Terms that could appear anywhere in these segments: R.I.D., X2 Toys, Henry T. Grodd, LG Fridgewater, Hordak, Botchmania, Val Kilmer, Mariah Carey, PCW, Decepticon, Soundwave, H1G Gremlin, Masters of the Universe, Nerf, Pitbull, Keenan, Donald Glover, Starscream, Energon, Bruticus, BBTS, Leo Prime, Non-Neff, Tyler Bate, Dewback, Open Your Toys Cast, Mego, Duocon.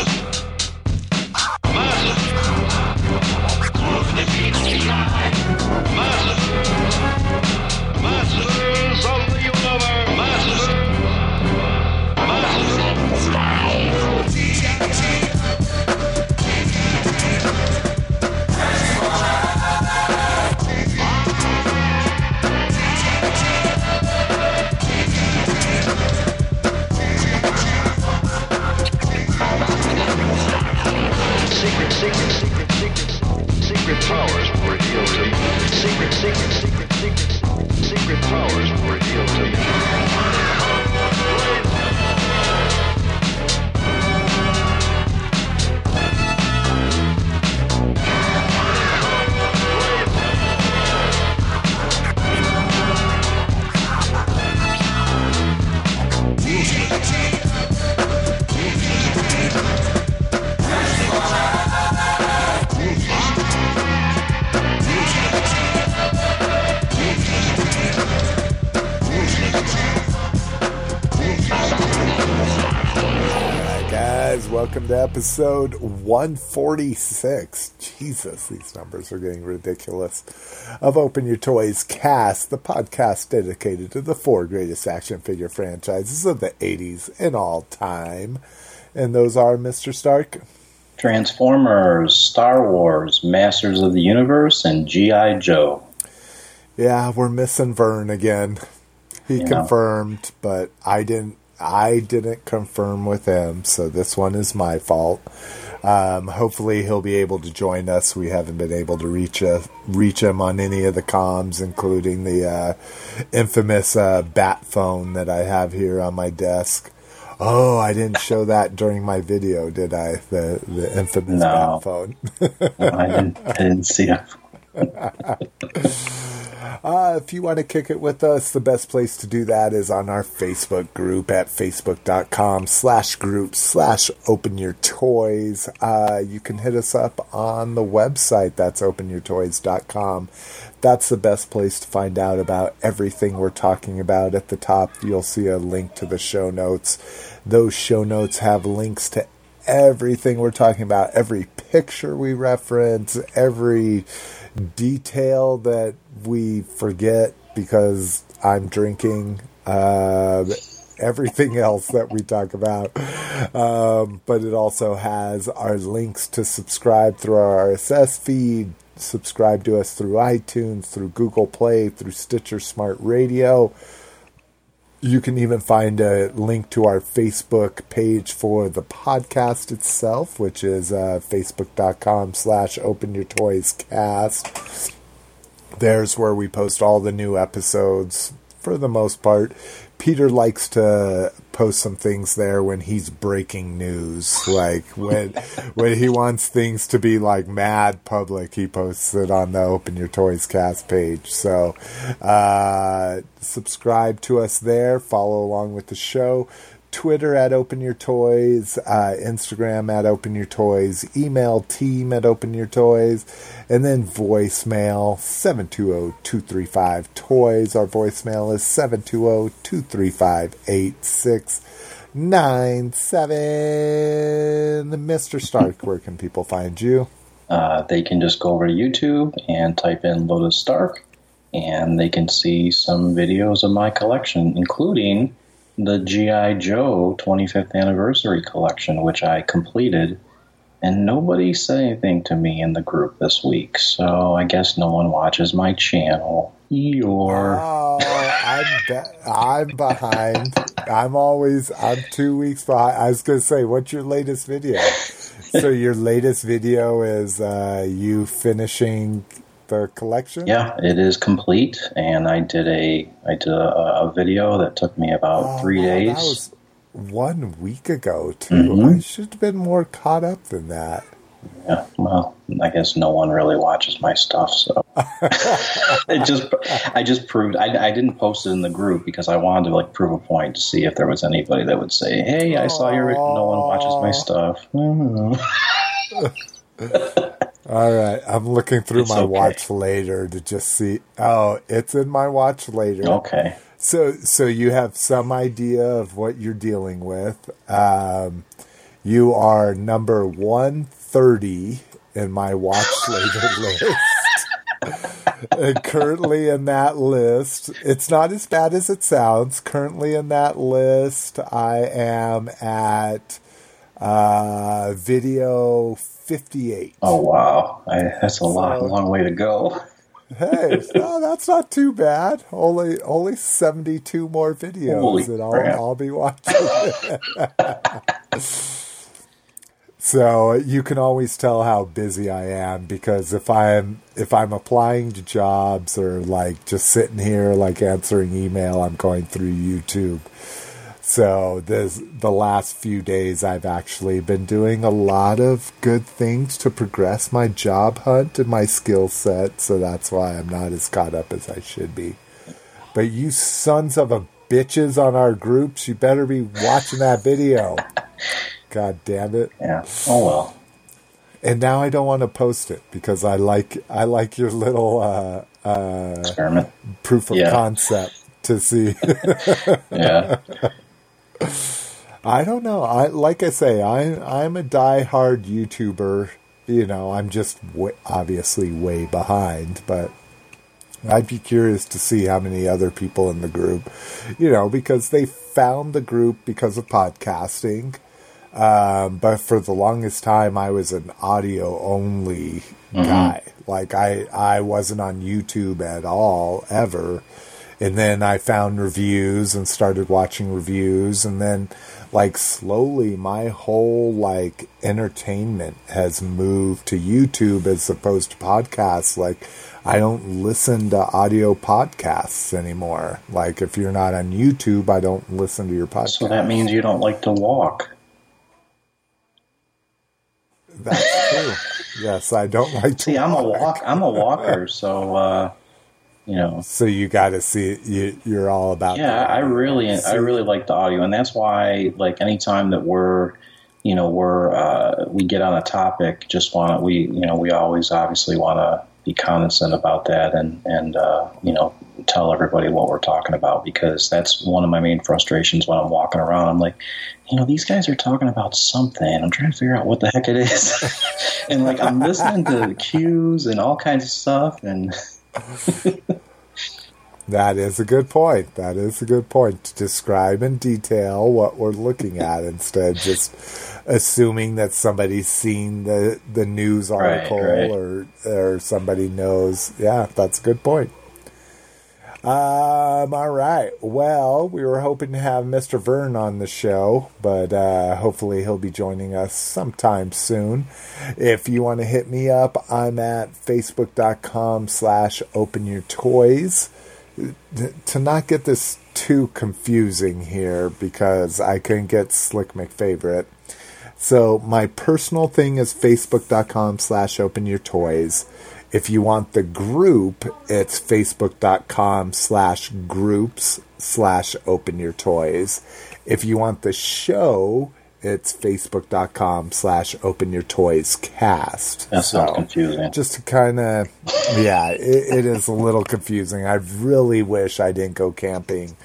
Masters of the Universe. Secret powers will reveal to you. Secret powers will reveal to you. Welcome to episode 146. Jesus, these numbers are getting ridiculous. Of Open Your Toys Cast, the podcast dedicated to the four greatest action figure franchises of the 80s and all time. And those are Mr. Stark, Transformers, Star Wars, Masters of the Universe, and G.I. Joe. Yeah, we're missing Vern again. He confirmed, but I didn't confirm with him, so this one is my fault. Hopefully he'll be able to join us. We haven't been able to reach him on any of the comms, including the infamous bat phone that I have here on my desk. Oh, I didn't show that during my video, did I? The infamous bat phone. No, I didn't see it. If you want to kick it with us, the best place to do that is on our Facebook group at facebook.com/group/openyourtoys. You can hit us up on the website. That's openyourtoys.com. That's the best place to find out about everything we're talking about. At the top, you'll see a link to the show notes. Those show notes have links to everything we're talking about, every picture we reference, every detail that we forget because I'm drinking, everything else that we talk about. But it also has our links to subscribe through our RSS feed, subscribe to us through iTunes, through Google Play, through Stitcher Smart Radio. You can even find a link to our Facebook page for the podcast itself, which is facebook.com/openyourtoyscast. There's where we post all the new episodes for the most part. Peter likes to post some things there when he's breaking news. Like when he wants things to be like mad public, he posts it on the Open Your Toys Cast page. So subscribe to us there. Follow along with the show. Twitter at Open Your Toys, Instagram at Open Your Toys, email team at Open Your Toys, and then voicemail 720-235-TOYS. Our voicemail is 720-235-8697. Mr. Stark, where can people find you? They can just go over to YouTube and type in Lotus Stark, and they can see some videos of my collection, including the G.I. Joe 25th Anniversary Collection, which I completed, and nobody said anything to me in the group this week, so I guess no one watches my channel. Eeyore. Oh, I'm behind. I'm 2 weeks behind. I was going to say, what's your latest video? So your latest video is you finishing the collection? Yeah, it is complete, and I did a video that took me about 3 days. That was 1 week ago too. Mm-hmm. I should have been more caught up than that. Yeah, well, I guess no one really watches my stuff, so I just proved I didn't post it in the group because I wanted to like prove a point to see if there was anybody that would say, "Hey, I saw your no one watches my stuff." Mm-hmm. All right, I'm looking through watch later to just see. Oh, it's in my watch later. Okay. So you have some idea of what you're dealing with. You are number 130 in my watch later list. Currently in that list, it's not as bad as it sounds. Currently in that list, I am at video 58. Oh, wow. That's a long way to go. Hey, no, that's not too bad. Only 72 more videos that I'll be watching. So you can always tell how busy I am, because if I'm applying to jobs or like just sitting here like answering email, I'm going through YouTube. So the last few days I've actually been doing a lot of good things to progress my job hunt and my skill set. So that's why I'm not as caught up as I should be. But you sons of a bitches on our groups, you better be watching that video. God damn it. Yeah. Oh, well. And now I don't want to post it because I like your little experiment. Proof of concept to see. Yeah. I don't know. I'm a diehard YouTuber. You know, I'm just obviously way behind, but I'd be curious to see how many other people in the group, you know, because they found the group because of podcasting. But for the longest time, I was an audio-only guy. Like, I wasn't on YouTube at all, ever. And then I found reviews and started watching reviews. And then, like, slowly, my whole, like, entertainment has moved to YouTube as opposed to podcasts. Like, I don't listen to audio podcasts anymore. Like, if you're not on YouTube, I don't listen to your podcast. So that means you don't like to walk. That's true. Yes, I don't like to. See, I'm a walker, so you know. So you got to see you're all about. Yeah, I really like the audio, and that's why, like, anytime that we get on a topic, we always obviously want to be constant about that, and tell everybody what we're talking about, because that's one of my main frustrations when I'm walking around. I'm like, these guys are talking about something. I'm trying to figure out what the heck it is. And like, I'm listening to cues and all kinds of stuff. And that is a good point. That is a good point, to describe in detail what we're looking at instead of just assuming that somebody's seen the news article or somebody knows. Yeah, that's a good point. All right. Well, we were hoping to have Mr. Vern on the show, but hopefully he'll be joining us sometime soon. If you want to hit me up, I'm at facebook.com/openyourtoys. To not get this too confusing here, because I couldn't get Slick McFavorite. So my personal thing is facebook.com/openyourtoys. If you want the group, it's facebook.com/groups/openyourtoys. If you want the show, it's facebook.com/openyourtoyscast. That sounds confusing. Just to kind of, it is a little confusing. I really wish I didn't go camping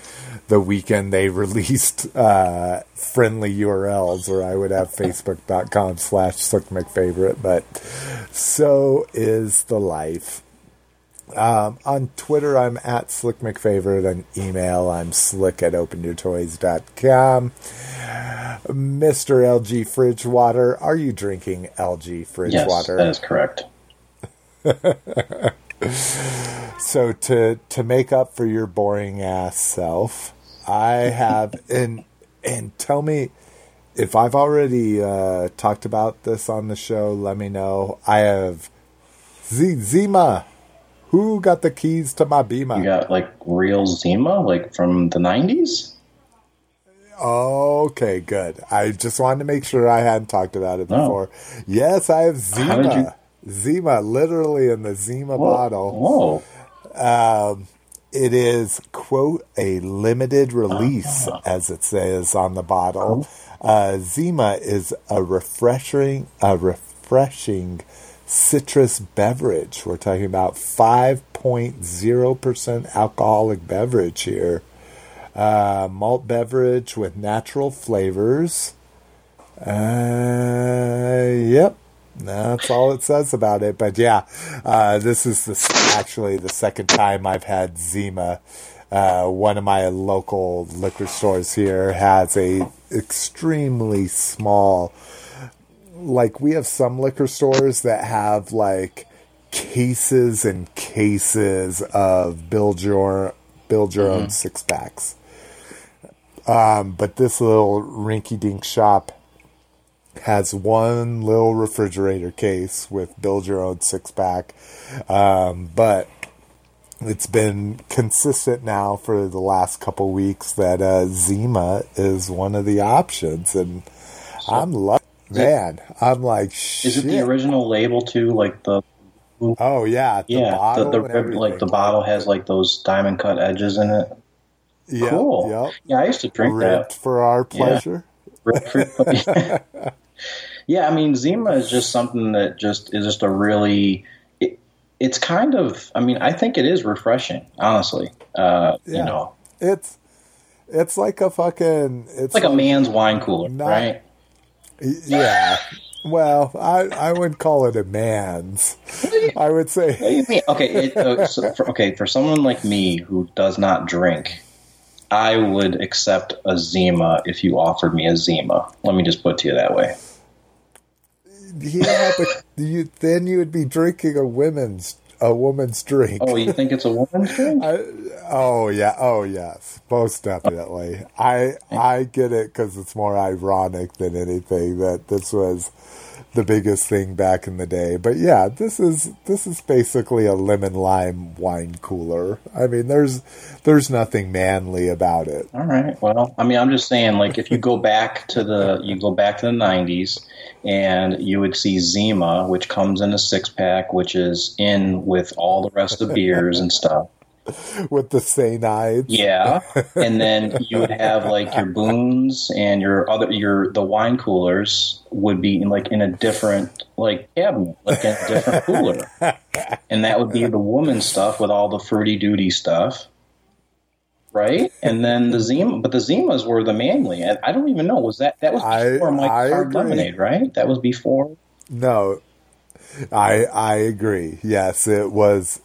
the weekend they released friendly URLs, or I would have facebook.com/SlickMcFavorite, but so is the life. On Twitter, I'm at Slick McFavorite. On email, I'm slick@openyourtoys.com. Mr. LG Fridgewater, are you drinking LG Fridgewater? Yes, that is correct. So to make up for your boring ass self, I have and tell me if I've already talked about this on the show. Let me know. I have Zima. Who got the keys to my Beamer? You got like real Zima, like from the 90s. Okay, good. I just wanted to make sure I hadn't talked about it before. Oh. Yes, I have Zima. How did you? Zima, literally in the Zima bottle. Whoa. It is, quote, a limited release, as it says on the bottle. Zima is a refreshing citrus beverage. We're talking about 5.0% alcoholic beverage here. Malt beverage with natural flavors. Yep. That's all it says about it. But yeah, this is actually the second time I've had Zima. One of my local liquor stores here has a extremely small... Like, we have some liquor stores that have, like, cases and cases of build your own six-packs. But this little rinky-dink shop has one little refrigerator case with build your own six-pack. But it's been consistent now for the last couple weeks that Zima is one of the options, and I'm lucky. Man, I'm like, shit. Is it the original label, too? Like the... Oh, yeah. The bottle has, like, those diamond-cut edges in it. Yep, cool. Yep. Yeah, I used to drink that. Ripped for our pleasure. Yeah. Yeah, I mean, Zima is just something that just is just a really... It's kind of... I mean, I think it is refreshing, honestly. Yeah. You know. It's like a fucking... It's like a man's wine cooler, right? Yeah, well, I wouldn't call it a man's. I would say... What do you mean? Okay, for someone like me who does not drink, I would accept a Zima if you offered me a Zima. Let me just put it to you that way. Yeah, but then you would be drinking a woman's drink. Oh, you think it's a woman's drink? Yes, most definitely. I get it because it's more ironic than anything that this was the biggest thing back in the day. But yeah, this is basically a lemon lime wine cooler. I mean, there's nothing manly about it. All right. Well, I mean, I'm just saying, like, if you go back to the '90s. And you would see Zima, which comes in a six-pack, which is in with all the rest of beers and stuff. With the Sainides. Yeah. And then you would have, like, your boons and the wine coolers would be, like, in a different, like, cabinet, like in a different cooler. And that would be the woman stuff with all the fruity-duty stuff. Right, and then the Zima, but the Zimas were the manly. I don't even know. Was that before Mike's Hard Lemonade, right? That was before. No, I agree. Yes, it was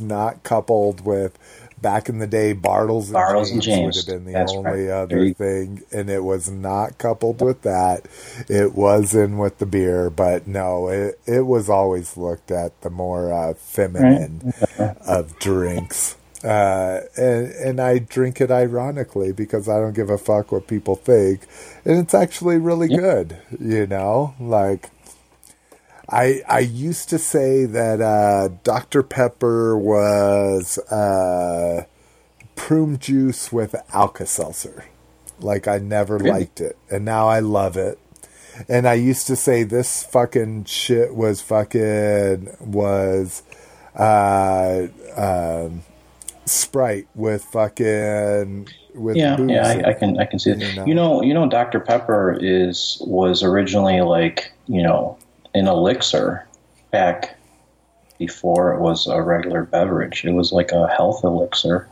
not coupled with back in the day. Bartles and James would have been the only other thing, and it was not coupled with that. It was in with the beer, but no, it was always looked at the more feminine of drinks. And I drink it ironically because I don't give a fuck what people think, and it's actually really good, you know. Like I used to say that Dr. Pepper was prune juice with Alka-Seltzer. Like I never liked it, and now I love it. And I used to say this fucking shit was Sprite with booze. I can see it. You know, Dr. Pepper was originally, like, you know, an elixir back before it was a regular beverage. It was like a health elixir.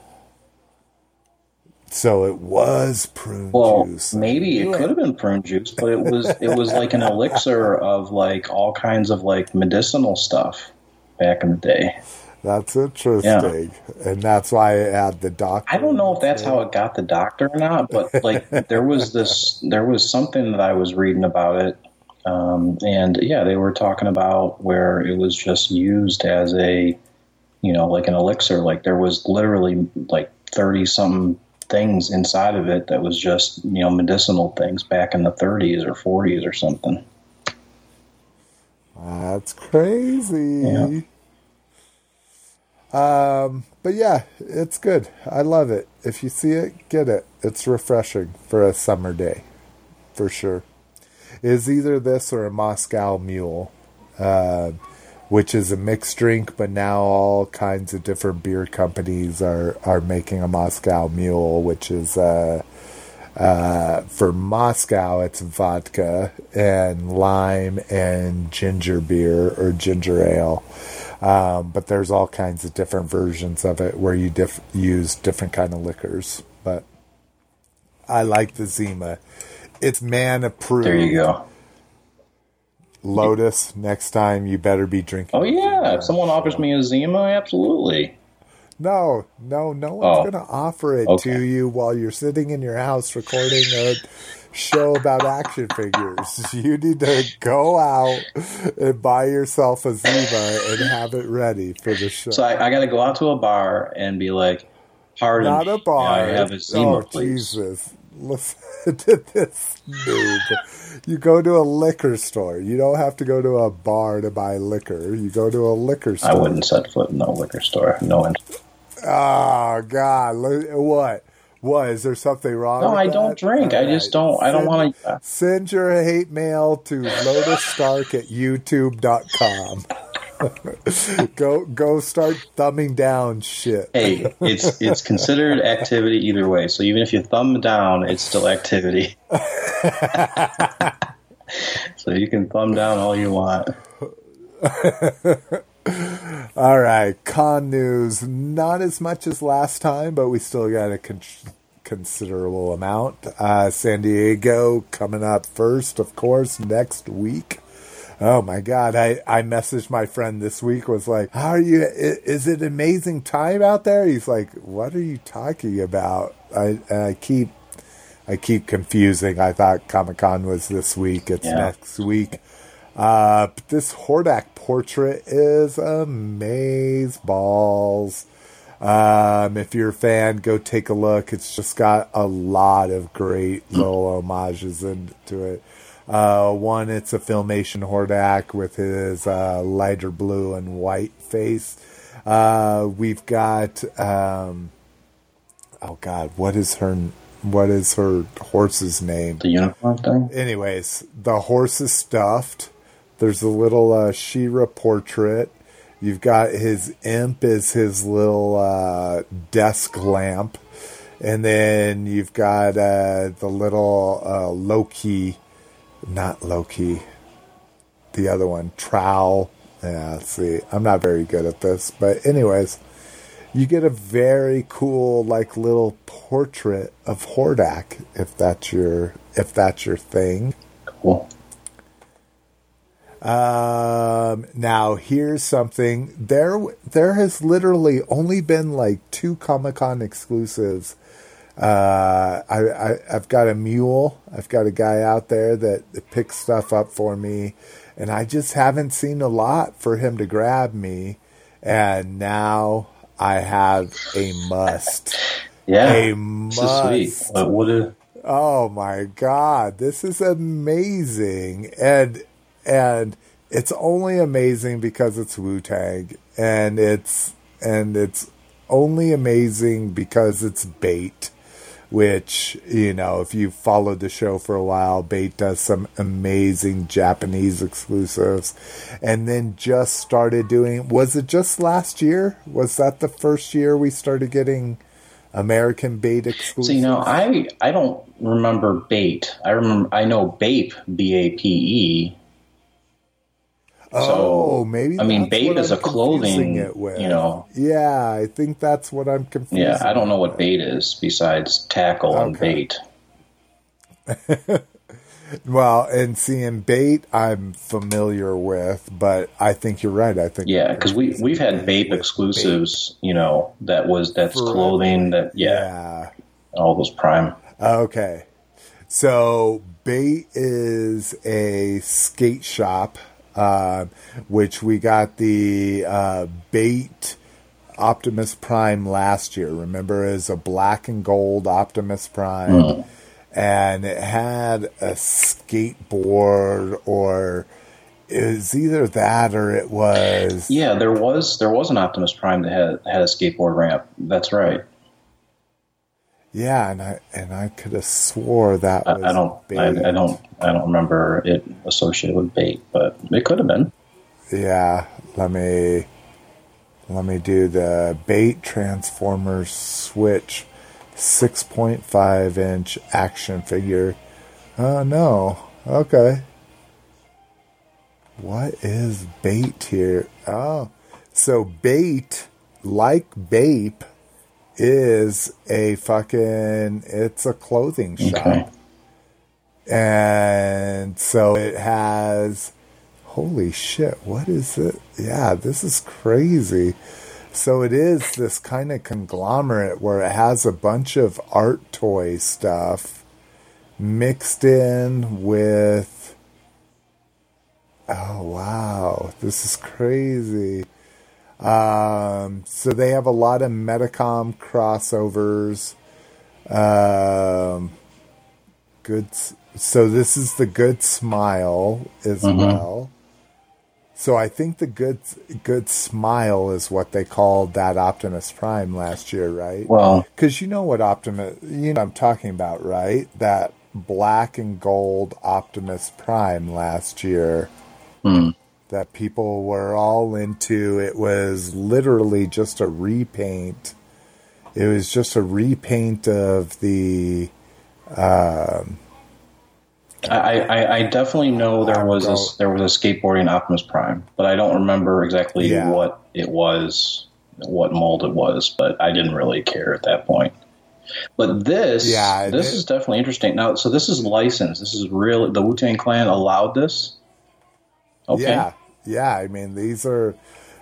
So it was prune juice. Well, maybe it could have been prune juice, but it was like an elixir of, like, all kinds of, like, medicinal stuff back in the day. That's interesting, and that's why it had the doctor. I don't know if that's how it got the doctor or not, but, like, there was something that I was reading about it, and yeah, they were talking about where it was just used as a, you know, like an elixir. Like there was literally like 30-something things inside of it that was just, you know, medicinal things back in the 30s or 40s or something. That's crazy. Yeah. But yeah, it's good. I love it. If you see it, get it. It's refreshing for a summer day, for sure. It's either this or a Moscow Mule, which is a mixed drink, but now all kinds of different beer companies are making a Moscow Mule, which is for Moscow, it's vodka and lime and ginger beer or ginger ale. But there's all kinds of different versions of it where you use different kind of liquors. But I like the Zima. It's man approved. There you go. Lotus, next time you better be drinking. Oh yeah, if someone offers me a Zima, absolutely. No one's going to offer it to you while you're sitting in your house recording a show about action figures. You need to go out and buy yourself a Zima and have it ready for the show. So I got to go out to a bar and be like, pardon me, I have a Zima, please. Jesus. Listen to this noob. You go to a liquor store. You don't have to go to a bar to buy liquor. You go to a liquor store. I wouldn't set foot in a liquor store. No one. Oh, God. What? What? Is there something wrong with that? No, I don't drink. All right. Just don't. I don't want to. Send your hate mail to lotusstark@youtube.com. Go start thumbing down shit. Hey, it's considered activity either way. So even if you thumb down, it's still activity. So you can thumb down all you want. All right, con news. Not as much as last time, but we still got a considerable amount. San Diego coming up first, of course, next week. Oh my God, I messaged my friend this week, was like, how are you, is it amazing time out there? He's like, what are you talking about? I keep confusing. I thought Comic-Con was this week. It's next week. This Hordak portrait is amazeballs. If you're a fan, go take a look. It's just got a lot of great little homages into it. One, it's a Filmation Hordak with his lighter blue and white face. We've got, what is her horse's name? The unicorn thing? Anyways, the horse is stuffed. There's a little She-Ra portrait. You've got his imp is his little desk lamp. And then you've got the little Loki. Not Loki. The other one, Trowel. Yeah, let's see. I'm not very good at this. But anyways, you get a very cool, like, little portrait of Hordak, if that's your thing. Cool. Now here's something. There has literally only been like 2 Comic-Con exclusives. I've got a mule. I've got a guy out there that picks stuff up for me, and I just haven't seen a lot for him to grab me. And now I have a must. Yeah, a must. Oh my God, this is amazing, and it's only amazing because it's Wu-Tang, and it's only amazing because it's Bait. Which, you know, if you've followed the show for a while, Bait does some amazing Japanese exclusives. And then just started doing... Was it just last year? Was that the first year we started getting American Bait exclusives? So, you know, I don't remember Bait. I know Bape, B-A-P-E. Oh, so, maybe that's Bait is a clothing, it with. You know. Yeah, I think that's what I'm confusing. Yeah, I don't know what Bait is besides tackle and Bait. Well, and seeing Bait, I'm familiar with, but I think you're right. I think because we've had Bape exclusives, Bait. You know, that's for clothing that all those Prime. Okay, so Bait is a skate shop. Which we got the Bait Optimus Prime last year. Remember, it was a black and gold Optimus Prime. Mm. And it had a skateboard, or it was either that or it was... Yeah, there was an Optimus Prime that had a skateboard ramp. That's right. Yeah, and I could have swore that was Bait. I don't remember it associated with Bait, but it could have been. Yeah, let me do the Bait Transformers Switch 6.5-inch action figure. Oh no. Okay. What is Bait here? Oh. So Bait, like Bape, is a clothing shop. And so it has, holy shit, what is it? Yeah, this is crazy. So it is this kind of conglomerate where it has a bunch of art toy stuff mixed in with, oh wow, this is crazy. So they have a lot of Metacom crossovers. Good. So this is the Good Smile as well. So I think the good Smile is what they called that Optimus Prime last year, right? Well, because you know what Optimus, you know what I'm talking about, right? That black and gold Optimus Prime last year that people were all into. It was literally just a repaint. It was just a repaint of the. I definitely know there was a skateboarding Optimus Prime, but I don't remember exactly what it was, what mold it was, but I didn't really care at that point. But this is definitely interesting. Now, so this is licensed. This is real. The Wu-Tang Clan allowed this. Okay. Yeah. I mean, these are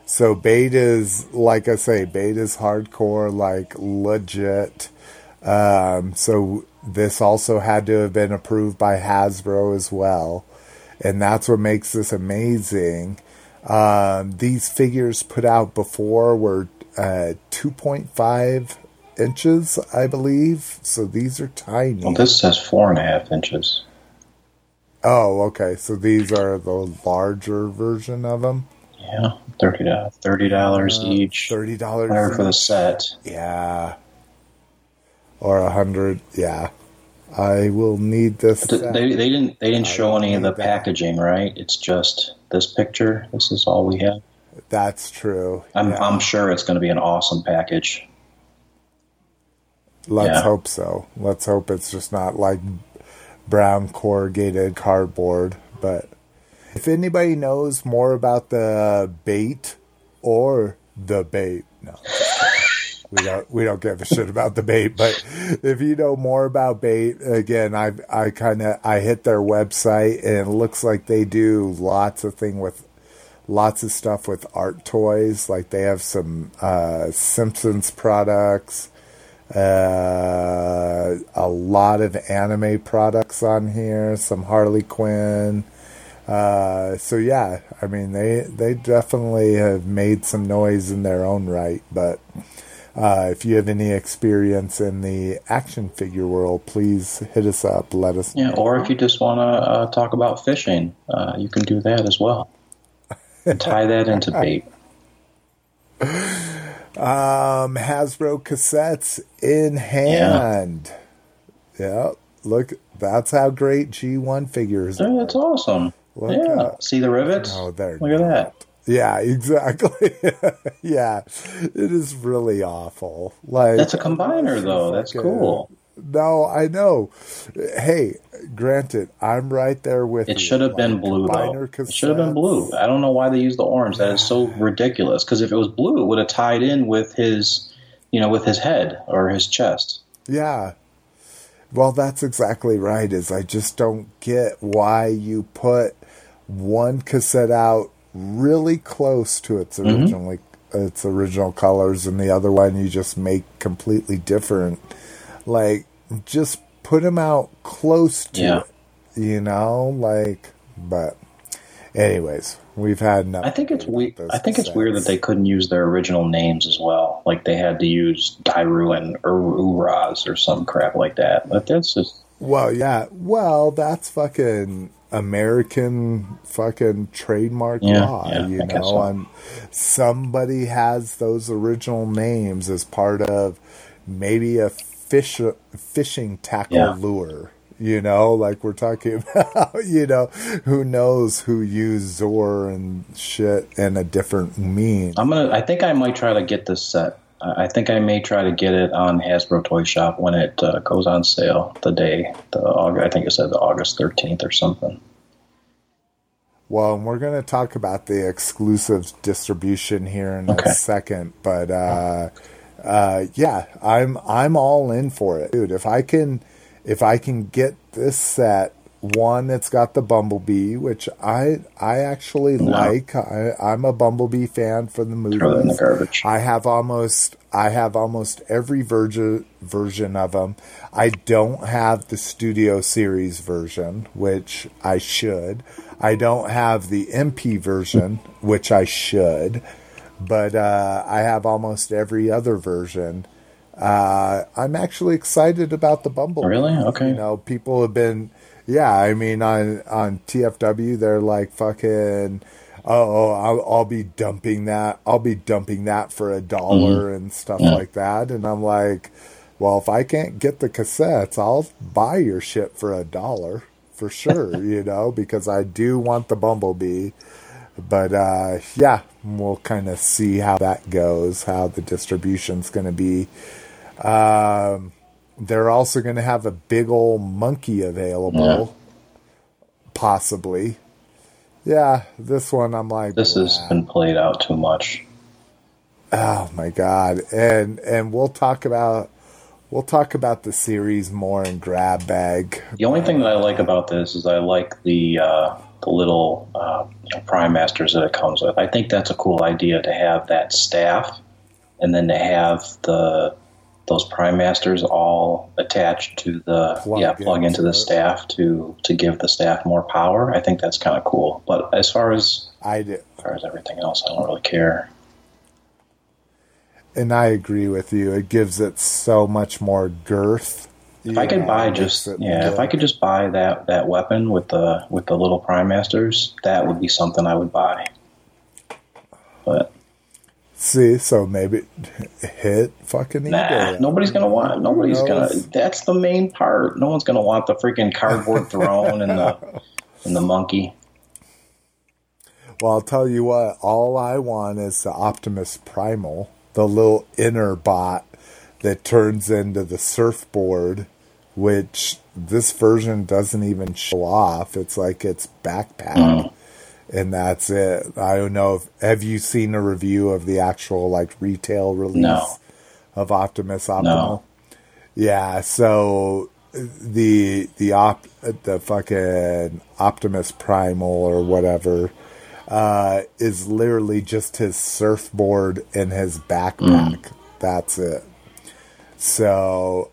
so Beta's, like I say, Beta's hardcore, like legit. So this also had to have been approved by Hasbro as well. And that's what makes this amazing. These figures put out before were 2.5 inches, I believe. So these are tiny. Well, this says 4.5 inches. Oh, okay. So these are the larger version of them? Yeah. $30 each. $30 for the set. Yeah. Or 100, yeah. I will need this. They didn't show any of the packaging, right? It's just this picture. This is all we have. That's true. I'm sure it's going to be an awesome package. Let's hope so. Let's hope it's just not like brown corrugated cardboard. But if anybody knows more about the Bait or the Bape, no. We don't give a shit about the Bait, but if you know more about Bait, again, I hit their website and it looks like they do lots of stuff with art toys. Like they have some Simpsons products, a lot of anime products on here, some Harley Quinn. So yeah, I mean they definitely have made some noise in their own right, but. If you have any experience in the action figure world, please hit us up. Let us know. Yeah, or if you just want to talk about fishing, you can do that as well. Tie that into Bait. Hasbro cassettes in hand. Yeah. Look, that's how great G1 figures are. That's awesome. Look up. See the rivets? Oh, they're Look at that. Yeah, exactly. Yeah, it is really awful. Like that's a combiner, though. That's cool. No, I know. Hey, granted, I'm right there with you. It should have been blue, though. It should have been blue. I don't know why they used the orange. That is so ridiculous. Because if it was blue, it would have tied in with his, with his head or his chest. Yeah. Well, that's exactly right. I just don't get why you put one cassette out really close to its original colors, and the other one you just make completely different. Like, just put them out close to it, But, anyways, we've had enough. I think it's weird. I think it's weird that they couldn't use their original names as well. Like they had to use Dairu and Uraz or some crap like that. But that's just. Well, yeah. Well, that's fucking American fucking trademark law, So. And somebody has those original names as part of maybe a fishing tackle lure, like we're talking about, who knows who used Zor and shit in a different mean. I think I might try to get this set. I think I may try to get it on Hasbro Toy Shop when it goes on sale the day. I think it said August 13th or something. Well, and we're going to talk about the exclusive distribution here in a second. But, I'm all in for it. Dude, if I can get this set one that's got the Bumblebee, which I actually like. I'm a Bumblebee fan from the movies. Throw in the garbage. I have almost every version of them. I don't have the Studio Series version, which I should. I don't have the MP version, which I should. But I have almost every other version. I'm actually excited about the Bumblebee. Really? Okay. You know, people have been... Yeah, I mean, on TFW, they're like fucking... Oh, I'll be dumping that for $1 and stuff like that. And I'm like, well, if I can't get the cassettes, I'll buy your shit for $1 for sure, you know, because I do want the Bumblebee. But yeah, we'll kind of see how that goes, how the distribution's going to be. They're also going to have a big old monkey available, possibly. Yeah, this one I'm like... This has been played out too much. Oh my god. And we'll talk about the series more in grab bag. The only thing that I like about this is I like the little Prime Masters that it comes with. I think that's a cool idea to have that staff and then to have those Prime Masters all attached to the plug into the staff to give the staff more power. I think that's kind of cool. But as far as everything else, I don't really care. And I agree with you. It gives it so much more girth. If I could just buy that weapon with the little Prime Masters, that would be something I would buy. But see, so maybe hit fucking eBay. Nah, nobody's gonna want it. That's the main part. No one's gonna want the freaking cardboard throne and the monkey. Well, I'll tell you what. All I want is the Optimus Primal, the little inner bot that turns into the surfboard, which this version doesn't even show off. It's like its backpack. Mm. And that's it. I don't know. Have you seen a review of the actual retail release of Optimus Optimal? No. Yeah. So the fucking Optimus Primal or whatever is literally just his surfboard and his backpack. That's it. So,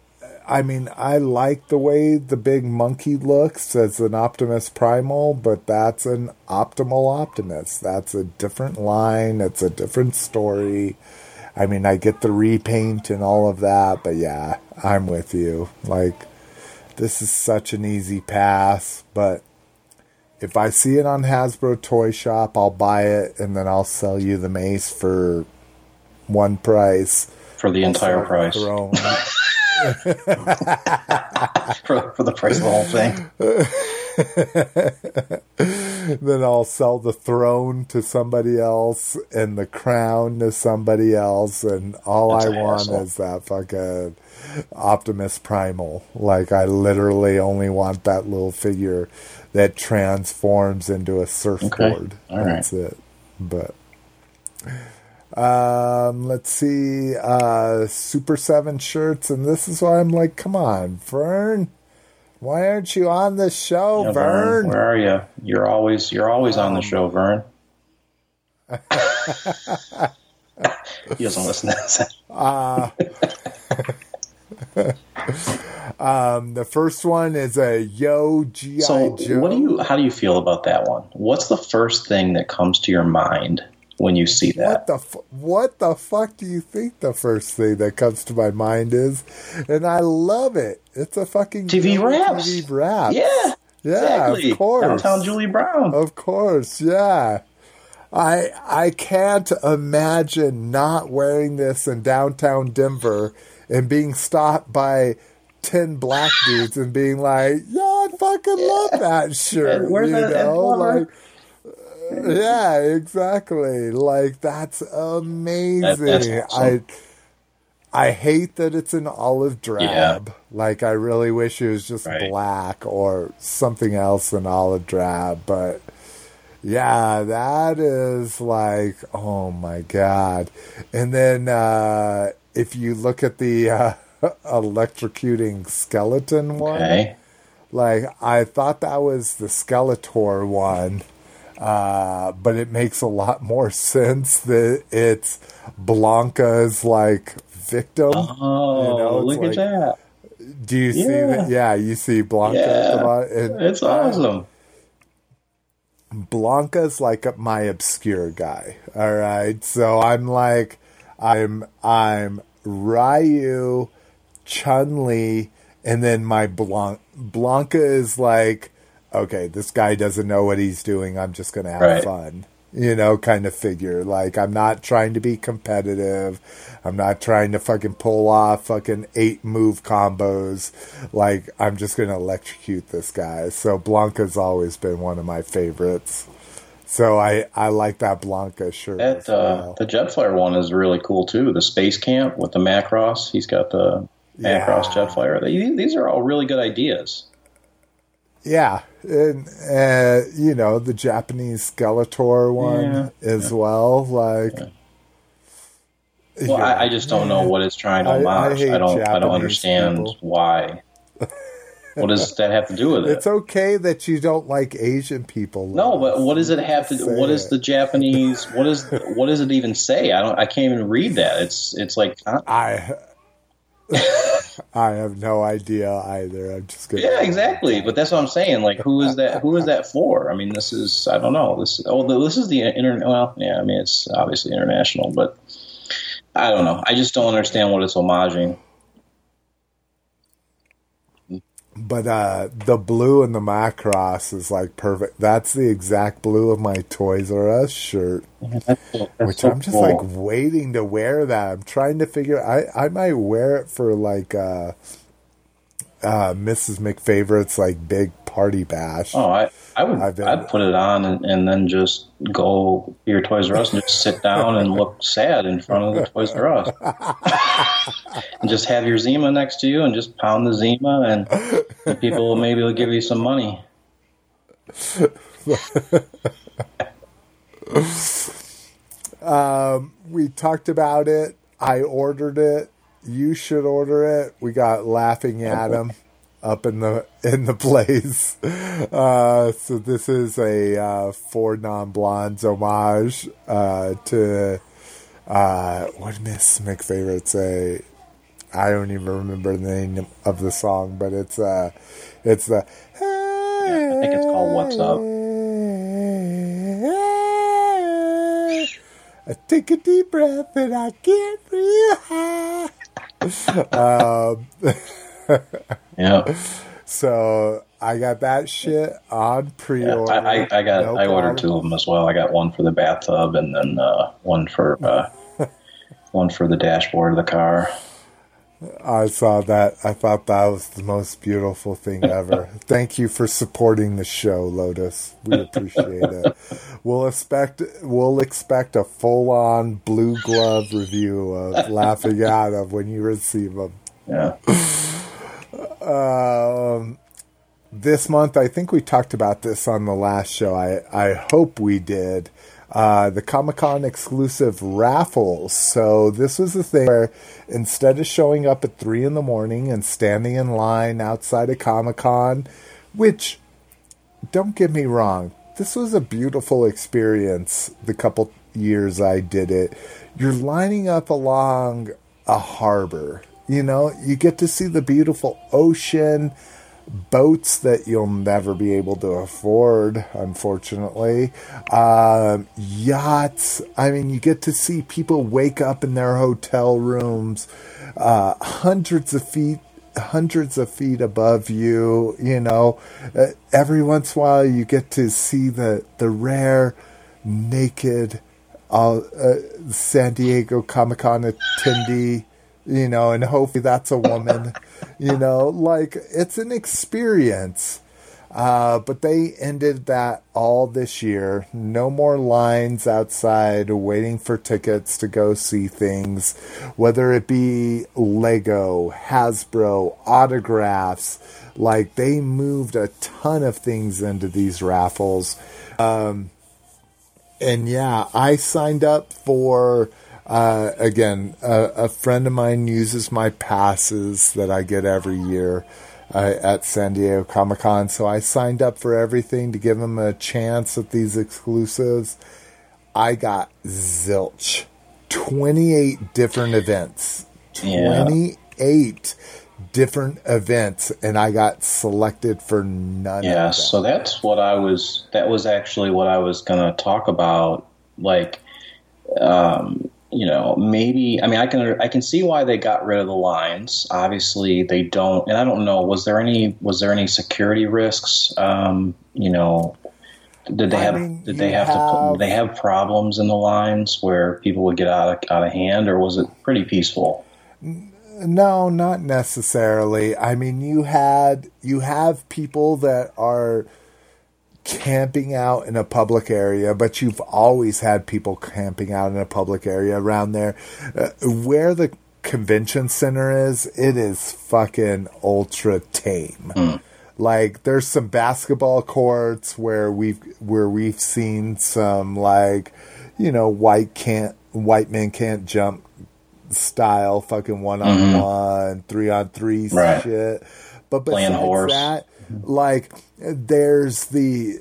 I mean, I like the way the big monkey looks as an Optimus Primal, but that's an Optimal Optimus. That's a different line. It's a different story. I mean, I get the repaint and all of that, but yeah, I'm with you. This is such an easy pass, but if I see it on Hasbro Toy Shop, I'll buy it, and then I'll sell you the mace for one price. For the entire price. for the price of the whole thing. Then I'll sell the throne to somebody else and the crown to somebody else, and all I want is that fucking Optimus Primal. I literally only want that little figure that transforms into a surfboard. Okay. That's it. But let's see, Super 7 shirts, and this is why I'm like, come on, Vern, why aren't you on the show, Vern? Where are you? You're always on the show, Vern. He doesn't listen to this. The first one is a G.I. Joe. So, how do you feel about that one? What's the first thing that comes to your mind when you see that? What the fuck do you think the first thing that comes to my mind is? And I love it. It's a fucking TV Wraps. TV Wraps. Yeah. Yeah, exactly. Of course. Downtown Julie Brown. Of course, yeah. I can't imagine not wearing this in downtown Denver and being stopped by 10 black dudes and being like, yo, I fucking love that shirt. Where's you that know? Yeah, exactly. That's amazing. That's awesome. I hate that it's an olive drab. Yeah. I really wish it was just black or something else than olive drab. But yeah, that is oh my god. And then if you look at the electrocuting skeleton one, Like, I thought that was the Skeletor one, but it makes a lot more sense that it's Blanca's, like, victim. Oh, you know, look like, at that. Do you see that? Yeah, you see Blanca. It's awesome. Blanca's like my obscure guy. All right, so I'm like, I'm Ryu, Chun-Li, and then my Blanca is like, okay, this guy doesn't know what he's doing. I'm just gonna have fun, you know, kind of figure. Like, I'm not trying to be competitive. I'm not trying to fucking pull off fucking 8-move combos. Like, I'm just going to electrocute this guy. So Blanca's always been one of my favorites. So I like that Blanca shirt. That, the Jetflyer one is really cool, too. The Space Camp with the Macross. He's got the Macross Jetflyer. These are all really good ideas. Yeah, and you know, the Japanese Skeletor one as well. Like, well, I just don't know what it's trying to homage. I don't understand people. Why. What does that have to do with it? It's okay that you don't like Asian people. No, but what does it have to do? What is the Japanese? What does it even say? I can't even read that. It's like I have no idea either. I'm just gonna exactly. But that's what I'm saying. Like, who is that for? I mean, this is I don't know. This is the internet. Well, yeah. I mean, it's obviously international, but I don't know. I just don't understand what it's homaging. But the blue in the Macross is like perfect. That's the exact blue of my Toys R Us shirt, I'm just like waiting to wear that. I'm trying to figure. I might wear it for like Mrs. McFavorite's like big party bash. Oh, I'd put it on and then just go to your Toys R Us and just sit down and look sad in front of the Toys R Us. And just have your Zima next to you and just pound the Zima and people maybe will give you some money. We talked about it. I ordered it. You should order it. We got Laughing Adam up in the place. So this is a Four Non-Blondes homage to what did Miss McFavorite say? I don't even remember the name of the song, but it's the. I think it's called "What's Up." I take a deep breath and I get real high. Yeah. So I got that shit on pre-order. Yeah, I ordered two of them as well. I got one for the bathtub and then one for one for the dashboard of the car. I saw that. I thought that was the most beautiful thing ever. Thank you for supporting the show, Lotus. We appreciate it. We'll expect a full-on blue glove review of Laughing Out of when you receive them. Yeah. This month, I think we talked about this on the last show. I hope we did. The Comic-Con exclusive raffles. So this was the thing where instead of showing up at 3 in the morning and standing in line outside of Comic-Con, which, don't get me wrong, this was a beautiful experience the couple years I did it. You're lining up along a harbor. You know, you get to see the beautiful ocean, boats that you'll never be able to afford, unfortunately. Yachts. I mean, you get to see people wake up in their hotel rooms, hundreds of feet above you. You know, every once in a while you get to see the rare naked San Diego Comic-Con attendee. You know, and hopefully that's a woman, you know, like it's an experience. But they ended that all this year. No more lines outside waiting for tickets to go see things, whether it be Lego, Hasbro, autographs. Like, they moved a ton of things into these raffles. And yeah, I signed up for... again, a friend of mine uses my passes that I get every year. at San Diego Comic-Con. So I signed up for everything to give them a chance at these exclusives. I got zilch. 28 different events. Yeah. 28 different events, and I got selected for none of them. Yeah, so that's what I was, that was actually what I was going to talk about. Like, you know, maybe, I mean, I can see why they got rid of the lines. Obviously they don't, and I don't know, was there any security risks? You know, did they have problems in the lines where people would get out of hand, or was it pretty peaceful? No, not necessarily. I mean, you have people that are camping out in a public area, but you've always had people camping out in a public area around there. Where the convention center is, it is fucking ultra tame. Mm. Like, there's some basketball courts where we've seen some, like, you know, white men can't jump style fucking 1-on-1, 3-on-3 right. Shit. But besides that, like, there's the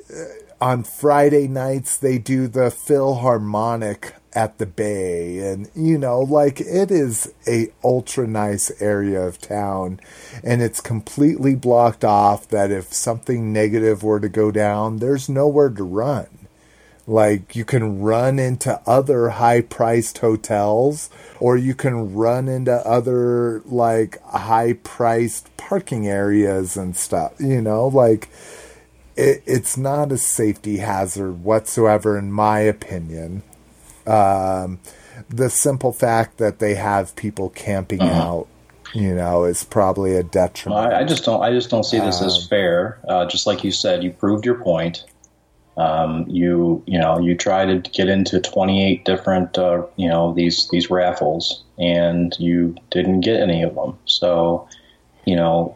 on Friday nights they do the Philharmonic at the Bay, and you know, like, it is a ultra nice area of town, and it's completely blocked off that if something negative were to go down, there's nowhere to run. Like, you can run into other high-priced hotels, or you can run into other, like, high-priced parking areas and stuff. You know, like, it's not a safety hazard whatsoever, in my opinion. The simple fact that they have people camping out, you know, is probably a detriment. Well, I just don't see this as fair. Just like you said, you proved your point. You try to get into 28 different, you know, these raffles, and you didn't get any of them. So, you know,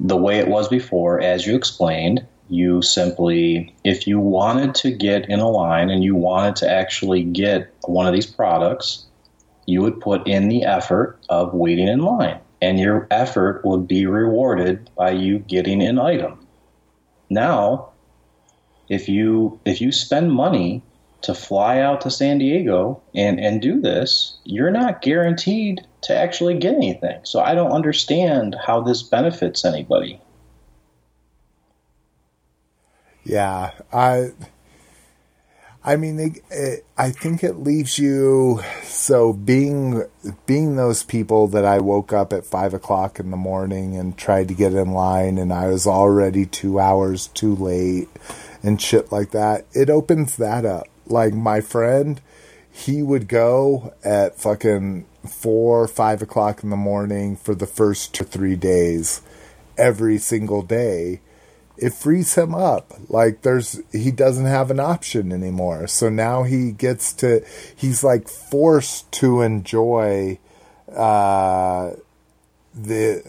the way it was before, as you explained, you simply, if you wanted to get in a line and you wanted to actually get one of these products, you would put in the effort of waiting in line, and your effort would be rewarded by you getting an item. Now, if you spend money to fly out to San Diego and do this, you're not guaranteed to actually get anything. So I don't understand how this benefits anybody. Yeah, I mean, I think it leaves you. So being those people that I woke up at 5:00 in the morning and tried to get in line, and I was already 2 hours too late. And shit like that, it opens that up. Like, my friend, he would go at fucking 4 or 5 o'clock in the morning for the first 2 or 3 days, every single day. It frees him up. Like, he doesn't have an option anymore. So now he's like forced to enjoy the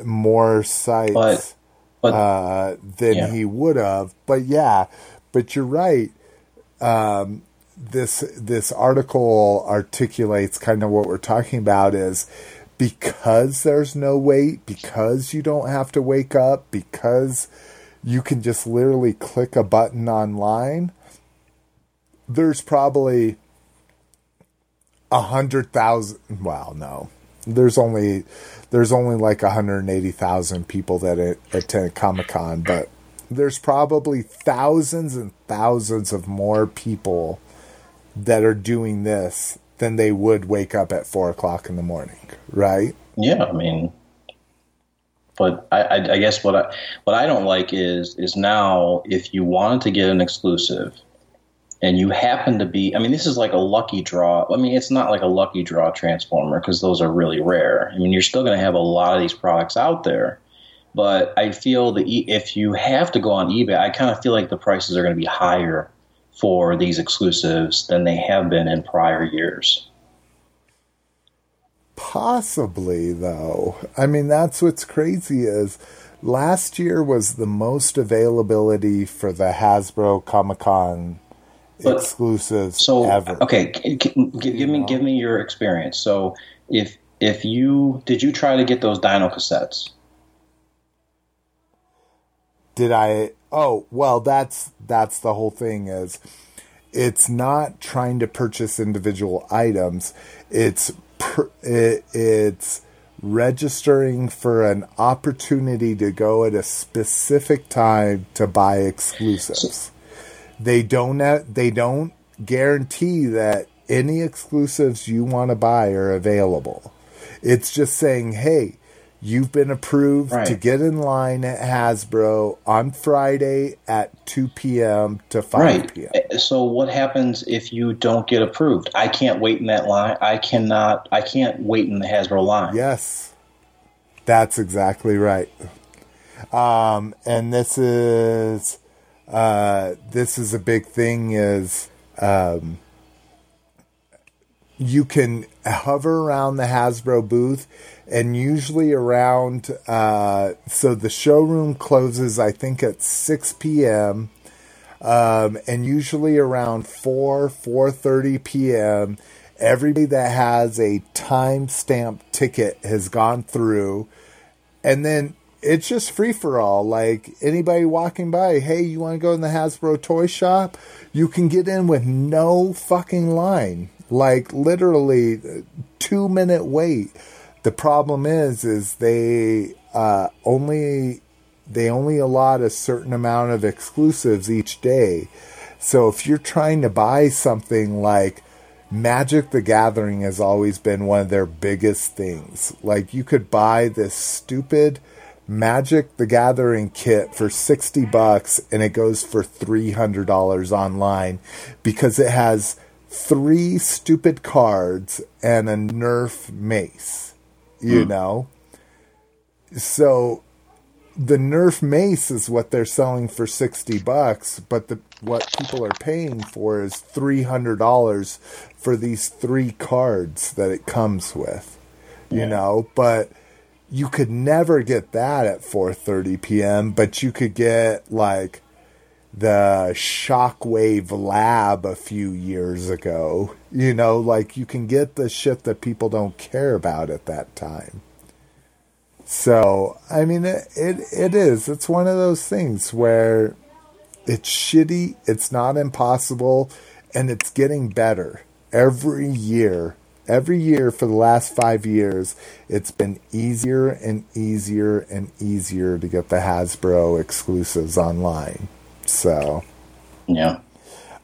more sights than he would have. But yeah. But you're right. This article articulates kind of what we're talking about is, because there's no wait, because you don't have to wake up, because you can just literally click a button online, there's probably 100,000. Well, no. There's only like 180,000 people that attend Comic-Con, but there's probably thousands and thousands of more people that are doing this than they would wake up at 4:00 in the morning, right? Yeah, I mean, but I guess what I don't like is now, if you wanted to get an exclusive and you happen to be, I mean, this is like a lucky draw. I mean, it's not like a lucky draw Transformer, because those are really rare. I mean, you're still going to have a lot of these products out there. But I feel that if you have to go on eBay, I kind of feel like the prices are going to be higher for these exclusives than they have been in prior years. Possibly, though. I mean, that's what's crazy is, last year was the most availability for the Hasbro Comic-Con exclusives ever. Okay, give me your experience. So, if you try to get those Dino cassettes? that's the whole thing is it's not trying to purchase individual items. It's registering for an opportunity to go at a specific time to buy exclusives. They don't guarantee that any exclusives you want to buy are available. It's just saying, hey, you've been approved to get in line at Hasbro on Friday at 2 p.m. to 5 p.m. So what happens if you don't get approved? I can't wait in that line. I can't wait in the Hasbro line. Yes, that's exactly right. And this is a big thing is you can hover around the Hasbro booth. And usually around, so the showroom closes, I think, at 6 p.m. And usually around 4:30 p.m., everybody that has a timestamp ticket has gone through. And then it's just free-for-all. Like, anybody walking by, hey, you want to go in the Hasbro toy shop? You can get in with no fucking line. Like, literally, 2-minute wait. The problem is they only allot a certain amount of exclusives each day. So if you're trying to buy something like Magic the Gathering has always been one of their biggest things. Like you could buy this stupid Magic the Gathering kit for $60 and it goes for $300 online because it has 3 stupid cards and a Nerf mace. You know, so the Nerf mace is what they're selling for $60, but what people are paying for is $300 for these 3 cards that it comes with. You know, but you could never get that at 4:30 p.m. But you could get like the Shockwave Lab a few years ago. You know, like you can get the shit that people don't care about at that time. So, I mean, it is. It's one of those things where it's shitty, it's not impossible, and it's getting better. Every year for the last 5 years, it's been easier and easier and easier to get the Hasbro exclusives online. So, yeah,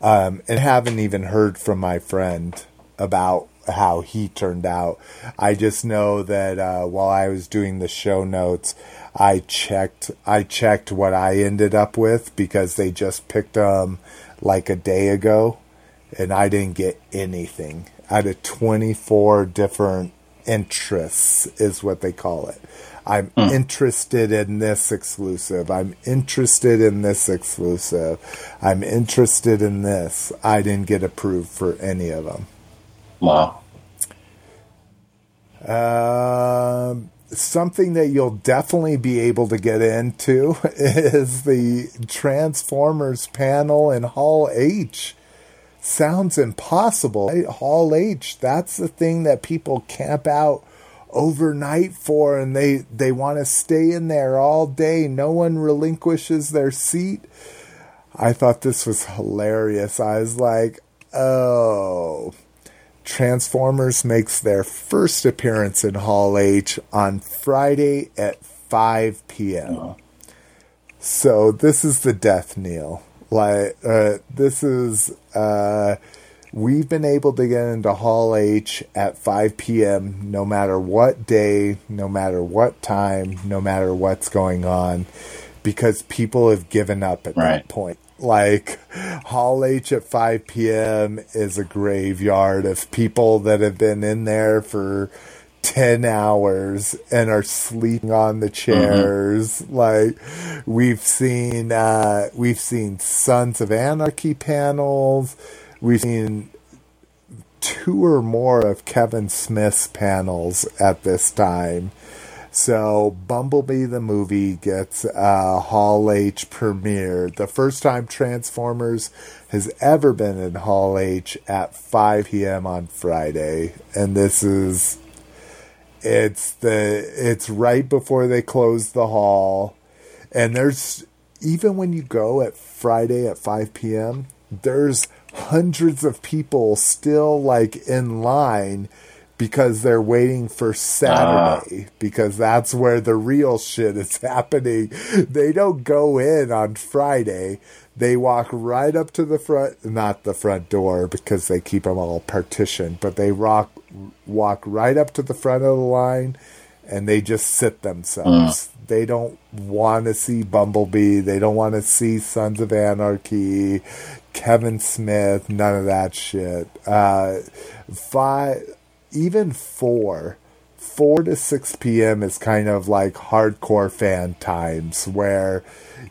and haven't even heard from my friend about how he turned out. I just know that while I was doing the show notes, I checked what I ended up with because they just picked them like a day ago, and I didn't get anything out of 24 different interests, is what they call it. I'm interested in this exclusive. I'm interested in this exclusive. I'm interested in this. I didn't get approved for any of them. Wow. Something that you'll definitely be able to get into is the Transformers panel in Hall H. Sounds impossible. Right? Hall H, that's the thing that people camp out overnight for, and they want to stay in there all day. No one relinquishes their seat. I thought this was hilarious. I was like, oh, Transformers makes their first appearance in Hall H on Friday at 5 p.m. Oh. So this is the death knell. Like, this is... We've been able to get into Hall H at 5 p.m. no matter what day, no matter what time, no matter what's going on, because people have given up at that point. Like, Hall H at 5 p.m. is a graveyard of people that have been in there for 10 hours and are sleeping on the chairs. Mm-hmm. Like, we've seen Sons of Anarchy panels. We've seen 2 or more of Kevin Smith's panels at this time. So Bumblebee the movie gets a Hall H premiere. The first time Transformers has ever been in Hall H at 5 p.m. on Friday. And this is... It's right before they close the hall. And there's... even when you go at Friday at 5 p.m., there's hundreds of people still like in line because they're waiting for Saturday, because that's where the real shit is happening. They don't go in on Friday. They walk right up to the front, not the front door because they keep them all partitioned, but they walk right up to the front of the line and they just sit themselves. They don't want to see Bumblebee. They don't want to see Sons of Anarchy, Kevin Smith, none of that shit. 4 to 6 p.m. is kind of like hardcore fan times where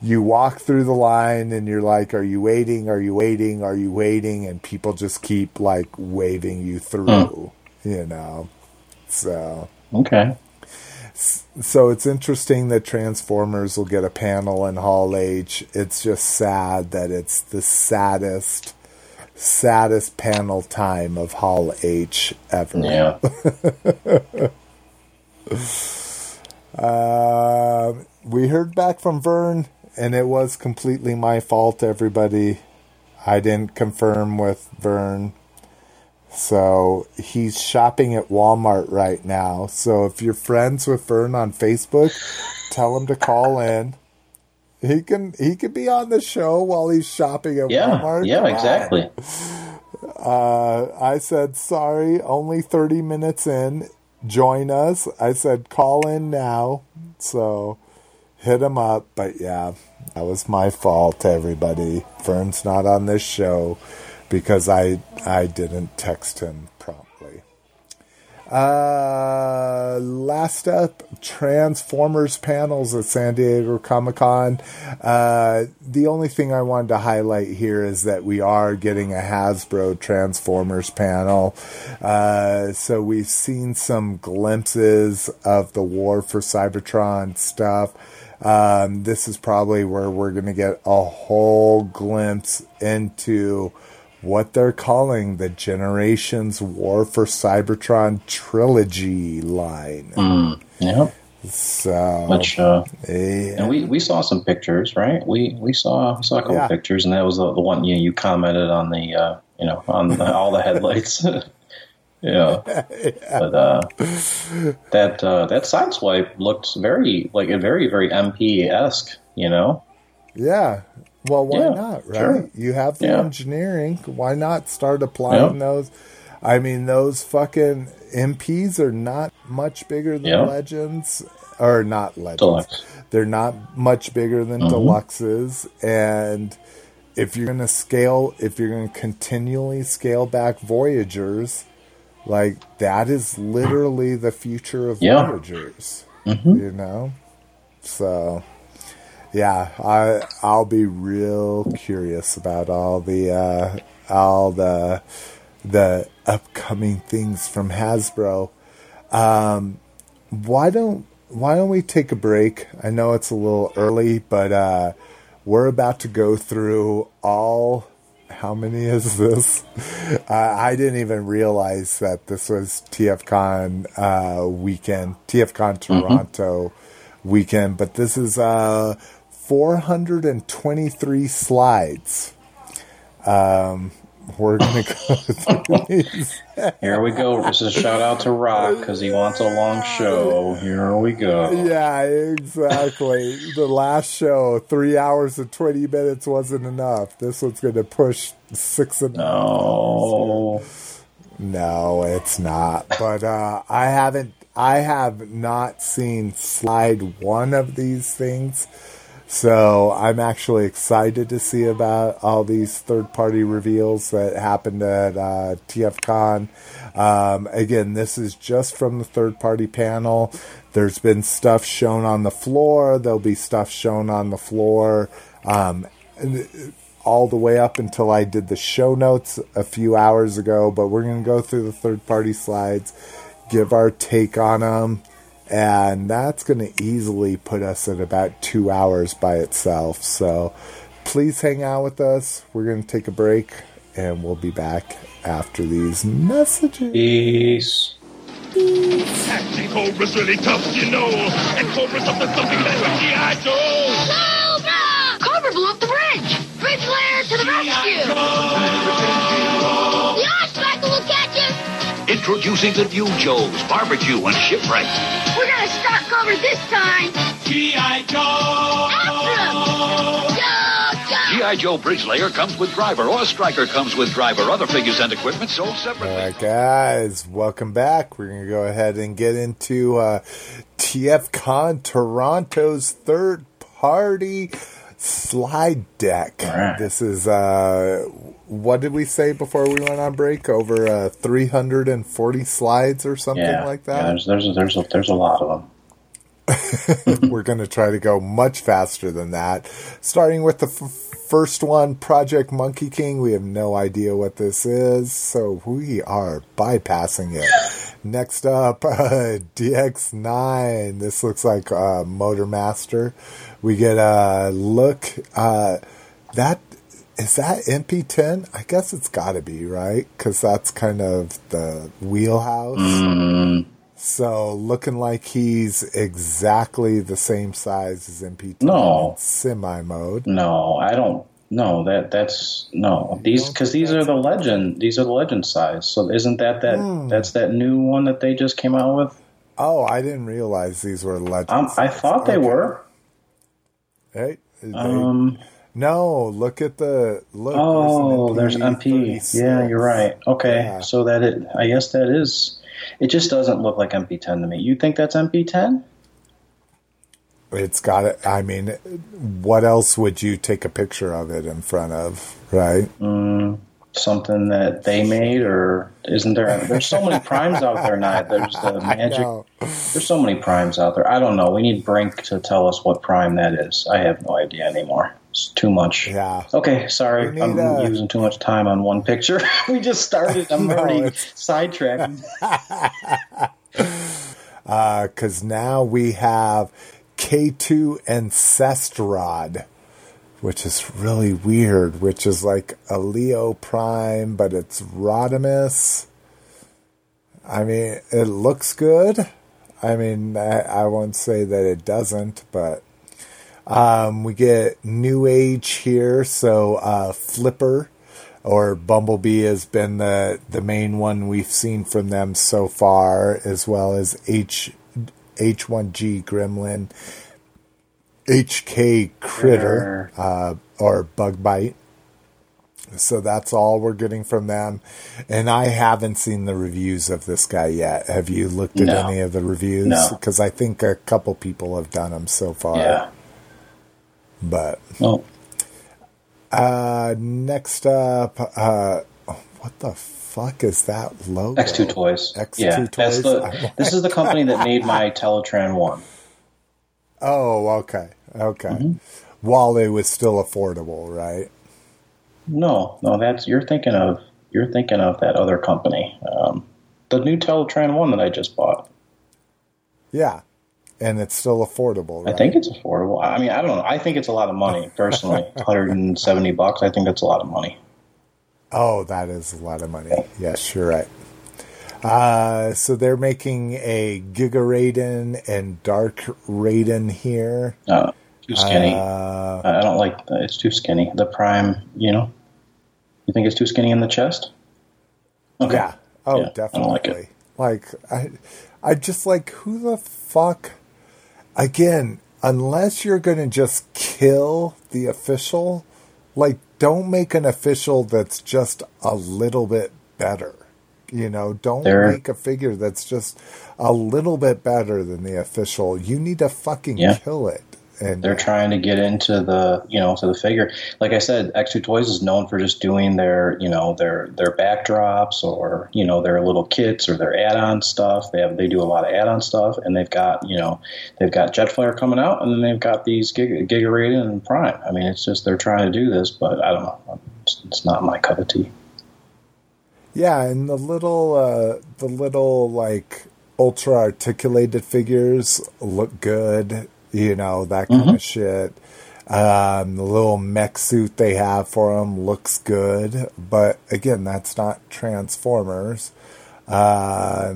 you walk through the line and you're like, are you waiting? Are you waiting? Are you waiting? And people just keep like waving you through, you know? So, okay. So it's interesting that Transformers will get a panel in Hall H. It's just sad that it's the saddest panel time of Hall H ever. Yeah. We heard back from Vern, and it was completely my fault, everybody. I didn't confirm with Vern. So he's shopping at Walmart right now. So if you're friends with Vern on Facebook, tell him to call in. He can be on the show while he's shopping at Walmart. Yeah, exactly. I said, sorry, only 30 minutes in. Join us. I said, call in now. So hit him up. But yeah, that was my fault, everybody. Vern's not on this show because I didn't text him promptly. Last up, Transformers panels at San Diego Comic-Con. The only thing I wanted to highlight here is that we are getting a Hasbro Transformers panel. So we've seen some glimpses of the War for Cybertron stuff. This is probably where we're going to get a whole glimpse into what they're calling the Generations War for Cybertron trilogy line. Yeah. So which, and we saw some pictures, right? We saw a couple pictures, and that was the one you commented on the all the headlights. But that sideswipe looked very, very MP-esque, you know. Yeah. Well, why not, right? Sure. You have the engineering. Why not start applying those? I mean, those fucking MPs are not much bigger than Legends. Or not Legends. Deluxe. They're not much bigger than Deluxes. And if you're going to continually scale back Voyagers, like, that is literally the future of Voyagers. You know? So... yeah, I'll be real curious about all the upcoming things from Hasbro. Why don't we take a break? I know it's a little early, but we're about to go through all. How many is this? I didn't even realize that this was TFCon weekend, TFCon Toronto weekend, but this is 423 slides. We're gonna go through these. Here we go. This is a shout out to Rock because he wants a long show. Here we go. Yeah, exactly. The last show, 3 hours and 20 minutes, wasn't enough. This one's gonna push 6 hours. No, it's not. But I have not seen slide one of these things. So I'm actually excited to see about all these third-party reveals that happened at TFCon. Again, this is just from the third-party panel. There's been stuff shown on the floor. There'll be stuff shown on the floor all the way up until I did the show notes a few hours ago. But we're going to go through the third-party slides, give our take on them. And that's going to easily put us at about 2 hours by itself. So please hang out with us. We're going to take a break, and we'll be back after these messages. Peace. Acting Cobra's really tough, you know. And Cobra's up to something like a G.I. Joe. Cobra! to the rescue! The Oshbacker will catch us! Introducing the new Joe's Barbecue and Shipwreck. We're gonna start cover this time! G.I. Joe! After him! G.I. Joe Bridge Layer comes with driver, or Striker comes with driver. Other figures and equipment sold separately. All right, guys, welcome back. We're going to go ahead and get into TFCon Toronto's third-party slide deck. Right. This is, what did we say before we went on break? Over 340 slides or something like that? Yeah, there's a lot of them. We're going to try to go much faster than that. Starting with the first one, Project Monkey King. We have no idea what this is, so we are bypassing it. Next up, DX9. This looks like Motor Master. We get a look. That is that MP10? I guess it's got to be, right? Because that's kind of the wheelhouse. Mm-hmm. So, looking like he's exactly the same size as MP10 in semi mode. No, I don't. No, that's no. These are the legend size. So, isn't that's that new one that they just came out with? Oh, I didn't realize these were legend size. I thought they were. Right? No, look at the look. Oh, there's MP. Yeah, you're right. Okay, yeah. So I guess that is. It just doesn't look like MP10 to me. You think that's MP10? It's got it. I mean, what else would you take a picture of it in front of, right? Something that they made, or isn't there? There's so many primes out there now. There's the magic. There's so many primes out there. I don't know. We need Brink to tell us what prime that is. I have no idea anymore. It's too much. Yeah. Okay, sorry. I'm using too much time on one picture. We just started. I'm already sidetracked. Because now we have K2 and Cestrod, which is really weird, which is like a Leo Prime, but it's Rodimus. I mean, it looks good. I mean, I won't say that it doesn't, but... we get New Age here, so Flipper or Bumblebee has been the main one we've seen from them so far, as well as H1G Gremlin, HK Critter, or Bug Bite. So that's all we're getting from them. And I haven't seen the reviews of this guy yet. Have you looked at any of the reviews? Because I think a couple people have done them so far. Yeah. But next up, what the fuck is that logo? X2 Toys. X2 Toys. That's this is the company that made my Teletran 1. Oh, okay. Okay. Mm-hmm. While it was still affordable, right? No, that's you're thinking of that other company. The new Teletran 1 that I just bought. Yeah. And it's still affordable, right? I think it's affordable. I mean, I don't know. I think it's a lot of money, personally. $170. I think that's a lot of money. Oh, that is a lot of money. Yes, you're right. So they're making a Giga Raiden and Dark Raiden here. Too skinny. I don't like that. It's too skinny. The Prime, you think it's too skinny in the chest? Okay. Yeah. Oh, yeah, definitely. I don't like it. Like, I just like, who the fuck... Again, unless you're going to just kill the official, like, don't make an official that's just a little bit better. Don't make a figure that's just a little bit better than the official. You need to fucking kill it. And they're trying to get into the, to the figure. Like I said, X2 Toys is known for just doing their, their backdrops or, their little kits or their add-on stuff. They do a lot of add-on stuff, and they've got Jetfire coming out, and then they've got these Giga Raiden and Prime. I mean, it's just, they're trying to do this, but I don't know. It's not my cup of tea. Yeah. And the little like ultra articulated figures look good. That kind of shit. The little mech suit they have for them looks good. But, again, that's not Transformers. I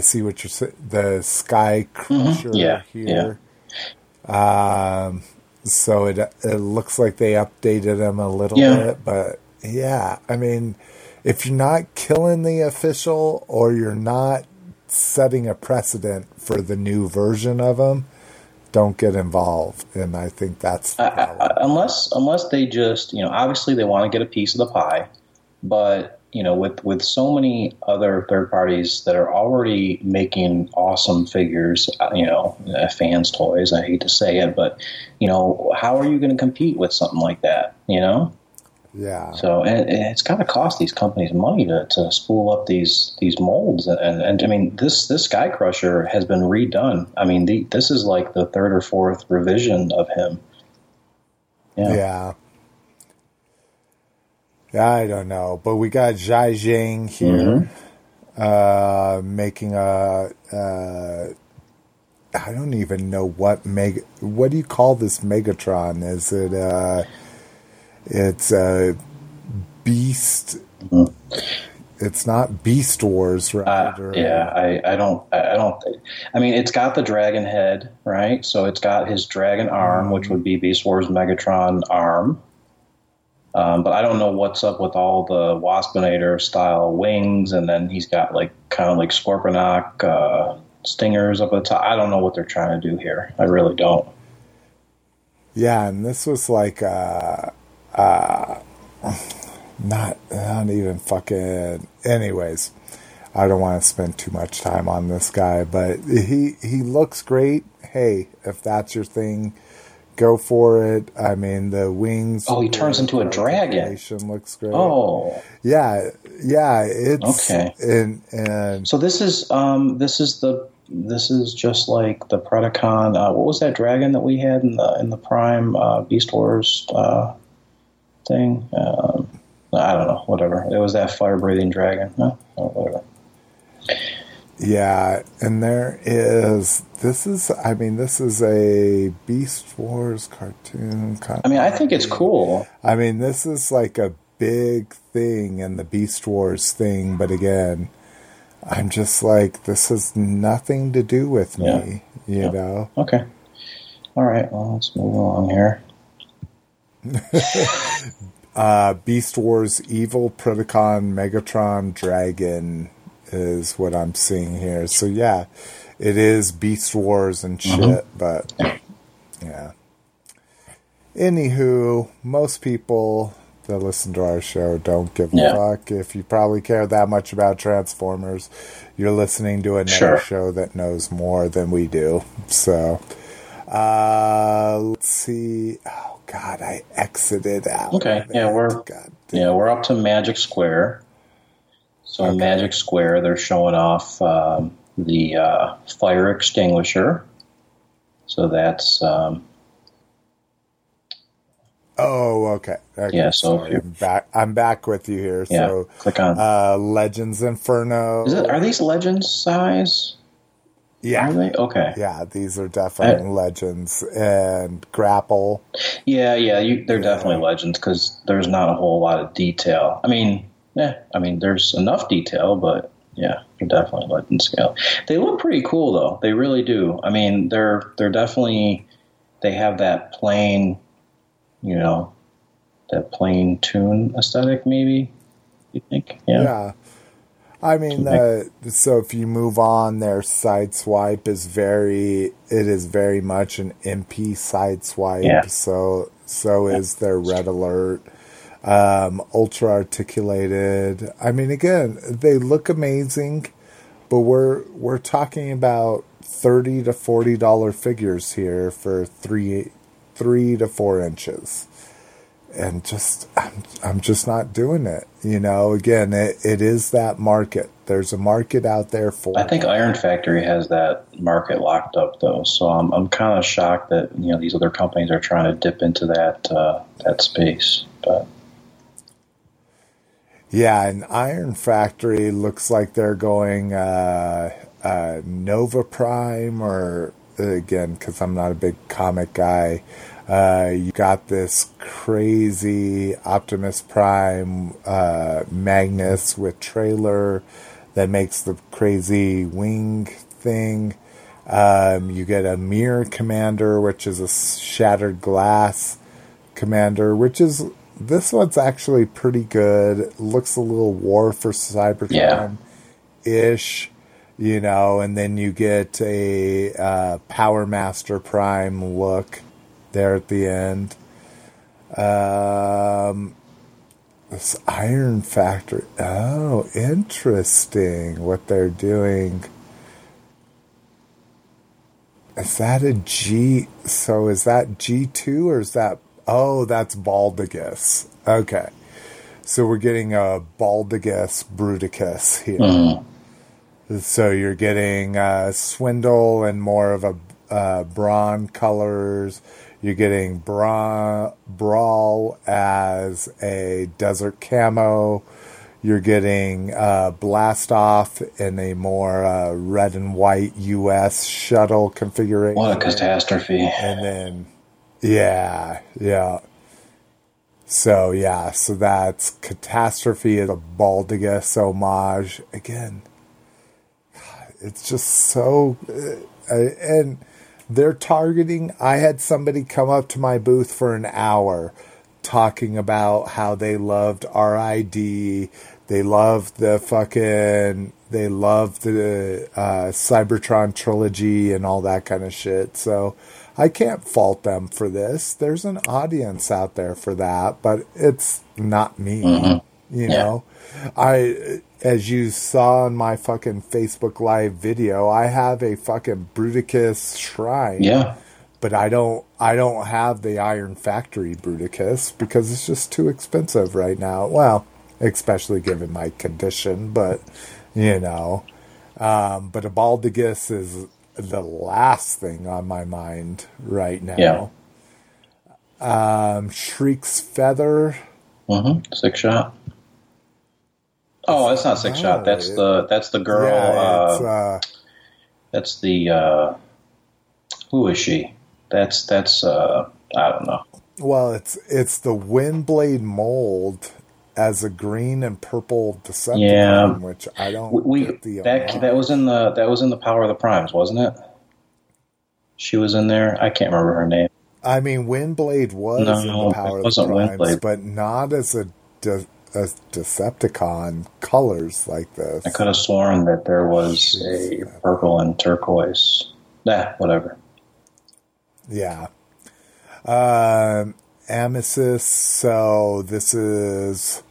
see what you're saying. The Sky Crusher here. Yeah. So it looks like they updated him a little bit, but yeah, I mean, if you're not killing the official or you're not setting a precedent for the new version of him, don't get involved. And I think that's the problem. Unless they just, obviously they want to get a piece of the pie, but with so many other third parties that are already making awesome figures, fans' toys, I hate to say it, but, how are you going to compete with something like that, Yeah. So, and it's got to cost these companies money to spool up these molds. And I mean, this Sky Crusher has been redone. I mean, this is like the third or fourth revision of him. Yeah. I don't know, but we got Zhai Zhang here making I don't even know what do you call this Megatron? Is it it's a beast? Mm-hmm. It's not Beast Wars, right? I mean, it's got the dragon head, right? So it's got his dragon arm, which would be Beast Wars Megatron arm. But I don't know what's up with all the Waspinator style wings, and then he's got kind of like Scorponok stingers up at the top. I don't know what they're trying to do here. I really don't. Yeah, and this was like not even fucking. Anyways, I don't want to spend too much time on this guy, but he looks great. Hey, if that's your thing, go for it. I mean, the wings. Oh, he turns into a dragon. Looks great. Oh, yeah. It's okay. And so this is just like the Predacon. What was that dragon that we had in the Prime Beast Wars thing? I don't know. Whatever. It was that fire breathing dragon. Huh? Oh, whatever. Yeah, and this is a Beast Wars cartoon. I mean, I think it's cool. I mean, this is like a big thing in the Beast Wars thing, but again, I'm just like, this has nothing to do with me, you know? Okay. All right, well, let's move along here. Beast Wars Evil, Predacon, Megatron, Dragon is what I'm seeing here. So yeah, it is Beast Wars and shit, but yeah. Anywho, most people that listen to our show don't give a fuck. If you probably care that much about Transformers, you're listening to another show that knows more than we do. So, let's see. Oh God, I exited out. Okay, yeah, we're up to Magic Square. So in Magic Square, they're showing off the fire extinguisher. So that's... okay. Yeah, so I'm back with you here. Yeah, so, click on... Legends Inferno. Are these Legends size? Yeah. Are they? Okay. Yeah, these are definitely Legends. And Grapple. Yeah, they're definitely Legends because there's not a whole lot of detail. I mean, there's enough detail, but yeah, they're definitely Legend scale. They look pretty cool, though. They really do. I mean, they're definitely, they have that plain, that plain tune aesthetic, maybe, you think? Yeah. I mean, so if you move on, their sideswipe is very much an MP sideswipe. Yeah. So is their Red Alert. Ultra articulated. I mean, again, they look amazing, but we're talking about $30 to $40 figures here for three to 4 inches, and just I'm just not doing it. Again, it is that market. There's a market out there for. I think Iron Factory has that market locked up though, so I'm kind of shocked that these other companies are trying to dip into that space, but. Yeah, and Iron Factory looks like they're going Nova Prime, or again, because I'm not a big comic guy, you got this crazy Optimus Prime Magnus with trailer that makes the crazy wing thing. You get a mirror commander, which is a shattered glass commander, which is... This one's actually pretty good. It looks a little War for Cybertron-ish, you know, and then you get a Power Master Prime look there at the end. This Iron Factory. Oh, interesting what they're doing. Is that a G? So is that G2 or is that... Oh, that's Baldigus. Okay. So we're getting a Baldigus Bruticus here. Mm-hmm. So you're getting Swindle and more of a Brawn colors. You're getting Brawl as a desert camo. You're getting Blastoff in a more red and white U.S. shuttle configuration. What a catastrophe. And then... Yeah. So that's Catastrophe of the Baldigus homage. Again, it's just so... and they're targeting... I had somebody come up to my booth for an hour talking about how they loved R.I.D., they loved the Cybertron trilogy and all that kind of shit, so... I can't fault them for this. There's an audience out there for that, but it's not me. Mm-hmm. You know, I, as you saw in my fucking Facebook Live video, I have a fucking Bruticus shrine. Yeah, but I don't have the Iron Factory Bruticus because it's just too expensive right now. Well, especially given my condition, but you know, but a Baldigus is the last thing on my mind right now. Yeah. Shriek's Feather. Mm-hmm. Six Shot. Oh, that's not Six Shot. That's the girl. Yeah, that's the who is she? That's I don't know. Well, it's the Windblade mold as a green and purple Decepticon, which I don't get the amount. That was in the Power of the Primes, wasn't it? She was in there. I can't remember her name. I mean, Windblade was in the Power of the Primes, Windblade, but not as a Decepticon colors like this. I could have sworn that there was a purple and turquoise. Nah, whatever. Yeah. Amethyst, so this is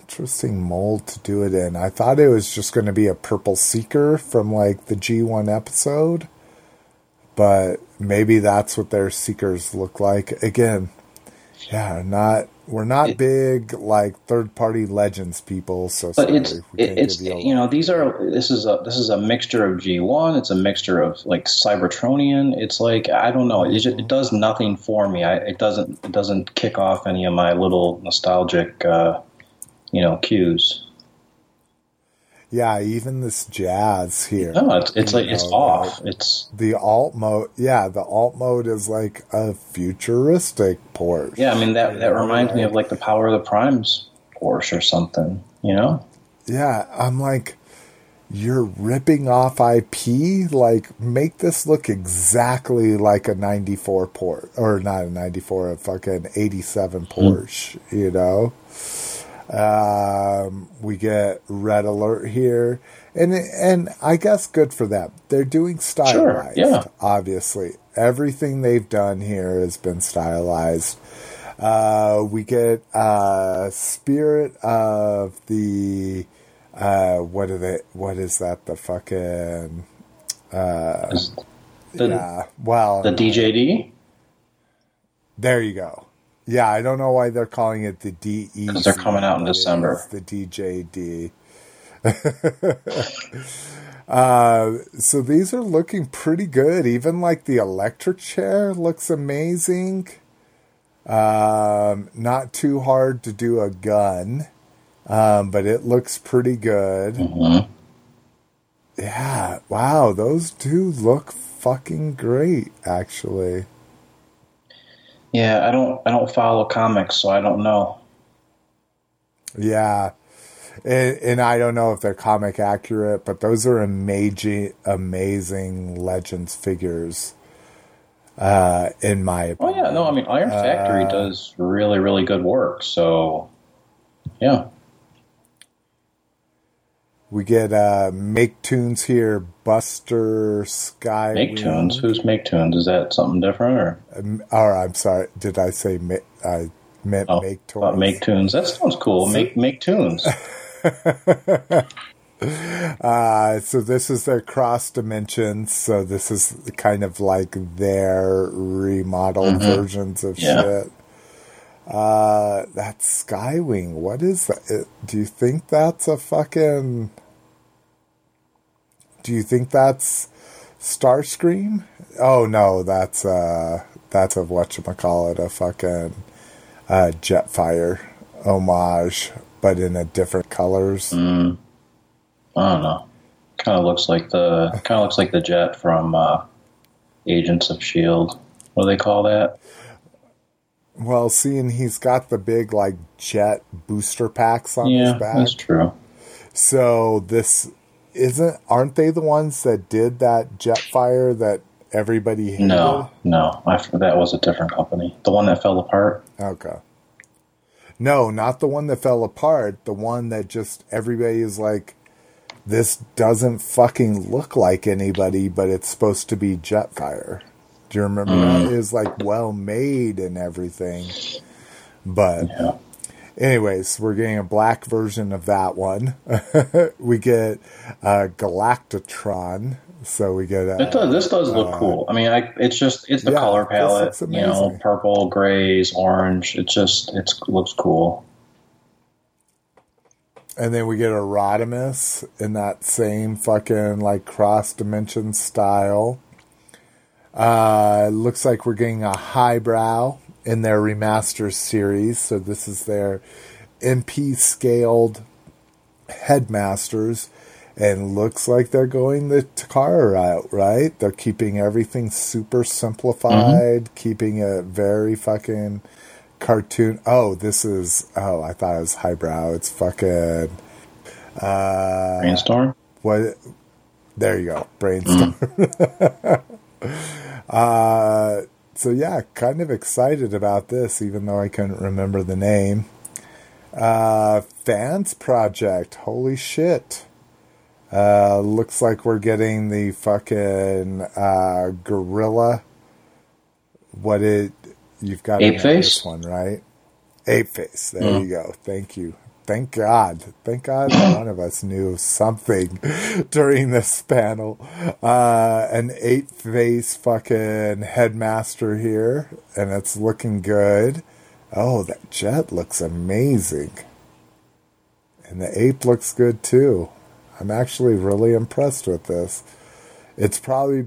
interesting mold to do it in. I thought it was just going to be a purple seeker from like the G1 episode, but maybe that's what their seekers look like. Again, we're not big like third party legends people. So but this is a mixture of G1. It's a mixture of like Cybertronian. It's like I don't know. It does nothing for me. It doesn't kick off any of my little nostalgic cues. Yeah, even this jazz here. No, it's off. It's the alt mode. Yeah, the alt mode is like a futuristic Porsche. Yeah, I mean that reminds me of like the Power of the Primes Porsche or something. You know? Yeah, I'm like, you're ripping off IP. Like, make this look exactly like a '94 Porsche, or not a '94, a fucking '87 Porsche. Mm. You know. We get Red Alert here, and I guess good for them. They're doing stylized, obviously. Everything they've done here has been stylized. We get Spirit of the the DJD. There you go. Yeah, I don't know why they're calling it the DE. Because they're coming out in December. It's the DJD. So these are looking pretty good. Even like the electric chair looks amazing. Not too hard to do a gun, but it looks pretty good. Mm-hmm. Yeah, wow, those do look fucking great, actually. Yeah, I don't follow comics, so I don't know. Yeah. And I don't know if they're comic accurate, but those are amazing Legends figures, in my opinion. Oh, yeah. No, I mean, Iron Factory does really, really good work. So, yeah. We get Make Tunes here, Buster, Sky. Make Tunes? Who's Make Tunes? Is that something different? Or I'm sorry. Did I say Make Tunes? Make Tunes. That sounds cool. Make Tunes. So this is their cross dimensions. So this is kind of like their remodeled versions of shit. That's Skywing. What is that? Do you think that's a fucking... Do you think that's Starscream? Oh no, that's a whatchamacallit, a fucking Jetfire homage, but in a different colors. I don't know. Kind of looks like the jet from Agents of S.H.I.E.L.D. What do they call that? Well, seeing he's got the big like jet booster packs on his back. Yeah, that's true. So this aren't they the ones that did that Jetfire that everybody hated? No, that was a different company. The one that fell apart. Okay. No, not the one that fell apart. The one that just everybody is like, this doesn't fucking look like anybody, but it's supposed to be Jetfire. Do you remember that? It was like well made and everything. But anyways, we're getting a black version of that one. We get Galactatron. So we get this does look cool. I mean, it's just the color palette, you know, purple, grays, orange. It looks cool. And then we get a Rodimus in that same fucking like cross dimension style. Looks like we're getting a highbrow in their remaster series. So this is their MP scaled headmasters. And looks like they're going the Takara route, right? They're keeping everything super simplified, keeping it very fucking cartoon. Oh, I thought it was highbrow. It's fucking... Brainstorm? What? There you go. Brainstorm. So yeah, kind of excited about this, even though I couldn't remember the name. Fans Project. Holy shit. Looks like we're getting the fucking gorilla. You've got Ape Face? This one, right? Ape Face. There you go. Thank you. Thank God. Thank God one of us knew something during this panel. An Ape Face fucking headmaster here, and it's looking good. Oh, that jet looks amazing. And the ape looks good too. I'm actually really impressed with this. It's probably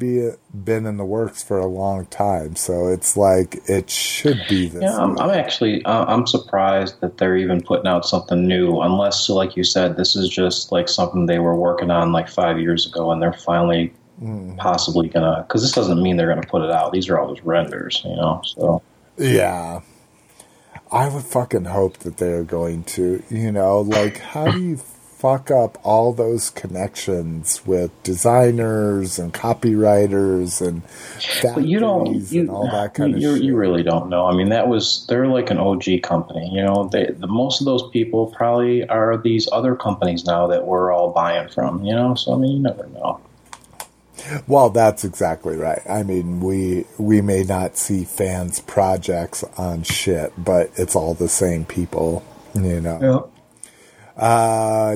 been in the works for a long time, so it's like it should be this. Yeah, I'm surprised that they're even putting out something new, unless, like you said, this is just like something they were working on like 5 years ago, and they're finally possibly gonna. Because this doesn't mean they're gonna put it out. These are all just renders, you know. So yeah. I would fucking hope that they're going to. You know, like how do you fuck up all those connections with designers and copywriters and factories and all that kind of shit. You really don't know. I mean, they're like an OG company. You know, most of those people probably are these other companies now that we're all buying from, you know? So, I mean, you never know. Well, that's exactly right. I mean, we may not see Fans Projects on shit, but it's all the same people, you know? Yeah.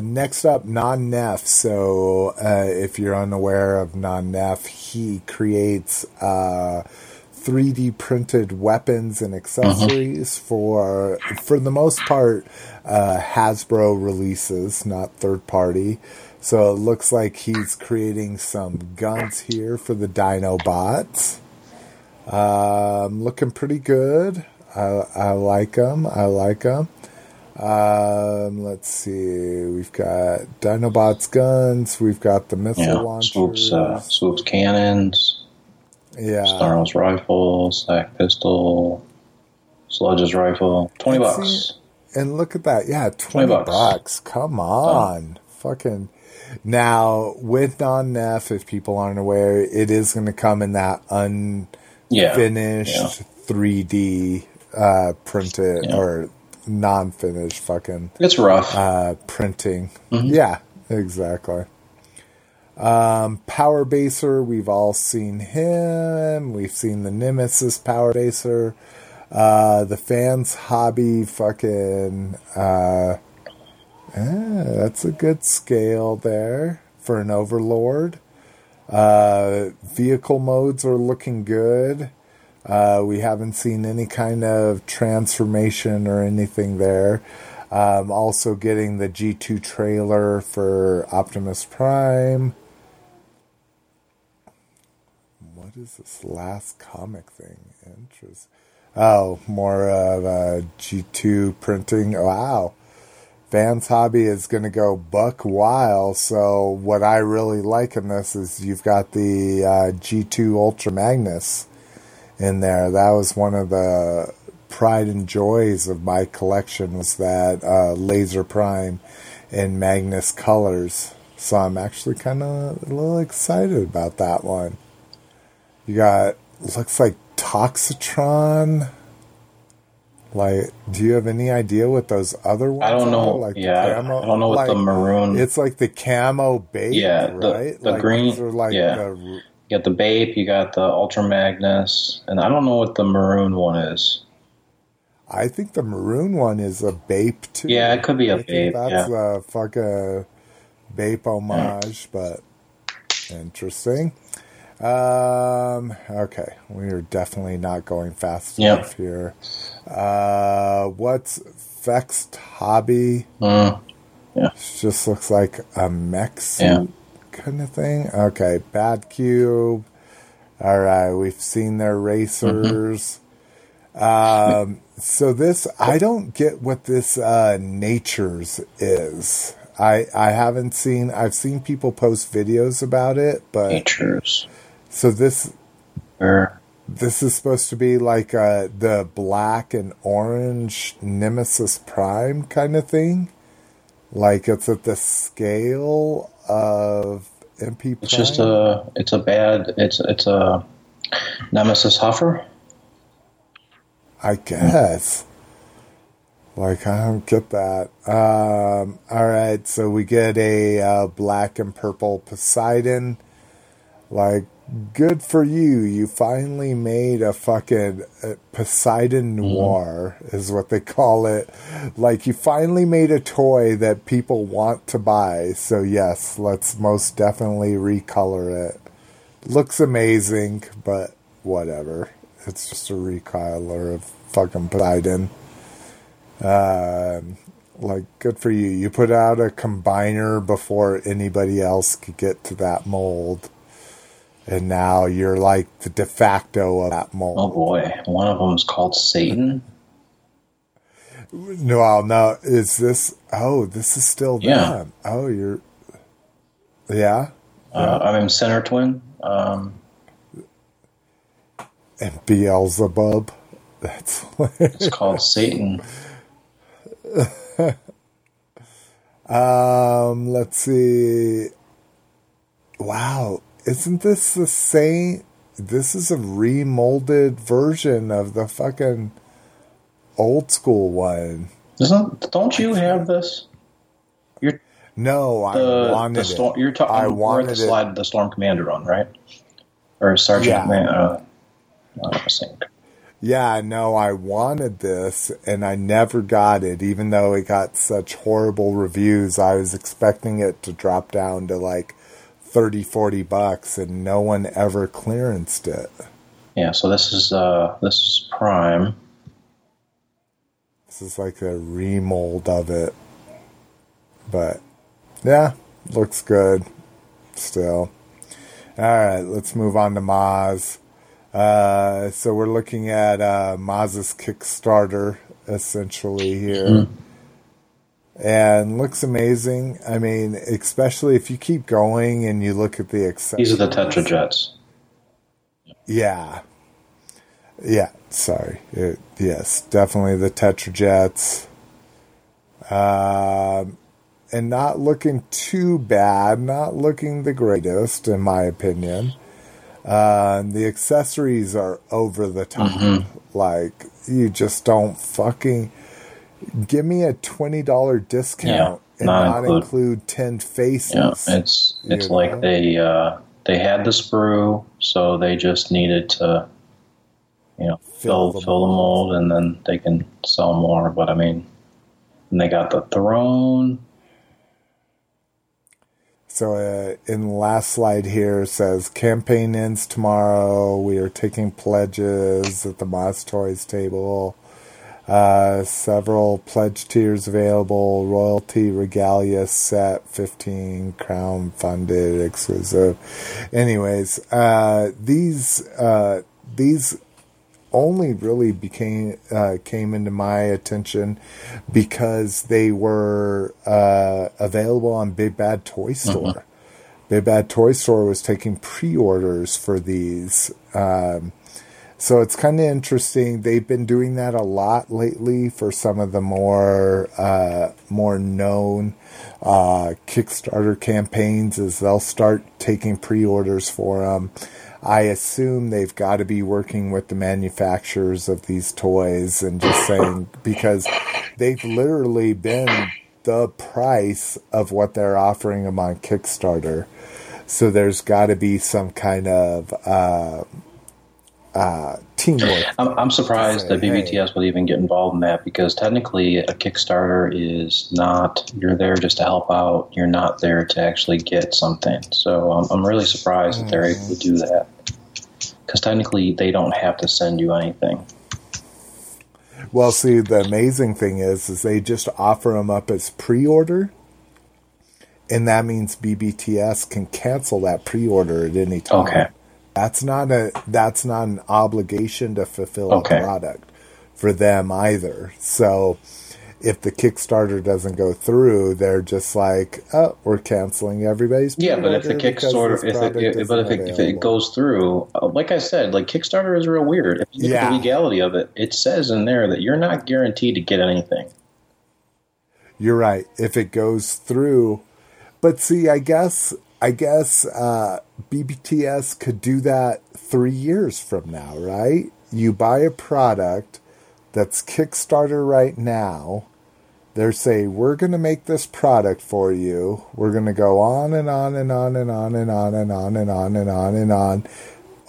Next up, Non-Neff. So, if you're unaware of Non-Neff, he creates 3D printed weapons and accessories for the most part, Hasbro releases, not third party. So it looks like he's creating some guns here for the Dinobots. Looking pretty good. I like them. Let's see. We've got Dinobot's guns. We've got the missile launchers. Swoops cannons. Yeah. Snarl's rifle. Sack pistol. Sludge's rifle. $20. And look at that. Yeah, 20 bucks. Come on. Fucking. Now, with non-NEF, if people aren't aware, it is going to come in that unfinished 3D printed or non-finished fucking... It's rough. Printing. Mm-hmm. Yeah, exactly. Power Baser, we've all seen him. We've seen the Nemesis Power Baser. The Fans Hobby fucking... that's a good scale there for an Overlord. Vehicle modes are looking good. We haven't seen any kind of transformation or anything there. Also getting the G2 trailer for Optimus Prime. What is this last comic thing? Interesting. Oh, more of G2 printing. Wow. Fans Hobby is going to go buck wild, so what I really like in this is you've got the G2 Ultra Magnus in there. That was one of the pride and joys of my collection, was that Laser Prime in Magnus colors. So I'm actually kind of a little excited about that one. You got, looks like Toxitron... Like, do you have any idea what those other ones are? I don't know. Like I don't know what the maroon... It's like the camo Bape, right? The green... You got the Bape, you got the Ultra Magnus, and I don't know what the maroon one is. I think the maroon one is a Bape, too. Yeah, it could be a Bape, that's a fucking Bape homage, but interesting. Okay, we are definitely not going fast enough here. What's Fexed Hobby? It just looks like a mech suit kind of thing. Okay, Bad Cube. All right, we've seen their racers. Mm-hmm. So this, I don't get what this Natures is. I haven't seen. I've seen people post videos about it, but Natures. So this is supposed to be like the black and orange Nemesis Prime kind of thing. Like it's at the scale of MP Prime. It's just a Nemesis Huffer, I guess. Like, I don't get that. All right, so we get a black and purple Poseidon. Like, good for you. You finally made a fucking Poseidon Noir, is what they call it. Like, you finally made a toy that people want to buy. So, yes, let's most definitely recolor it. Looks amazing, but whatever. It's just a recolor of fucking Poseidon. Like, good for you. You put out a combiner before anybody else could get to that mold. And now you're like the de facto of that mold. Oh boy, one of them is called Satan. No, is this? Oh, this is still them. Oh, you're. Yeah. I mean, Center Twin. And Beelzebub. That's hilarious. It's called Satan. Let's see. Wow. Isn't this the same? This is a remolded version of the fucking old school one. Don't you have this? I wanted it. You're talking about the slide the Storm Commander on, right? Or Sergeant Commander. I think. Yeah, no, I wanted this, and I never got it. Even though it got such horrible reviews, I was expecting it to drop down to like 30, 40 bucks, and no one ever clearanced it. Yeah, so this is Prime. This is like a remold of it. But, yeah, looks good still. All right, let's move on to Maz. So we're looking at Maz's Kickstarter, essentially, here. Mm-hmm. And looks amazing. I mean, especially if you keep going and you look at the accessories. These are the Tetra Jets. Yeah. Yeah, sorry. Yes, definitely the Tetra Jets. And not looking too bad, not looking the greatest, in my opinion. The accessories are over the top. Mm-hmm. Like, you just don't fucking... Give me a $20 discount and not include 10 faces. Yeah, it's like they had the sprue, so they just needed to, you know, fill the mold, and then they can sell more. But, I mean, and they got the throne... So in the last slide here, it says, campaign ends tomorrow. We are taking pledges at the Moz Toys table. Several pledge tiers available. Royalty Regalia set, 15 Crown funded exclusive. Anyways, these only really came into my attention because they were available on Big Bad Toy Store. Mm-hmm. Big Bad Toy Store was taking pre-orders for these. So it's kind of interesting. They've been doing that a lot lately for some of the more known Kickstarter campaigns, as they'll start taking pre-orders for them. I assume they've got to be working with the manufacturers of these toys and just saying, because they've literally been the price of what they're offering them on Kickstarter. So there's got to be some kind of teamwork. I'm surprised that BBTS would even get involved in that, because technically a Kickstarter is not, you're there just to help out. You're not there to actually get something. So I'm really surprised that they're able to do that, because technically they don't have to send you anything. Well, see, the amazing thing is they just offer them up as pre-order, and that means BBTS can cancel that pre-order at any time. Okay. That's not an obligation to fulfill a product for them either. So if the Kickstarter doesn't go through, they're just like, oh, we're canceling everybody's. Yeah, but if the Kickstarter, if it goes through, like I said, like Kickstarter is real weird. If you look at the legality of it, it says in there that you're not guaranteed to get anything. You're right. If it goes through, but see, I guess BBTS could do that 3 years from now, right? You buy a product that's Kickstarter right now. They're saying, we're going to make this product for you. We're going to go on and on and on and on and on and on and on and on and on.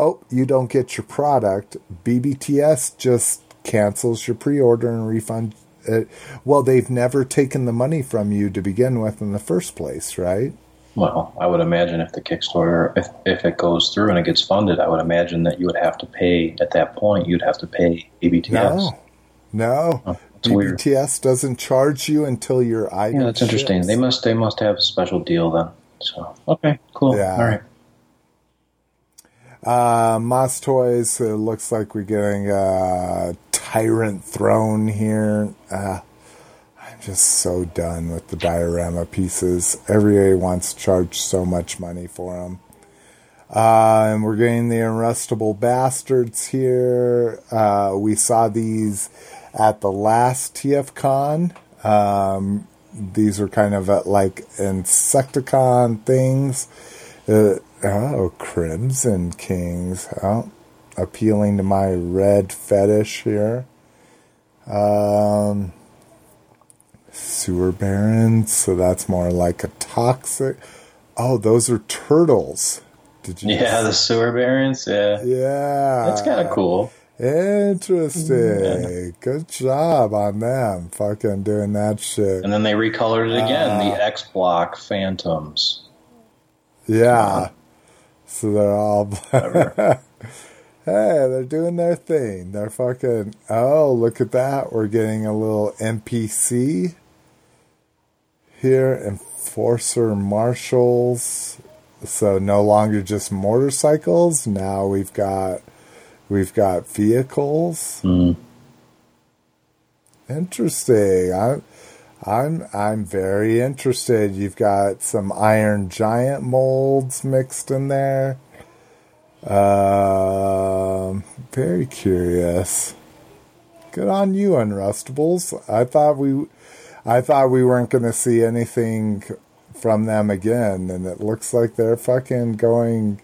Oh, you don't get your product. BBTS just cancels your pre-order and refunds it. Well, they've never taken the money from you to begin with in the first place, right? Well, I would imagine if the Kickstarter, if it goes through and it gets funded, I would imagine that you would have to pay, at that point, you'd have to pay BBTS. No. Oh, BBTS weird. Doesn't charge you until your item. Yeah, that's ships. Interesting. They must have a special deal then. So, okay, cool. Yeah. All right. Moz Toys, it looks like we're getting a Tyrant Throne here. Just so done with the diorama pieces. Everybody wants to charge so much money for them. And we're getting the Unrestable Bastards here. We saw these at the last TFCon. These were kind of like Insecticon things. Crimson Kings. Oh, appealing to my red fetish here. Sewer Barons, so that's more like a toxic. Oh, those are turtles. Did you? Yeah, the Sewer Barons. Yeah, yeah, that's kind of cool. Interesting. Yeah. Good job on them, fucking doing that shit. And then they recolored it again. The X Block Phantoms. Yeah, so they're all. Hey, they're doing their thing. They're fucking... Oh, look at that. We're getting a little NPC here. Enforcer Marshals. So no longer just motorcycles. Now we've got vehicles. Mm. Interesting. I'm very interested. You've got some Iron Giant molds mixed in there. Very curious. Good on you, Unrustables. I thought we I thought we weren't going to see anything from them again, and it looks like they're fucking going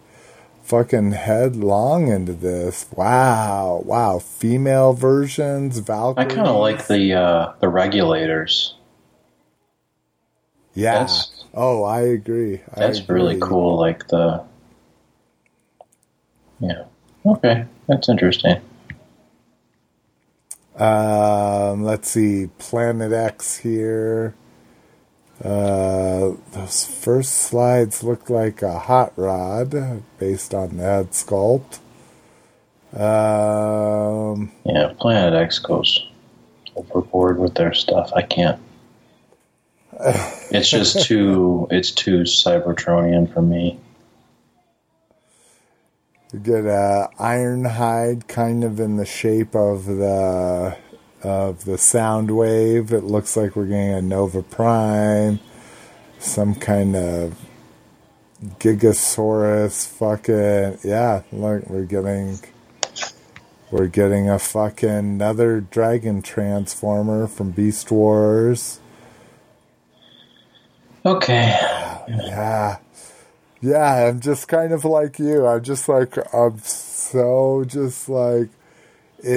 fucking headlong into this. Wow. Wow. Female versions, Valkyries. I kind of like the regulators. Yeah. I agree. That's really cool. Like the... Yeah. Okay. That's interesting. Let's see. Planet X here. Those first slides look like a hot rod based on the head sculpt. Yeah, Planet X goes overboard with their stuff. I can't. It's just too. It's too Cybertronian for me. You get Ironhide kind of in the shape of the sound wave. It looks like we're getting a Nova Prime, some kind of Gigasaurus. Fucking yeah! Look, we're getting a fucking another Dragon Transformer from Beast Wars. Okay. Yeah. Yeah, I'm just kind of like you. I'm so it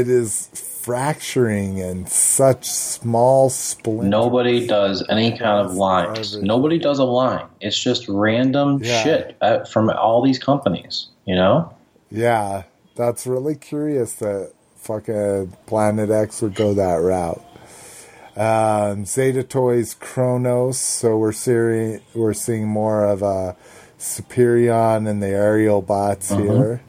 is fracturing in such small splinters. Nobody does any kind of lines. Nobody does a line. It's just random shit from all these companies, you know? Yeah, that's really curious that fucking Planet X would go that route. Zeta Toys Kronos, so we're seeing more of a Superion and the aerial bots here.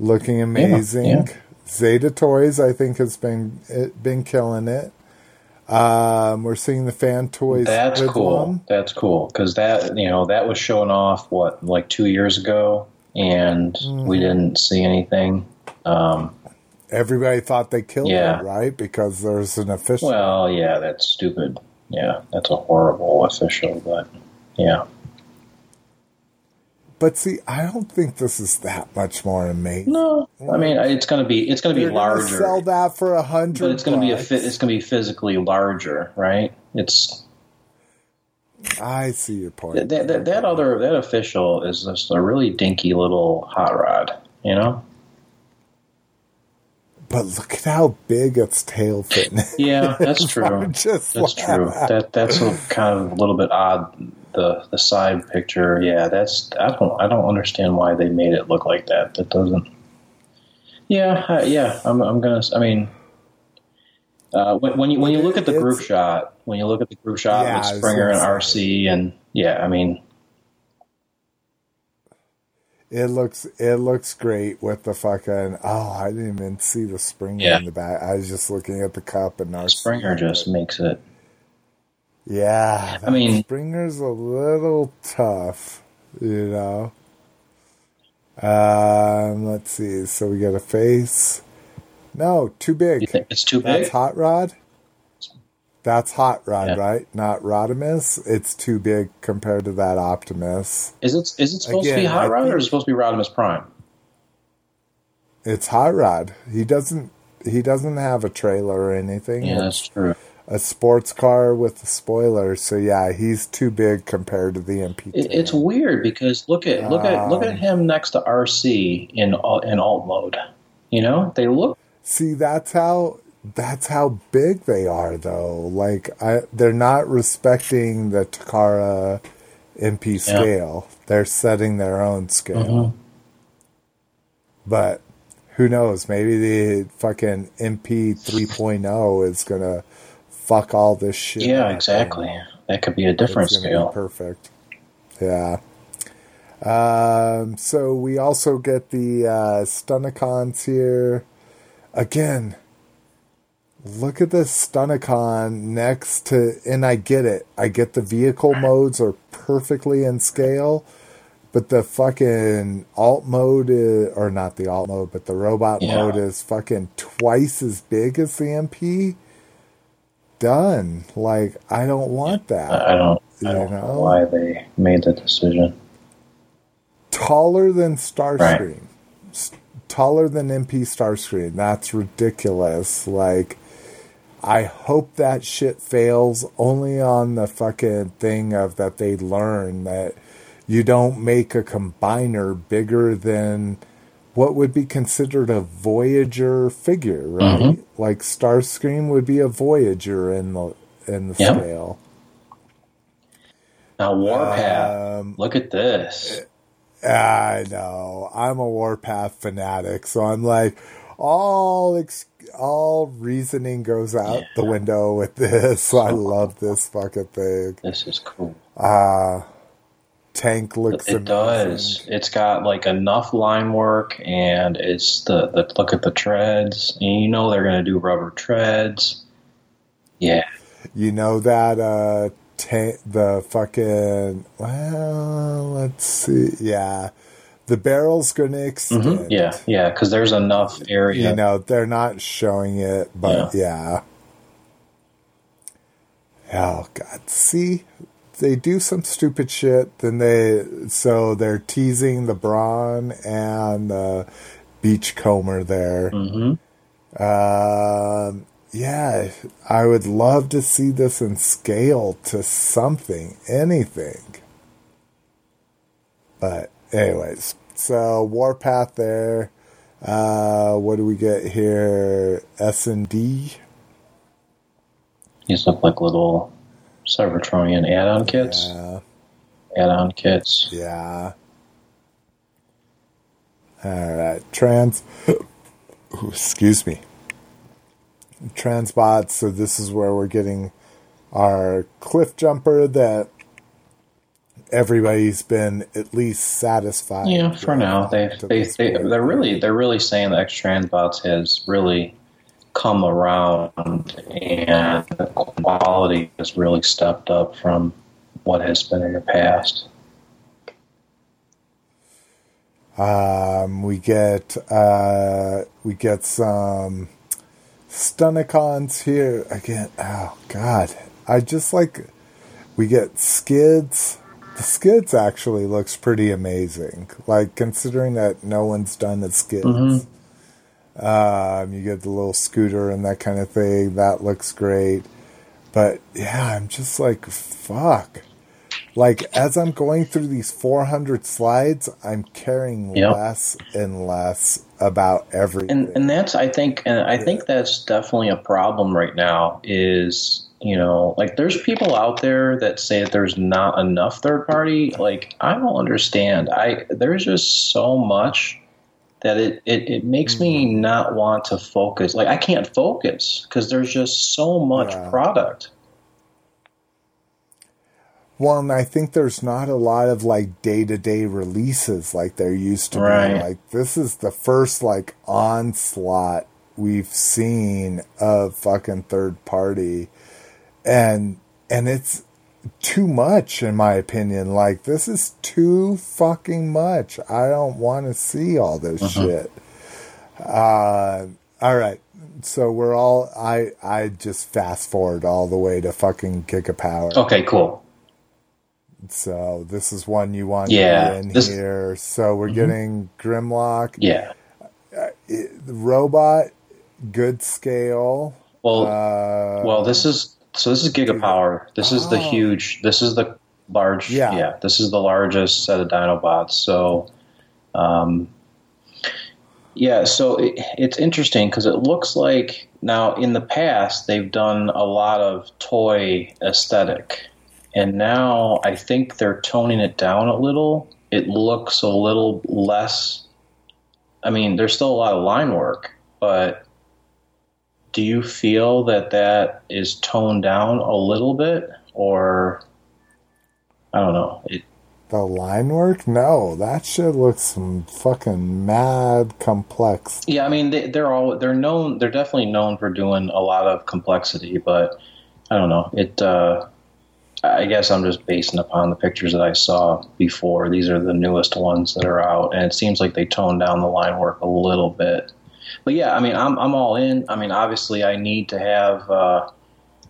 Looking amazing. Yeah, yeah. Zeta Toys, I think, has been killing it. We're seeing the Fan Toys. That's cool. Them. That's cool because that was showing off like 2 years ago, and we didn't see anything. Everybody thought they killed it, right? Because there's an official. Well, yeah, that's stupid. Yeah, that's a horrible official, but yeah. But see, I don't think this is that much more amazing. No, I mean it's gonna be larger. Gonna sell that for $100, but it's gonna be it's gonna be physically larger, right? It's. I see your point. That official is just a really dinky little hot rod, you know. But look at how big its tail fit. Yeah, that's true. True. That's a kind of a little bit odd. The side picture, yeah, that's I don't understand why they made it look like that. That doesn't. Yeah, when you look at the group shot, with Springer and RC, and yeah, I mean, it looks great with the fucking. Oh, I didn't even see the Springer in the back. I was just looking at the cup and RC. Springer just makes it. Yeah, I mean, Springer's a little tough, you know. Let's see. So we got a face. No, too big. You think it's too big? That's Hot Rod. That's Hot Rod, right? Not Rodimus. It's too big compared to that Optimus. Is it supposed to be Hot Rod or is it supposed to be Rodimus Prime? It's Hot Rod. He doesn't have a trailer or anything. Yeah, that's true. A sports car with a spoiler, so yeah, he's too big compared to the MP. It's weird because look at him next to RC in alt mode. You know, they look. See, that's how big they are, though. Like they're not respecting the Takara MP scale. Yeah. They're setting their own scale. Mm-hmm. But who knows? Maybe the fucking MP 3.0 is gonna. Fuck all this shit. Yeah, exactly. That could be a different scale. Perfect. Yeah. So we also get the Stunicons here. Again, look at this Stunicon next to, and I get it. I get the vehicle modes are perfectly in scale, but the fucking alt mode, but the robot mode is fucking twice as big as the MP. Done. Like I don't want that. I don't know why they made the decision. Taller than Starscream, taller than MP Starscream. That's ridiculous. Like I hope that shit fails only on the fucking thing of that they learn that you don't make a combiner bigger than what would be considered a Voyager figure, right? Mm-hmm. Like Starscream would be a Voyager in the yep. scale. Now Warpath, look at this. I know. I'm a Warpath fanatic, so I'm like, all reasoning goes out the window with this. I love this fucking thing. This is cool. Tank looks amazing. It does. It's got like enough line work, and it's the look at the treads, and you know they're gonna do rubber treads. Yeah. You know that the fucking let's see. Yeah. The barrel's going to extend. Mm-hmm. Yeah, because there's enough area. You know, they're not showing it, but Oh, God. See, they do some stupid shit, then they're teasing the Brawn and the Beachcomber there. Mm-hmm. Yeah, I would love to see this in scale to something, anything. But anyways, so Warpath there. What do we get here? S&D. These look like little Cybertronian add-on kits. Yeah. Add-on kits. Yeah. All right. Transbots. So this is where we're getting our cliff jumper that everybody's been at least satisfied. Yeah, for now, they're really saying that Transbots has really come around, and the quality has really stepped up from what has been in the past. We get some Stunicons here again. Oh God, we get Skids. The Skids actually looks pretty amazing. Like, considering that no one's done the Skids. Mm-hmm. You get the little scooter and that kind of thing. That looks great. But, yeah, I'm just like, fuck. Like, as I'm going through these 400 slides, I'm caring less and less about everything. And that's, I think that's definitely a problem right now is... You know, like there's people out there that say that there's not enough third party. Like, I don't understand. There's just so much that it makes me not want to focus. Like, I can't focus because there's just so much product. Well, and I think there's not a lot of like day-to-day releases like there used to be. Like, this is the first like onslaught we've seen of fucking third party. And it's too much, in my opinion. Like, this is too fucking much. I don't want to see all this shit. All right. So we're all... I just fast-forward all the way to fucking Gigapower. Okay, cool. So this is one you want to get in here. So we're getting Grimlock. Yeah. The robot, good scale. Well, this is... So this is Gigapower. This is the huge. This is the large. Yeah. This is the largest set of Dinobots. So, So it's interesting because it looks like now in the past they've done a lot of toy aesthetic, and now I think they're toning it down a little. It looks a little less. I mean, there's still a lot of line work, but. Do you feel that is toned down a little bit, or I don't know? The line work? No, that shit looks some fucking mad complex. Yeah, I mean they're known. They're definitely known for doing a lot of complexity, but I don't know. I guess I'm just basing upon the pictures that I saw before. These are the newest ones that are out, and it seems like they toned down the line work a little bit. But yeah, I mean, I'm all in. I mean, obviously, I need to have I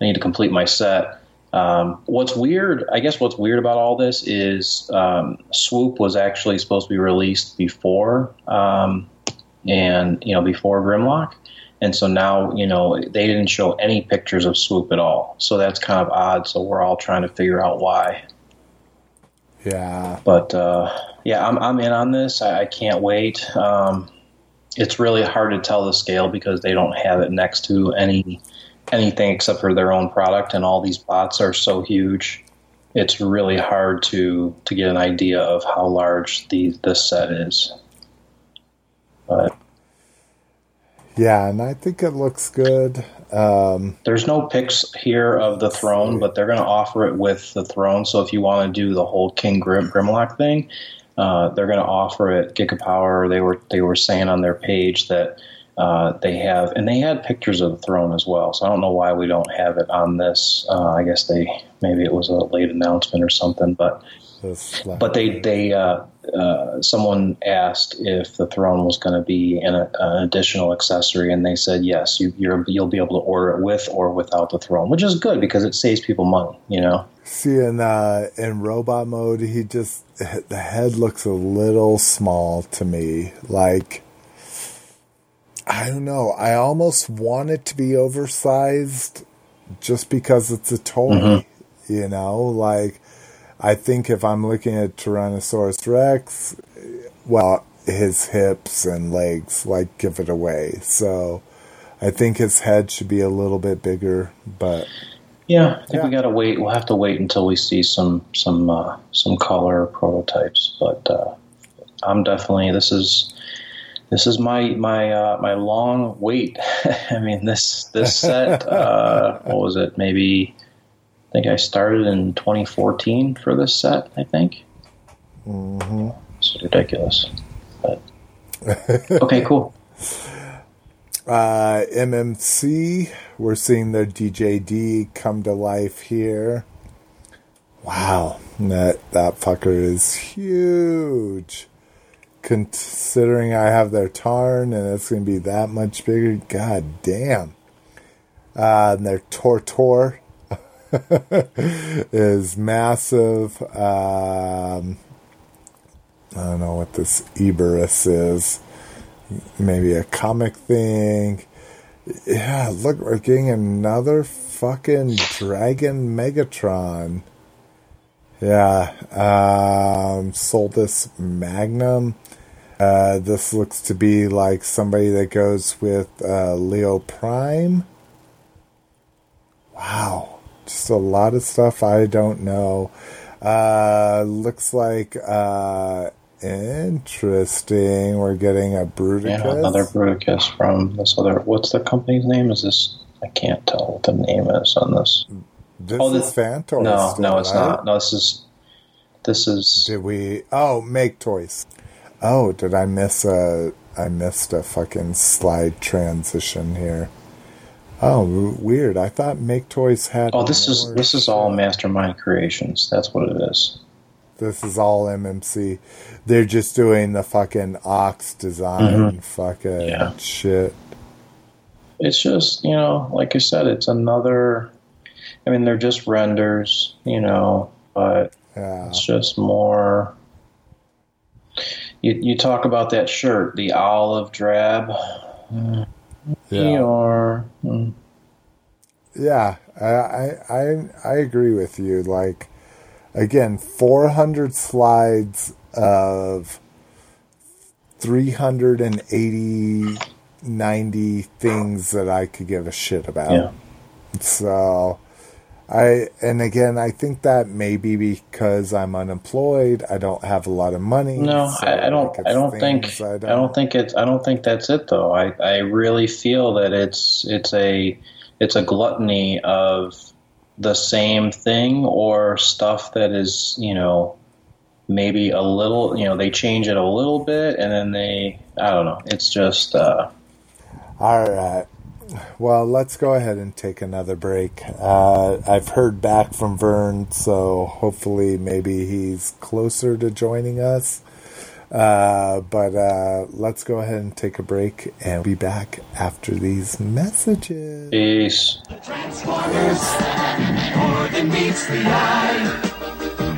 need to complete my set. What's weird about all this is Swoop was actually supposed to be released before, and you know, before Grimlock, And so now, you know, they didn't show any pictures of Swoop at all. So that's kind of odd. So we're all trying to figure out why. Yeah. But, yeah, I'm in on this. I can't wait. It's really hard to tell the scale because they don't have it next to anything except for their own product, and all these bots are so huge. It's really hard to get an idea of how large this set is. But yeah, and I think it looks good. There's no pics here of the throne, but they're going to offer it with the throne. So if you want to do the whole King Grimlock thing, they're going to offer it. Gigapower, they were saying on their page that they have, and they had pictures of the throne as well. So I don't know why we don't have it on this. I guess maybe it was a late announcement or something. But someone asked if the throne was going to be an additional accessory, and they said yes. You'll be able to order it with or without the throne, which is good because it saves people money. You know. See, in robot mode, the head looks a little small to me. Like, I don't know. I almost want it to be oversized, just because it's a toy. Mm-hmm. You know, like. I think if I'm looking at Tyrannosaurus Rex, well, his hips and legs, like, give it away. So I think his head should be a little bit bigger, but... Yeah, I think we gotta wait. We'll have to wait until we see some color prototypes, but I'm definitely... This is my long wait. I mean, this set, what was it, maybe... I think I started in 2014 for this set, I think. Mm-hmm. It's ridiculous. But. Okay, cool. MMC, we're seeing their DJD come to life here. Wow, that fucker is huge. Considering I have their Tarn and it's going to be that much bigger, god damn. And their Tortor. Is massive. I don't know what this Eberus is. Maybe a comic thing. Yeah, look, we're getting another fucking Dragon Megatron. Yeah, Soltis Magnum. This looks to be like somebody that goes with Leo Prime. Wow. Just a lot of stuff I don't know. Looks like interesting. We're getting a Bruticus. Yeah, another Bruticus from this other... What's the company's name? Is this... I can't tell what the name is on this. This is Phantoys. No, it's not. No, this is... Did we... Oh, Make Toys. Oh, did I miss a... I missed a fucking slide transition here. Oh, weird. I thought Make Toys had... Oh, this is all Mastermind Creations. That's what it is. This is all MMC. They're just doing the fucking Ox design fucking shit. It's just, you know, like I said, it's another... I mean, they're just renders, you know, but it's just more... You talk about that shirt, the olive drab... Yeah. Yeah, I agree with you. Like, again, 400 slides of 390 things that I could give a shit about. Yeah. So, I think that maybe because I'm unemployed, I don't have a lot of money. No, so I don't think that's it though. I really feel that it's a gluttony of the same thing or stuff that is, you know, maybe a little, you know, they change it a little bit and then I don't know. It's just all right. Well, let's go ahead and take another break. I've heard back from Vern, so hopefully maybe he's closer to joining us. But let's go ahead and take a break and be back after these messages. Peace. The Transformers, more than meets the eye.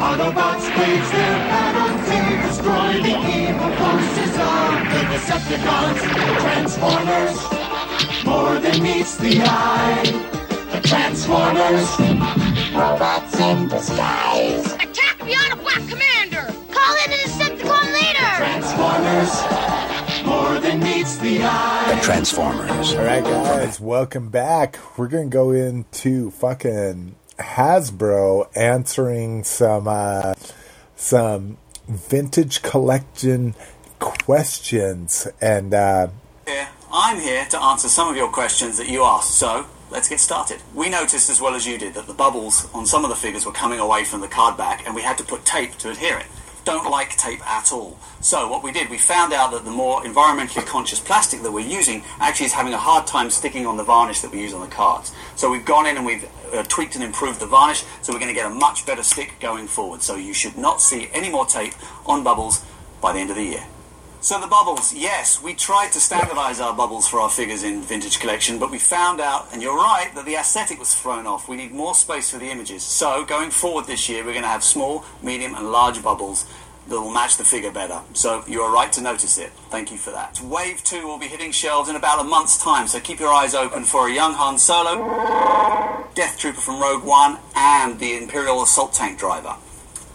Autobots wage their battle to destroy the evil forces of the Decepticons. The Transformers. More than meets the eye. The Transformers, robots in disguise. Attack beyond a black commander. Call in a Decepticon leader. The Transformers, more than meets the eye. The Transformers. All right, guys, welcome back. We're gonna go into fucking Hasbro answering some vintage collection questions, and I'm here to answer some of your questions that you asked, so let's get started. We noticed as well as you did that the bubbles on some of the figures were coming away from the card back, and we had to put tape to adhere it. Don't like tape at all. So what we did, we found out that the more environmentally conscious plastic that we're using actually is having a hard time sticking on the varnish that we use on the cards. So we've gone in and we've tweaked and improved the varnish, so we're going to get a much better stick going forward. So you should not see any more tape on bubbles by the end of the year. So the bubbles, yes, we tried to standardize our bubbles for our figures in Vintage Collection, but we found out, and you're right, that the aesthetic was thrown off. We need more space for the images. So going forward this year, we're going to have small, medium, and large bubbles that will match the figure better. So you are right to notice it. Thank you for that. Wave 2 will be hitting shelves in about a month's time, so keep your eyes open for a young Han Solo, Death Trooper from Rogue One, and the Imperial Assault Tank Driver.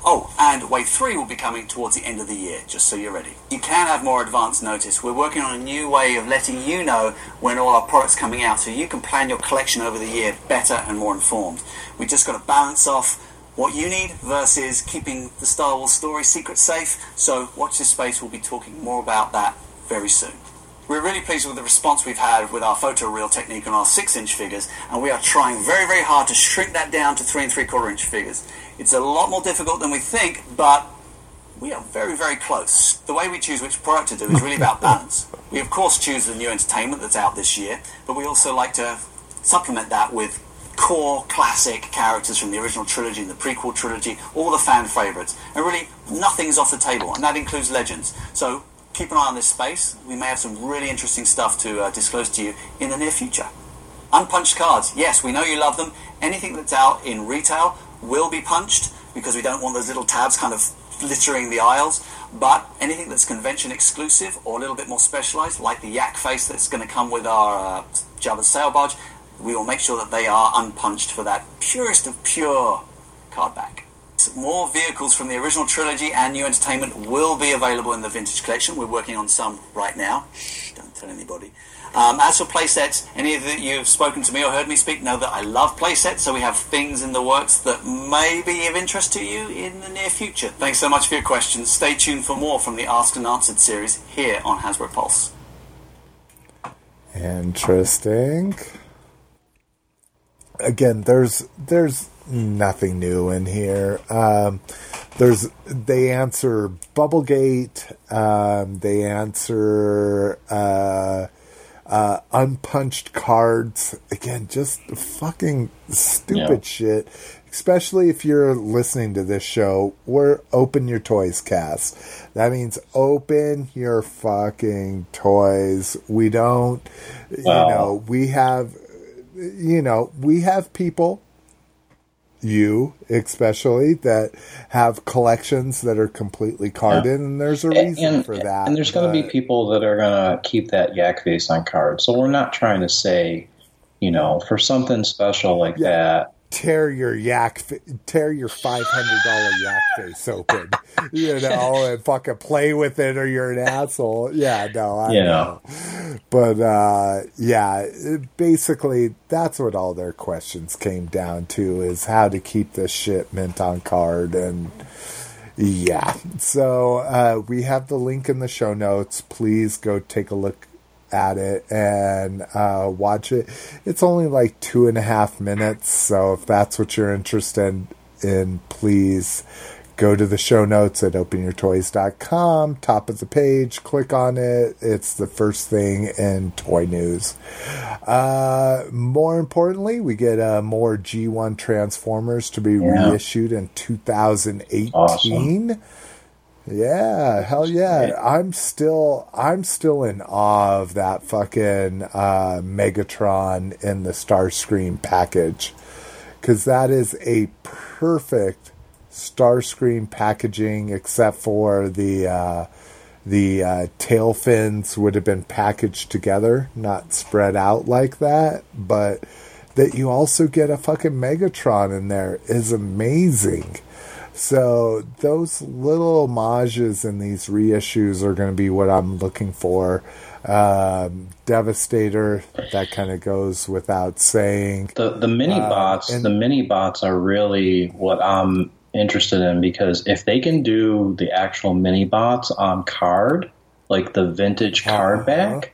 Oh, and Wave 3 will be coming towards the end of the year, just so you're ready. You can have more advance notice. We're working on a new way of letting you know when all our products are coming out, so you can plan your collection over the year better and more informed. We just got to balance off what you need versus keeping the Star Wars story secret safe, so watch this space. We'll be talking more about that very soon. We're really pleased with the response we've had with our photoreal technique on our 6-inch figures, and we are trying very, very hard to shrink that down to 3 3/4-inch figures. It's a lot more difficult than we think, but we are very, very close. The way we choose which product to do is really about balance. We, of course, choose the new entertainment that's out this year, but we also like to supplement that with core classic characters from the original trilogy and the prequel trilogy, all the fan favourites. And really, nothing's off the table, and that includes Legends. So keep an eye on this space. We may have some really interesting stuff to disclose to you in the near future. Unpunched cards. Yes, we know you love them. Anything that's out in retail will be punched, because we don't want those little tabs kind of littering the aisles. But anything that's convention exclusive or a little bit more specialized, like the yak face that's going to come with our Jabba's sail barge, we will make sure that they are unpunched for that purest of pure card back. More vehicles from the original trilogy and new entertainment will be available in the vintage collection. We're working on some right now. Shh, don't tell anybody. As for playsets, any of you who've spoken to me or heard me speak know that I love playsets, so we have things in the works that may be of interest to you in the near future. Thanks so much for your questions. Stay tuned for more from the Asked and Answered series here on Hasbro Pulse. Interesting. Again, there's nothing new in here. They answer Bubblegate. They answer unpunched cards. Again, just fucking stupid shit. Especially if you're listening to this show, we're Open Your Toys Cast. That means open your fucking toys. We don't, we have people, you especially, that have collections that are completely carded, and there's a reason for that. And there's going to be people that are going to keep that yak face on cards. So we're not trying to say, for something special like that, tear your $500 yak face open, and fucking play with it, or you're an asshole. I know. But basically that's what all their questions came down to, is how to keep this shit mint on card. And so we have the link in the show notes. Please go take a look at it and watch it. It's only like 2.5 minutes, so if that's what you're interested in, please go to the show notes at openyourtoys.com, top of the page, click on it. It's the first thing in toy news. More importantly, we get more G1 Transformers to be reissued in 2018. Awesome. Yeah, hell yeah. I'm still in awe of that fucking Megatron in the Starscream package, because that is a perfect Starscream packaging, except for the tail fins would have been packaged together, not spread out like that, but that you also get a fucking Megatron in there is amazing. So those little homages in these reissues are going to be what I'm looking for. Devastator, that kind of goes without saying. The mini bots, the mini bots are really what I'm interested in, because if they can do the actual mini bots on card, like the vintage card back,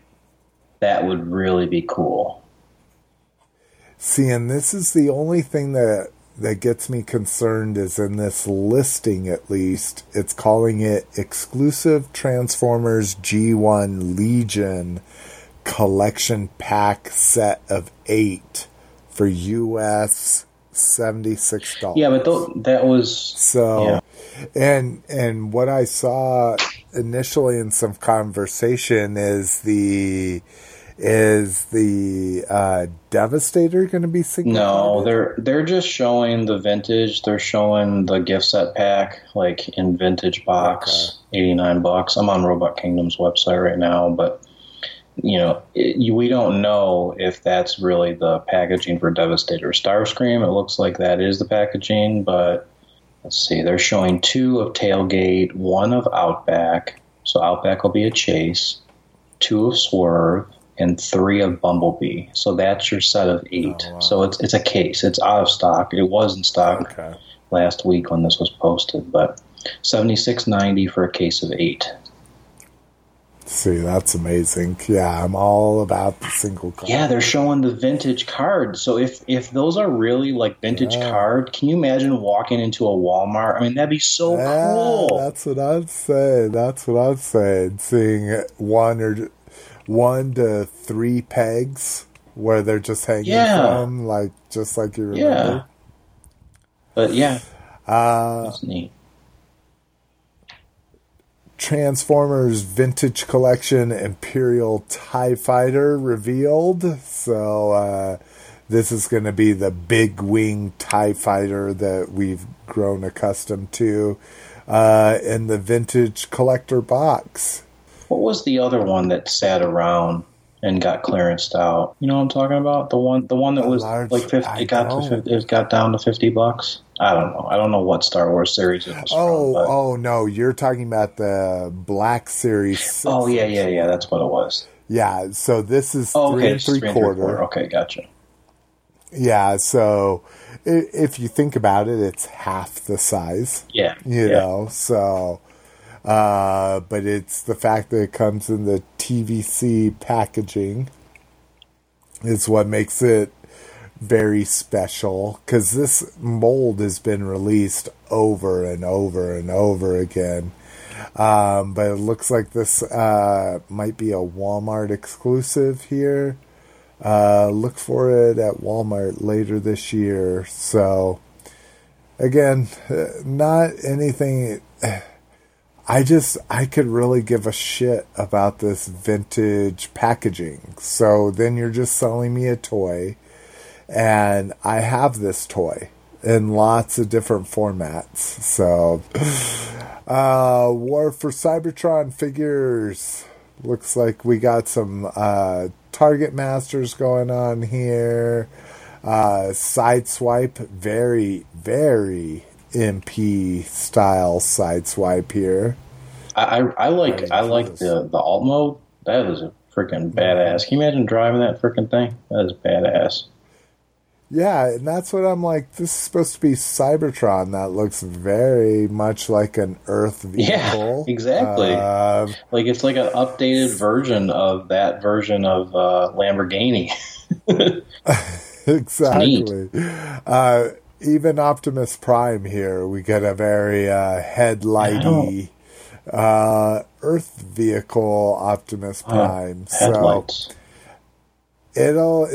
that would really be cool. See, and this is the only thing that gets me concerned is in this listing, at least, it's calling it Exclusive Transformers G1 Legion Collection Pack Set of 8 for US $76. Yeah, but that was... So, yeah. And what I saw initially in some conversation is the Devastator going to be significant? No, they're just showing the vintage. They're showing the gift set pack, like in vintage box, okay. $89. I'm on Robot Kingdom's website right now, but you know, we don't know if that's really the packaging for Devastator. Starscream, it looks like that is the packaging, but let's see. They're showing 2 of Tailgate, 1 of Outback, so Outback will be a chase, 2 of Swerve, and 3 of Bumblebee. So that's your set of 8. Oh, wow. So it's a case. It's out of stock. It was in stock last week when this was posted, but $76.90 for a case of 8. See, that's amazing. Yeah, I'm all about the single card. Yeah, they're showing the vintage cards. So if those are really like vintage card, can you imagine walking into a Walmart? I mean, that'd be so cool. That's what I'd say. That's what I'd say. Seeing one to 3 pegs where they're just hanging from, like just like you remember. Yeah. But yeah, that's neat. Transformers Vintage Collection Imperial TIE Fighter revealed. So this is going to be the big wing TIE Fighter that we've grown accustomed to in the vintage collector box. What was the other one that sat around and got clearanced out? You know what I'm talking about? The one that was like 50. It got down to $50. I don't know. I don't know what Star Wars series it was from. Oh no, you're talking about the Black Series 6. Oh yeah. That's what it was. Yeah. So this is three and three quarter. Okay, gotcha. Yeah. So if you think about it, it's half the size. Yeah. You know. So. But it's the fact that it comes in the TVC packaging is what makes it very special, because this mold has been released over and over and over again. But it looks like this might be a Walmart exclusive here. Look for it at Walmart later this year. So, again, not anything... I could really give a shit about this vintage packaging. So then you're just selling me a toy, and I have this toy in lots of different formats. So, War for Cybertron figures. Looks like we got some Target Masters going on here. Sideswipe, very, very MP style sideswipe here. I like the alt mode. That is a freaking badass. Can you imagine driving that freaking thing? That is badass. Yeah, and that's what I'm like. This is supposed to be Cybertron. That looks very much like an Earth vehicle. Yeah, exactly. Like it's like an updated version of that version of Lamborghini. Exactly. Even Optimus Prime here, we get a very headlighty Earth vehicle Optimus Prime. Headlights. So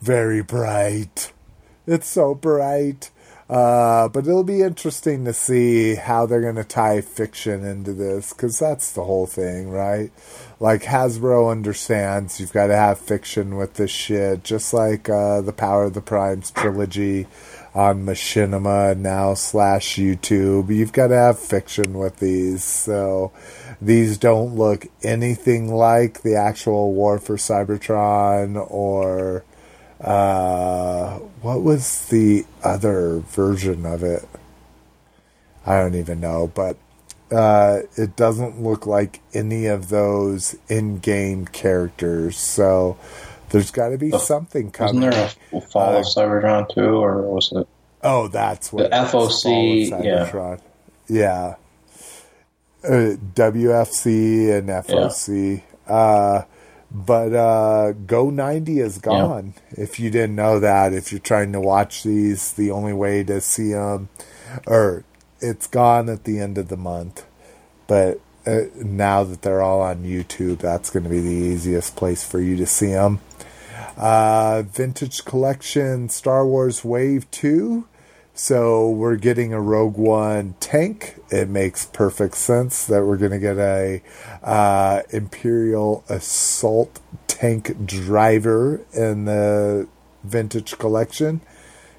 very bright. It's so bright. But it'll be interesting to see how they're going to tie fiction into this, because that's the whole thing, right? Like, Hasbro understands you've got to have fiction with this shit, just like the Power of the Primes trilogy on Machinima now / YouTube. You've got to have fiction with these. So these don't look anything like the actual War for Cybertron or what was the other version of it? I don't even know, but it doesn't look like any of those in-game characters. So there's got to be something coming. Wasn't there a Fall of Cybertron too, or was it? Oh, that's what the FOC. Cybertron. Yeah. WFC and FOC. Yeah. But Go 90 is gone. Yeah. If you didn't know that, if you're trying to watch these, the only way to see them, or it's gone at the end of the month. But now that they're all on YouTube, that's going to be the easiest place for you to see them. Vintage Collection Star Wars Wave 2. So we're getting a Rogue One tank. It makes perfect sense that we're going to get a Imperial Assault tank driver in the Vintage Collection.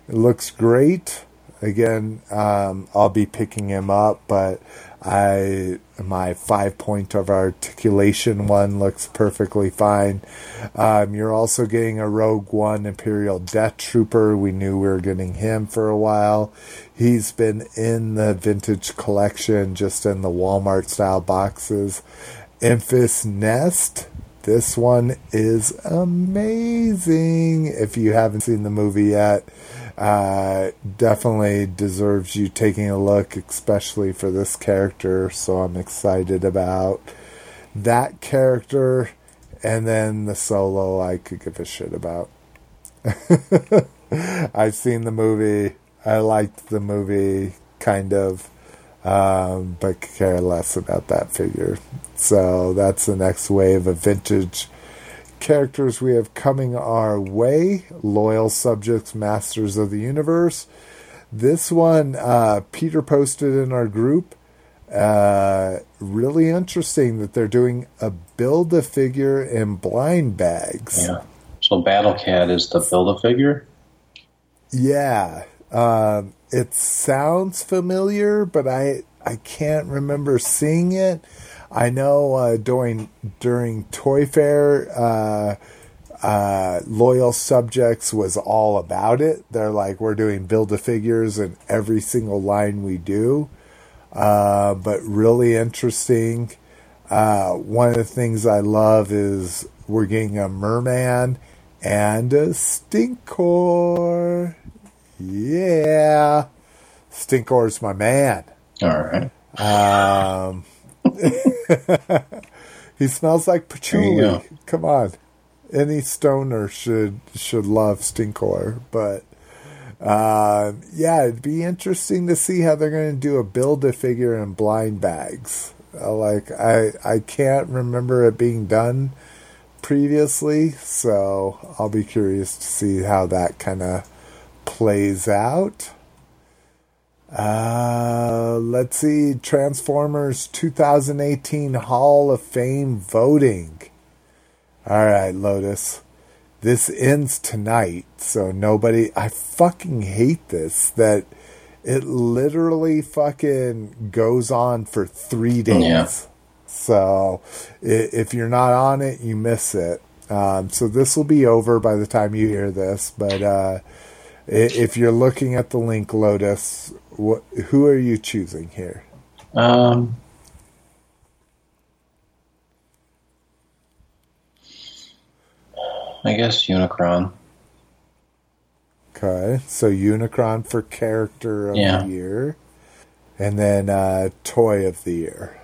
It looks great. Again, I'll be picking him up, but my 5-point of articulation one looks perfectly fine. You're also getting a Rogue One Imperial Death Trooper. We knew we were getting him for a while. He's been in the Vintage Collection, just in the Walmart-style boxes. Infus Nest. This one is amazing. If you haven't seen the movie yet, definitely deserves you taking a look, especially for this character. So I'm excited about that character. And then the Solo, I could give a shit about. I've seen the movie. I liked the movie, kind of. But care less about that figure. So that's the next wave of vintage characters we have coming our way. Loyal Subjects, Masters of the Universe. This one, Peter posted in our group. Really interesting that they're doing a Build-A-Figure in blind bags. Yeah. So Battle Cat is the Build-A-Figure? Yeah. It sounds familiar, but I can't remember seeing it. I know during Toy Fair, Loyal Subjects was all about it. They're like, we're doing Build-A-Figures in every single line we do. But really interesting. One of the things I love is we're getting a Merman and a Stinkor. Yeah. Stinkor's my man. All right. He smells like patchouli. Come on. Any stoner should love Stinkor. But, yeah, it'd be interesting to see how they're going to do a Build-A-Figure in blind bags. I can't remember it being done previously, so I'll be curious to see how that kind of plays out. Let's see. Transformers 2018 Hall of Fame voting. All right, Lotus. This ends tonight, so nobody... I fucking hate this, that it literally fucking goes on for 3 days. Yeah. So if you're not on it, you miss it. So this will be over by the time you hear this, but... if you're looking at the link, Lotus, who are you choosing here? I guess Unicron. Okay, so Unicron for Character of the Year, and then Toy of the Year.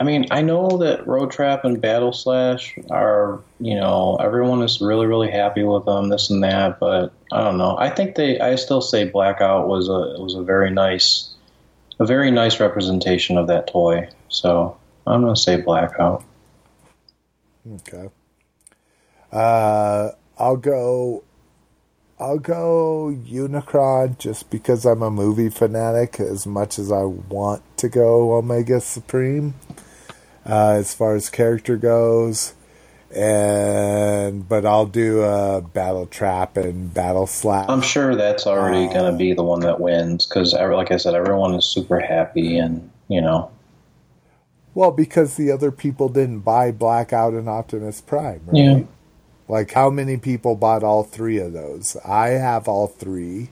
I mean, I know that Road Trap and Battle Slash are, everyone is really, really happy with them, this and that, but I don't know. I still say Blackout was a very nice representation of that toy. So I'm going to say Blackout. Okay. I'll go Unicron just because I'm a movie fanatic as much as I want to go Omega Supreme. As far as character goes, But I'll do a Battle Trap and Battle Slap. I'm sure that's already going to be the one that wins because, like I said, everyone is super happy and, you know. Well, because the other people didn't buy Blackout and Optimus Prime, right? Yeah. Like, how many people bought all three of those? I have all three.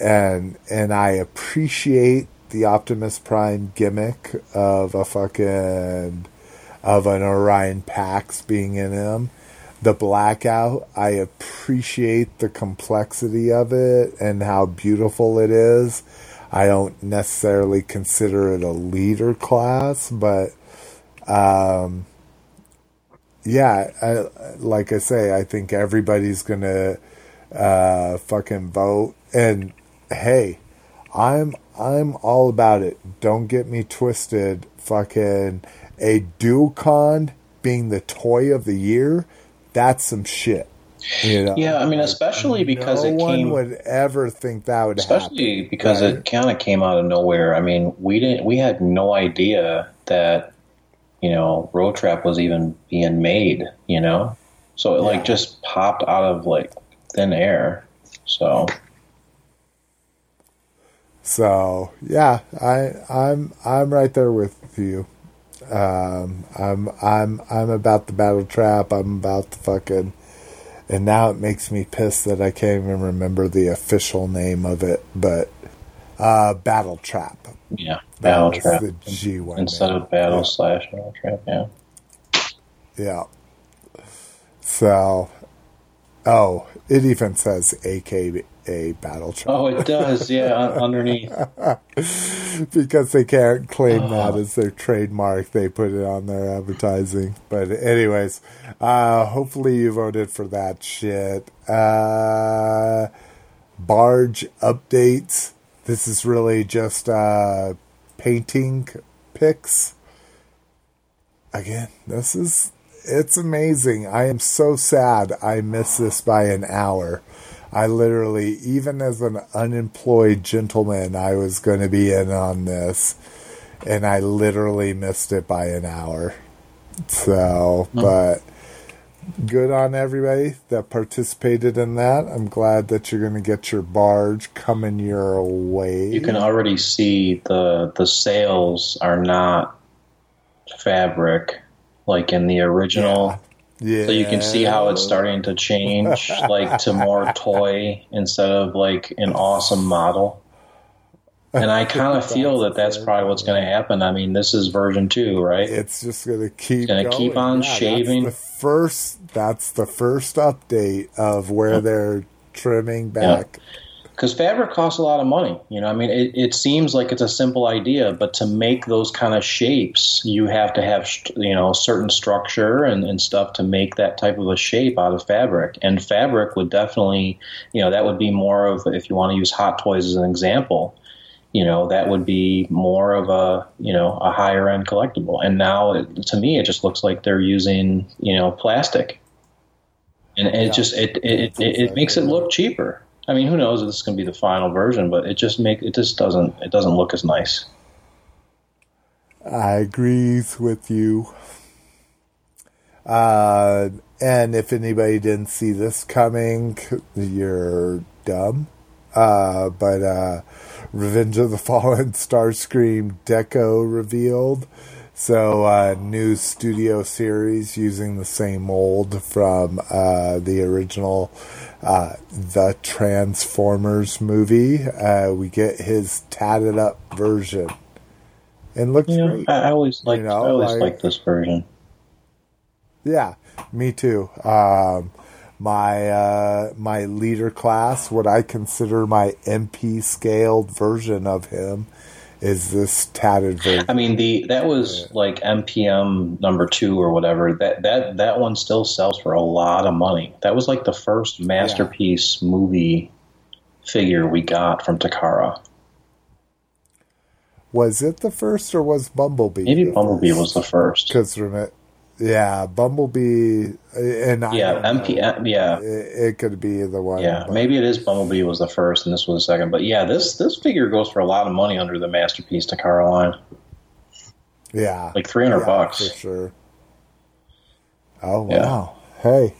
And I appreciate the Optimus Prime gimmick of a fucking... of an Orion Pax being in him. The Blackout, I appreciate the complexity of it and how beautiful it is. I don't necessarily consider it a leader class, but yeah, like I say, I think everybody's going to fucking vote. And hey, I'm all about it. Don't get me twisted. Fucking... a Duocon being the toy of the year, that's some shit. You know? Yeah, I mean, especially because it came... No one would ever think that would happen. Especially because it kind of came out of nowhere. I mean, we had no idea that, you know, Road Trap was even being made, you know? So it, like, just popped out of, like, thin air. So, yeah, I'm right there with you. I'm about the Battle Trap. I'm about the fucking, and now it makes me pissed that I can't even remember the official name of it, but, Battle Trap. Yeah. Battle Trap. The G one. Instead of Battle / Battle Trap. Yeah. Yeah. So, oh, it even says AKA Battle Trap. Oh, it does, yeah, underneath. Because they can't claim that as their trademark. They put it on their advertising. But anyways, hopefully you voted for that shit. Barge updates. This is really just painting picks. Again, it's amazing. I am so sad I missed this by an hour. I literally, even as an unemployed gentleman, I was going to be in on this, and I literally missed it by an hour. So, but good on everybody that participated in that. I'm glad that you're going to get your barge coming your way. You can already see the sails are not fabric like in the original. Yeah. Yeah. So you can see how it's starting to change, like, to more toy instead of, like, an awesome model. And I kind of feel that's probably what's going to happen. I mean, this is version 2, right? It's just going to keep going. It's going to keep on shaving. That's the first update of where they're trimming back. Because fabric costs a lot of money. You know, I mean, it seems like it's a simple idea, but to make those kind of shapes, you have to have, you know, certain structure and stuff to make that type of a shape out of fabric. And fabric would definitely, you know, that would be more of, if you want to use Hot Toys as an example, you know, that would be more of a, you know, a higher end collectible. And now, to me, it just looks like they're using, you know, plastic. And it just, it makes it look cheaper. I mean, who knows if this is going to be the final version, but it just doesn't look as nice. I agree with you. And if anybody didn't see this coming, you're dumb. But Revenge of the Fallen Starscream Deco revealed. So, new studio series using the same mold from the original The Transformers movie. We get his tatted up version. And looks great. I always liked this version. Yeah, me too. My leader class, what I consider my MP scaled version of him, is this tatted version. I mean, that was like MPM number 2 or whatever. That one still sells for a lot of money. That was like the first masterpiece movie figure we got from Takara. Was it the first, or was Bumblebee? Maybe Bumblebee was the first. Because remember, Bumblebee and MPM. Yeah, it could be the one. Yeah, maybe it is Bumblebee was the first, and this was the second. But yeah, this figure goes for a lot of money under the Masterpiece Takara line. Yeah, like $300 for sure. Oh wow! Yeah. Hey,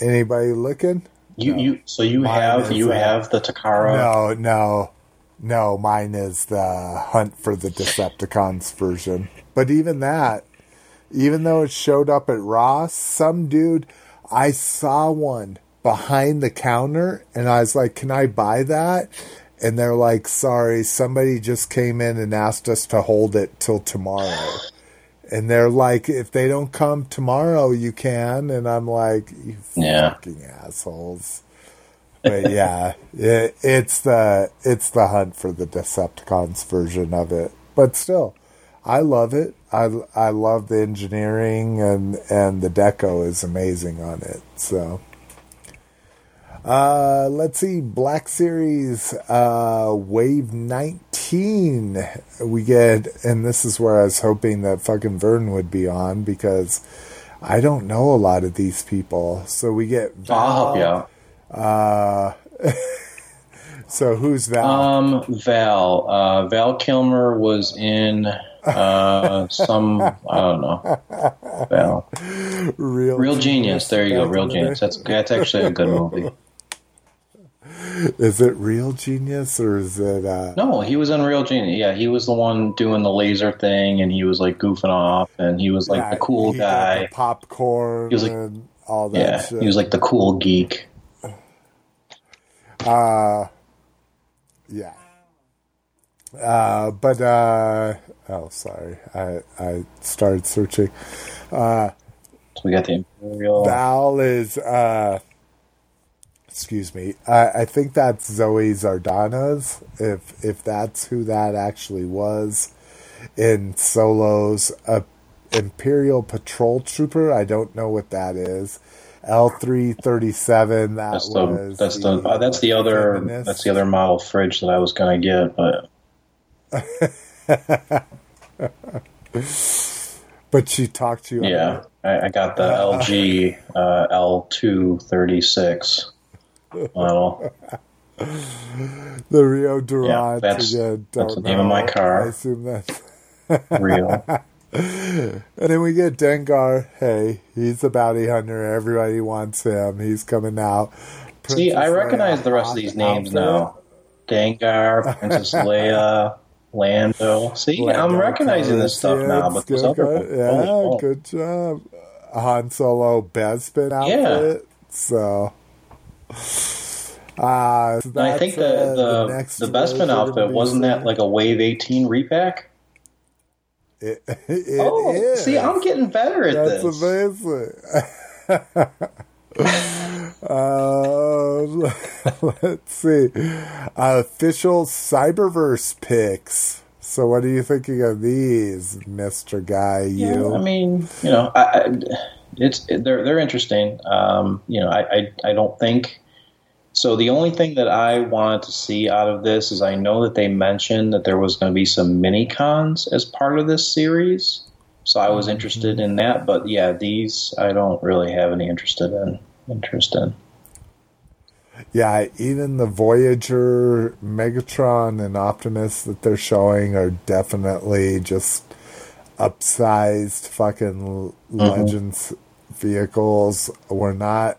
anybody looking? You have the Takara. No. Mine is the Hunt for the Decepticons version. But even that, even though it showed up at Raw, some dude, I saw one behind the counter, and I was like, "Can I buy that?" And they're like, "Sorry, somebody just came in and asked us to hold it till tomorrow." And they're like, if they don't come tomorrow, you can. And I'm like, you fucking assholes. But yeah, it's the Hunt for the Decepticons version of it. But still, I love it. I love the engineering and the deco is amazing on it. So let's see, Black Series Wave 19 we get, and this is where I was hoping that fucking Vern would be on because I don't know a lot of these people. So we get Val. So who's Val? Val Kilmer was in I don't know. Val. Real Genius. There you go. Real Genius. That's actually a good movie. Is it Real Genius or is it? No, he was in Real Genius. Yeah, he was the one doing the laser thing, and he was like goofing off, and he was like the cool guy. The popcorn. He was like and all that. Yeah, shit. He was like the cool geek. Yeah. I started searching. So we got the Imperial. Val is. Excuse me. I think that's Zoe Saldana's, if that's who that actually was, in Solo's Imperial Patrol Trooper. I don't know what that is. L337. That's the other model fridge that I was gonna get, but. But she talked to you. Yeah, I got the LG L236. Well, the Rio Durant. Yeah, that's the name of my car. I assume that's Rio. And then we get Dengar. Hey, he's the bounty hunter. Everybody wants him. He's coming out. See, I recognize the rest of these names now. Dengar, Princess Leia, Lando. See, I'm recognizing this stuff now, but those other ones. Yeah, good job. Han Solo Bespin outfit. Yeah. So... so I think the Bespin outfit wasn't that like a Wave 18 repack? It is. See, I'm getting better at this. That's amazing. Let's see, official Cyberverse picks. So, what are you thinking of these, Mr. Guy? Yeah, I mean, you know, they're interesting. You know, I don't think so. The only thing that I wanted to see out of this is I know that they mentioned that there was going to be some mini cons as part of this series, so I was interested in that. But yeah, these I don't really have any interest in. Yeah, even the Voyager, Megatron, and Optimus that they're showing are definitely just upsized fucking Legends vehicles. We're not,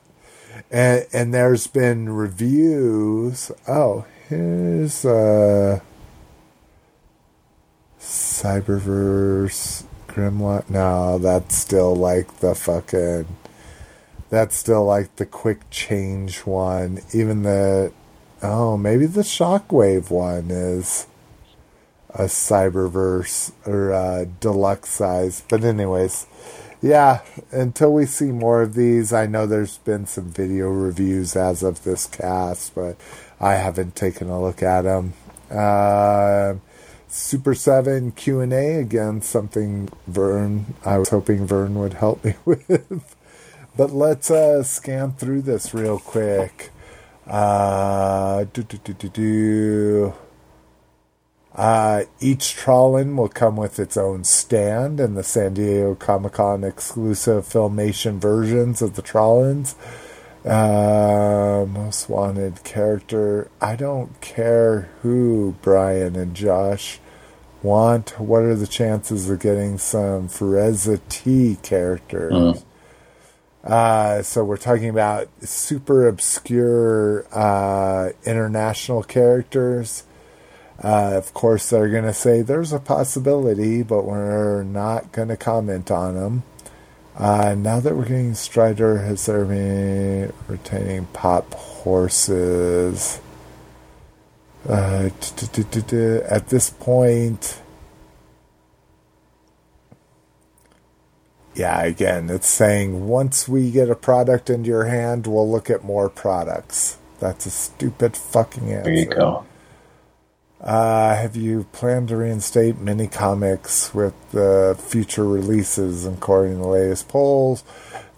and there's been reviews. Oh, here's Cyberverse Grimlock. No, that's still like the quick change one. Even maybe the Shockwave one is a Cyberverse or a deluxe size. But anyways, yeah, until we see more of these, I know there's been some video reviews as of this cast, but I haven't taken a look at them. Super 7 Q&A, again, something I was hoping Vern would help me with. But let's scan through this real quick. Each Trollin will come with its own stand, and the San Diego Comic-Con exclusive Filmation versions of the Trollins. Most wanted character. I don't care who Brian and Josh want. What are the chances of getting some Fereza T characters? So we're talking about super obscure international characters. Of course, they're going to say there's a possibility, but we're not going to comment on them. Now that we're getting Strider, has there been retaining pop horses? At this point, yeah, again, it's saying once we get a product into your hand, we'll look at more products. That's a stupid fucking answer. There you go. Have you planned to reinstate mini comics with the future releases? According to the latest polls,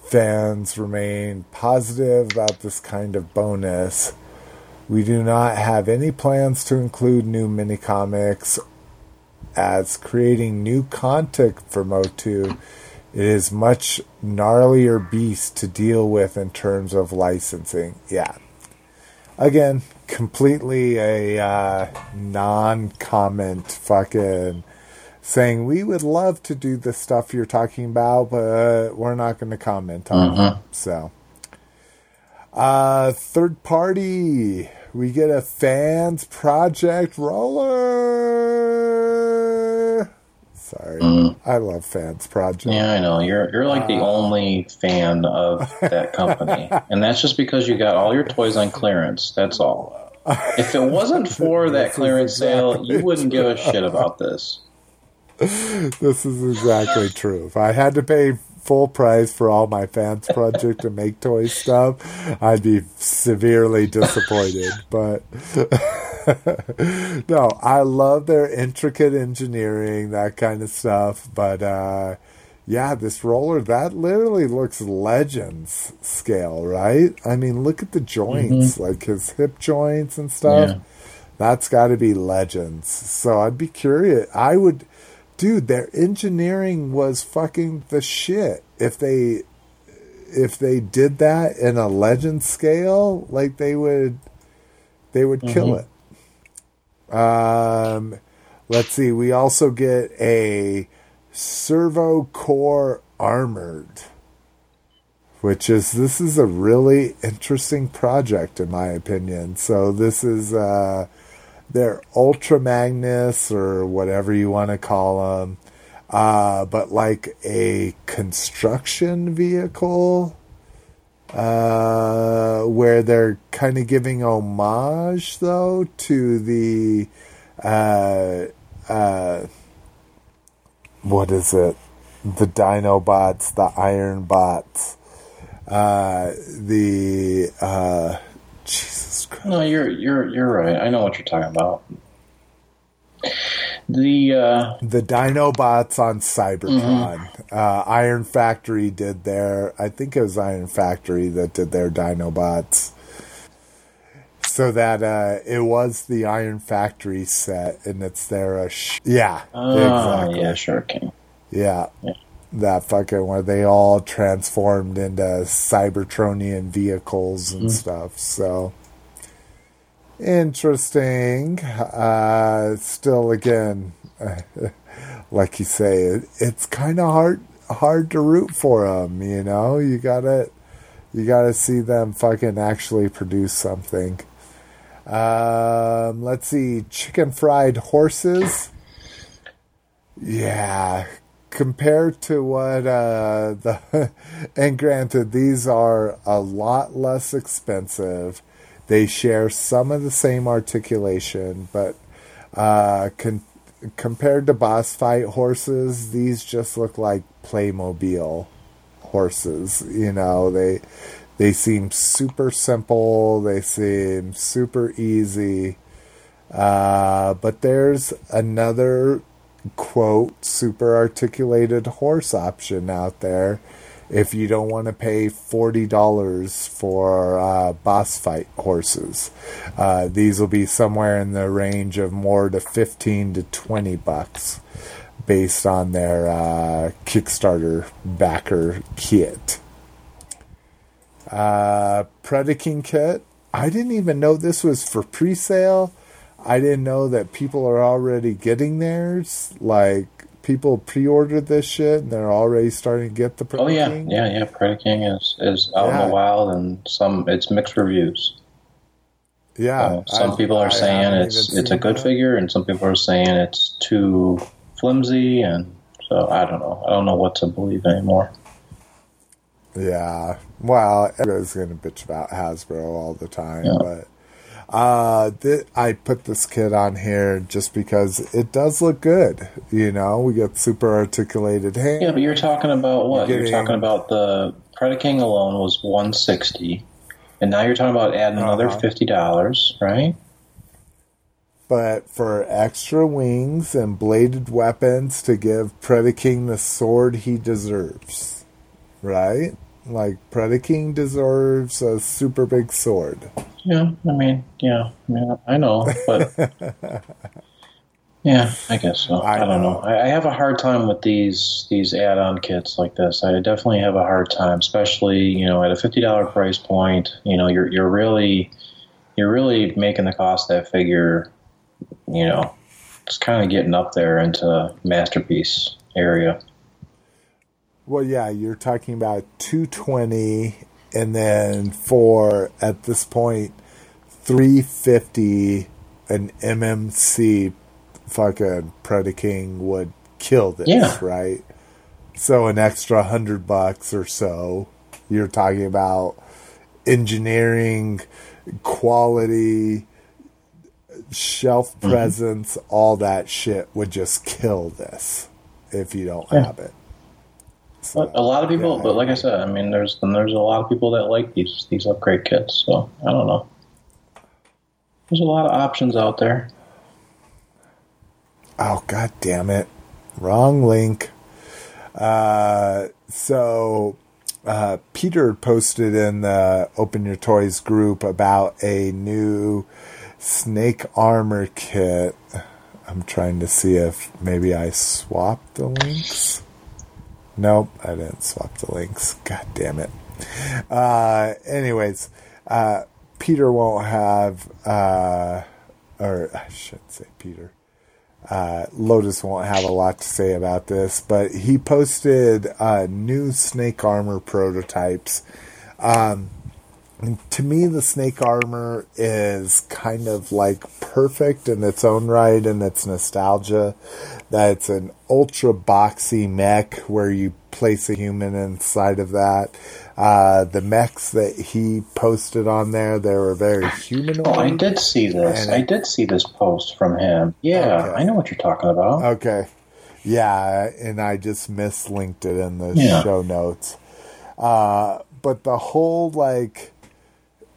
fans remain positive about this kind of bonus. We do not have any plans to include new mini comics, as creating new content for MOTU is much gnarlier beast to deal with in terms of licensing. Yeah. Again, completely a non-comment fucking saying, we would love to do the stuff you're talking about, but we're not going to comment on it. So, third party, we get a fans project roller. Sorry, I love fans project. Yeah, I know. You're like the only fan of that company, and that's just because you got all your toys on clearance. That's all. If it wasn't for that clearance sale, you wouldn't give a shit about this. This is exactly true. If I had to pay full price for all my fans project and make toy stuff, I'd be severely disappointed. But no, I love their intricate engineering, that kind of stuff. But yeah, this roller, that literally looks Legends scale, right? I mean, look at the joints, like his hip joints and stuff. Yeah. That's got to be Legends. So I'd be curious. I would... Dude, their engineering was fucking the shit. If they did that in a Legend scale, like they would kill it. Let's see. We also get a servo core armored, which is this is a really interesting project in my opinion. So this is they're Ultra Magnus or whatever you want to call them. But like a construction vehicle where they're kind of giving homage, though, to the... what is it? The Dinobots, the Iron Bots, the... Jesus Christ. No, you're right. I know what you're talking about. The Dinobots on Cybertron. Iron Factory did their... I think it was Iron Factory that did their Dinobots. So that it was the Iron Factory set, and it's their... yeah, exactly. Yeah, sure, King. Yeah. That fucking one. They all transformed into Cybertronian vehicles and stuff. So, interesting. Still, again, like you say, it's kind of hard to root for them, you know? You gotta see them fucking actually produce something. Let's see. Chicken fried horses. Yeah. Compared to what and granted, these are a lot less expensive. They share some of the same articulation, but compared to boss fight horses, these just look like Playmobil horses. You know, they seem super simple. They seem super easy. But there's another, quote, super articulated horse option out there if you don't want to pay $40 for boss fight horses. These will be somewhere in the range of more to $15 to $20 based on their Kickstarter backer kit. Predaking kit. I didn't even know this was for pre-sale. I didn't know that people are already getting theirs. Like, people pre-ordered this shit and they're already starting to get the Pretty King? Yeah. Pretty King is out in the wild, and it's mixed reviews. Yeah, some people are saying it's a good figure, and some people are saying it's too flimsy, and so I don't know. I don't know what to believe anymore. Yeah, well, everybody's going to bitch about Hasbro all the time, but I put this kit on here just because it does look good. You know, we get super articulated hands. Yeah, but you're talking about what? You're talking about the Predaking alone was $160, and now you're talking about adding another $50, right? But for extra wings and bladed weapons to give Predaking the sword he deserves, right? Like, Predaking deserves a super big sword. Yeah, I know, but yeah, I guess so. I don't know. I have a hard time with these add-on kits like this. I definitely have a hard time, especially at a $50 price point. You're really making the cost of that figure. It's kind of getting up there into masterpiece area. Well, yeah, you're talking about $220, and then for at this point $350, an MMC fucking Predaking would kill this, right? So an extra $100 or so. You're talking about engineering, quality, shelf presence, all that shit would just kill this if you don't have it. So, a lot of people, but like I said, I mean, there's a lot of people that like these upgrade kits. So I don't know. There's a lot of options out there. Oh, god damn it! Wrong link. So Peter posted in the Open Your Toys group about a new snake armor kit. I'm trying to see if maybe I swapped the links. Nope, I didn't swap the links. God damn it. Anyways, Peter won't have, or I should say Peter. Lotus won't have a lot to say about this, but he posted new snake armor prototypes. To me, the snake armor is kind of like perfect in its own right and its nostalgia. That it's an ultra boxy mech where you place a human inside of that. The mechs that he posted on there, they were very humanoid. Oh, I did see this. I did see this post from him. Yeah, okay. I know what you're talking about. Okay. Yeah, and I just mislinked it in the show notes. But the whole, like,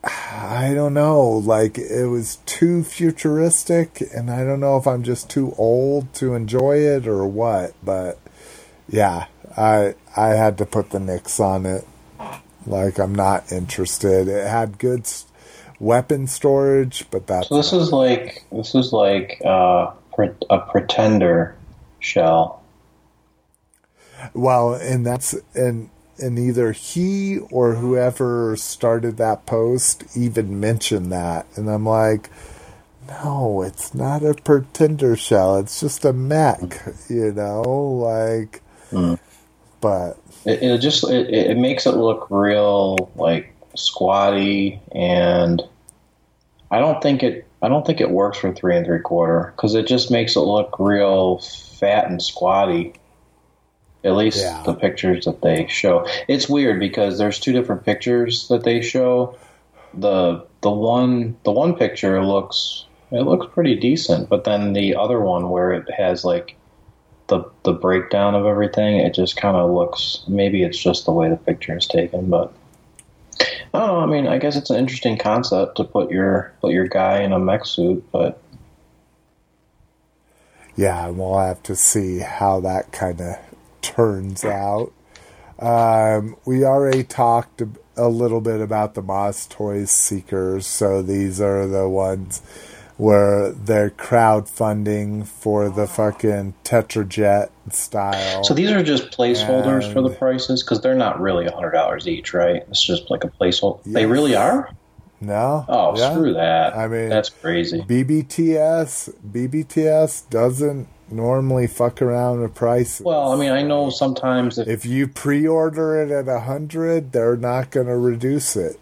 I don't know, like it was too futuristic, and I don't know if I'm just too old to enjoy it or what, but yeah, I had to put the nix on it. Like, I'm not interested. It had good weapon storage, but that's... So this is like a Pretender shell. Well, and that's... And either he or whoever started that post even mentioned that. And I'm like, no, it's not a Pretender shell. It's just a mech, like, but it makes it look real, like, squatty. And I don't think it works for 3 3/4 because it just makes it look real fat and squatty. At least the pictures that they show. It's weird because there's two different pictures that they show. The one picture looks pretty decent, but then the other one where it has like the breakdown of everything, it just kind of looks. Maybe it's just the way the picture is taken, but I don't know. I mean, I guess it's an interesting concept to put your guy in a mech suit, but. Yeah, we'll have to see how that kind of turns out. We already talked a little bit about the Moz Toys Seekers, so these are the ones where they're crowdfunding for the fucking Tetrajet style. So these are just placeholders for the prices, because they're not really $100 each, right? It's just like a placeholder. Yes. They really are? No. Oh, yeah. Screw that. I mean, that's crazy. BBTS doesn't normally fuck around with prices. Well, I mean, I know sometimes if you pre-order it at 100, they're not going to reduce it.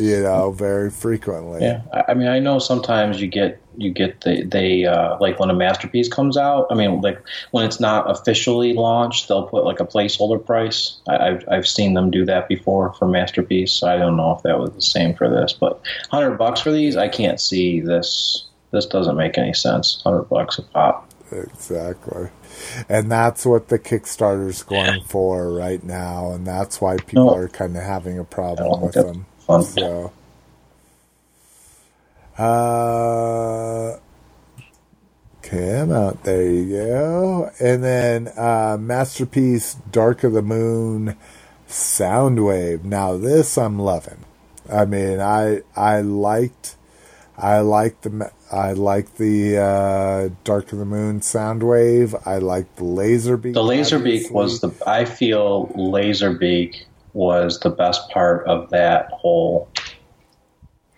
You know, very frequently. Yeah, I mean, I know sometimes you get like when a masterpiece comes out. I mean, like when it's not officially launched, they'll put like a placeholder price. I've seen them do that before for masterpiece. So I don't know if that was the same for this, but $100 for these, I can't see this. This doesn't make any sense. $100 a pop. Exactly. And that's what the Kickstarter's going for right now, and that's why people are kind of having a problem with them. So, there you go. And then Masterpiece Dark of the Moon Soundwave. Now this I'm loving. I mean, I liked the Dark of the Moon Soundwave. I liked the Laserbeak. The Laserbeak was the. I feel Laserbeak was the best part of that whole...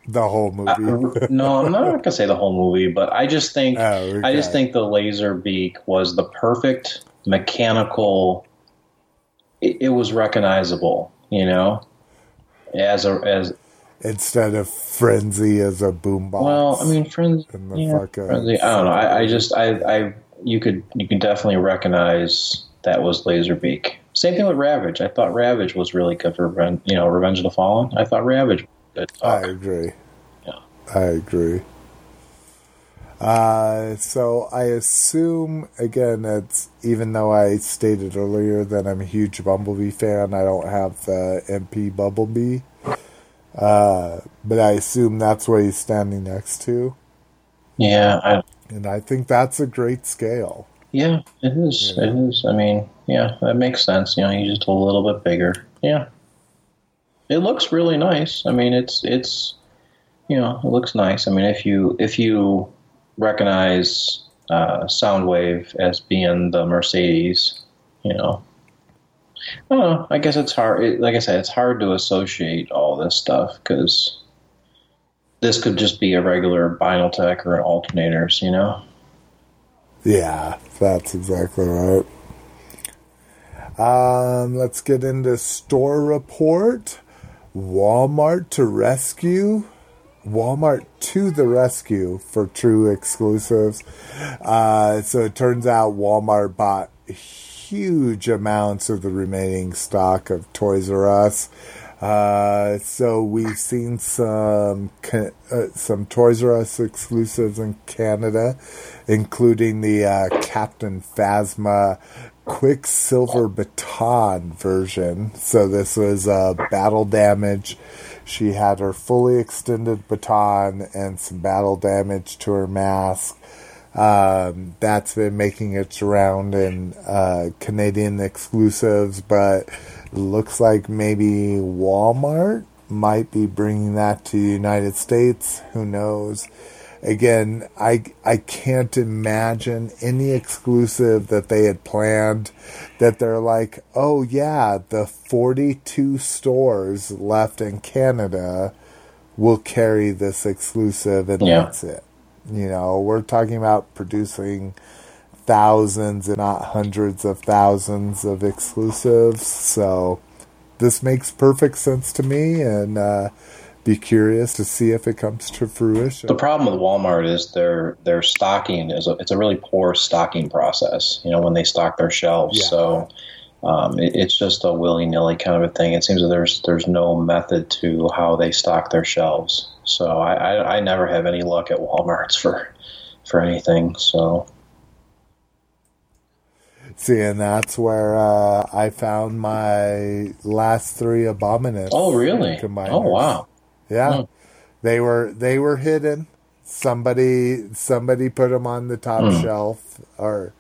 The whole movie? No, I'm not going to say the whole movie, but I just think I just think the Laserbeak was the perfect mechanical... It was recognizable, you know? As instead of Frenzy as a boombox. Well, I mean, Frenzy. I don't know. You could definitely recognize that was Laserbeak. Same thing with Ravage. I thought Ravage was really good for Revenge of the Fallen. I thought Ravage was good. I agree. Yeah. I agree. So I assume, again, it's, even though I stated earlier that I'm a huge Bumblebee fan, I don't have the MP Bumblebee. But I assume that's what he's standing next to. Yeah. And I think that's a great scale. Yeah, it is. Yeah. It is. I mean, yeah, that makes sense. You know, he's just a little bit bigger. Yeah, it looks really nice. I mean, it looks nice. I mean, if you recognize Soundwave as being the Mercedes, you know, I don't know. I guess it's hard. Like I said, it's hard to associate all this stuff because this could just be a regular Binaltech or an alternators, you know. Yeah, that's exactly right. Let's get into store report. Walmart to the rescue for true exclusives. So it turns out Walmart bought huge amounts of the remaining stock of Toys R Us. So we've seen some Toys R Us exclusives in Canada, including the Captain Phasma Quicksilver Baton version. So this was battle damage. She had her fully extended baton and some battle damage to her mask. That's been making its round in Canadian exclusives, but looks like maybe Walmart might be bringing that to the United States. Who knows? Again, I can't imagine any exclusive that they had planned that they're like, oh yeah, the 42 stores left in Canada will carry this exclusive and that's it. You know, we're talking about producing thousands and not hundreds of thousands of exclusives. So this makes perfect sense to me and be curious to see if it comes to fruition. The problem with Walmart is their stocking it's a really poor stocking process, you know, when they stock their shelves. Yeah. So it's just a willy-nilly kind of a thing. It seems that there's no method to how they stock their shelves. So I never have any luck at Walmart's for anything. So see, and that's where I found my last three Abominus. Oh, really? Combiners. Oh, wow. Yeah, They were hidden. Somebody put them on the top shelf, or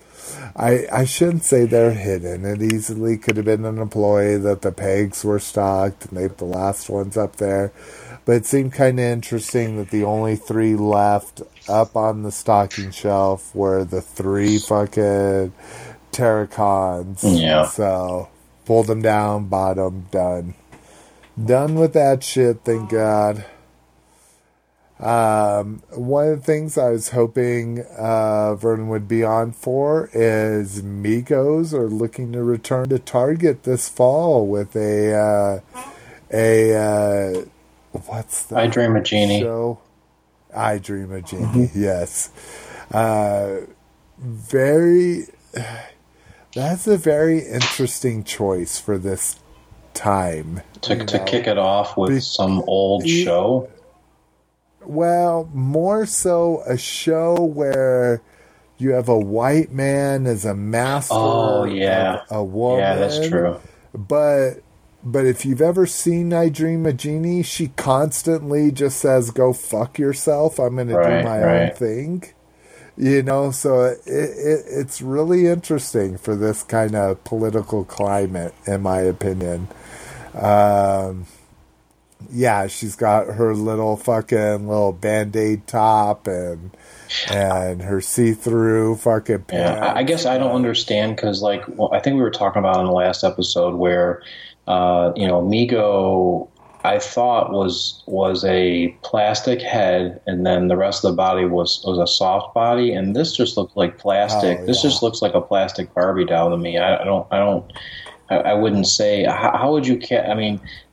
I shouldn't say they're hidden. It easily could have been an employee that the pegs were stocked and they put the last ones up there. But it seemed kind of interesting that the only three left up on the stocking shelf were the three fucking Terracons. Yeah. So, pulled them down, bought them, done. Done with that shit, thank God. One of the things I was hoping Vern would be on for is Migos are looking to return to Target this fall with what's that? I Dream a Genie show? I Dream a Genie. Yes. That's a very interesting choice for this time to kick it off with some old show. Well, more so a show where you have a white man as a master, a woman. Yeah, that's true. But if you've ever seen I Dream a Genie, she constantly just says, "Go fuck yourself. I'm going to do my own thing." You know, so it's really interesting for this kind of political climate, in my opinion. Yeah, she's got her little Band-Aid top and her see-through fucking pants. Yeah, I guess I don't understand because, I think we were talking about in the last episode where, Migo, I thought was a plastic head, and then the rest of the body was a soft body, and this just looked like plastic. Oh, yeah. This just looks like a plastic Barbie doll to me. I wouldn't say. How would you?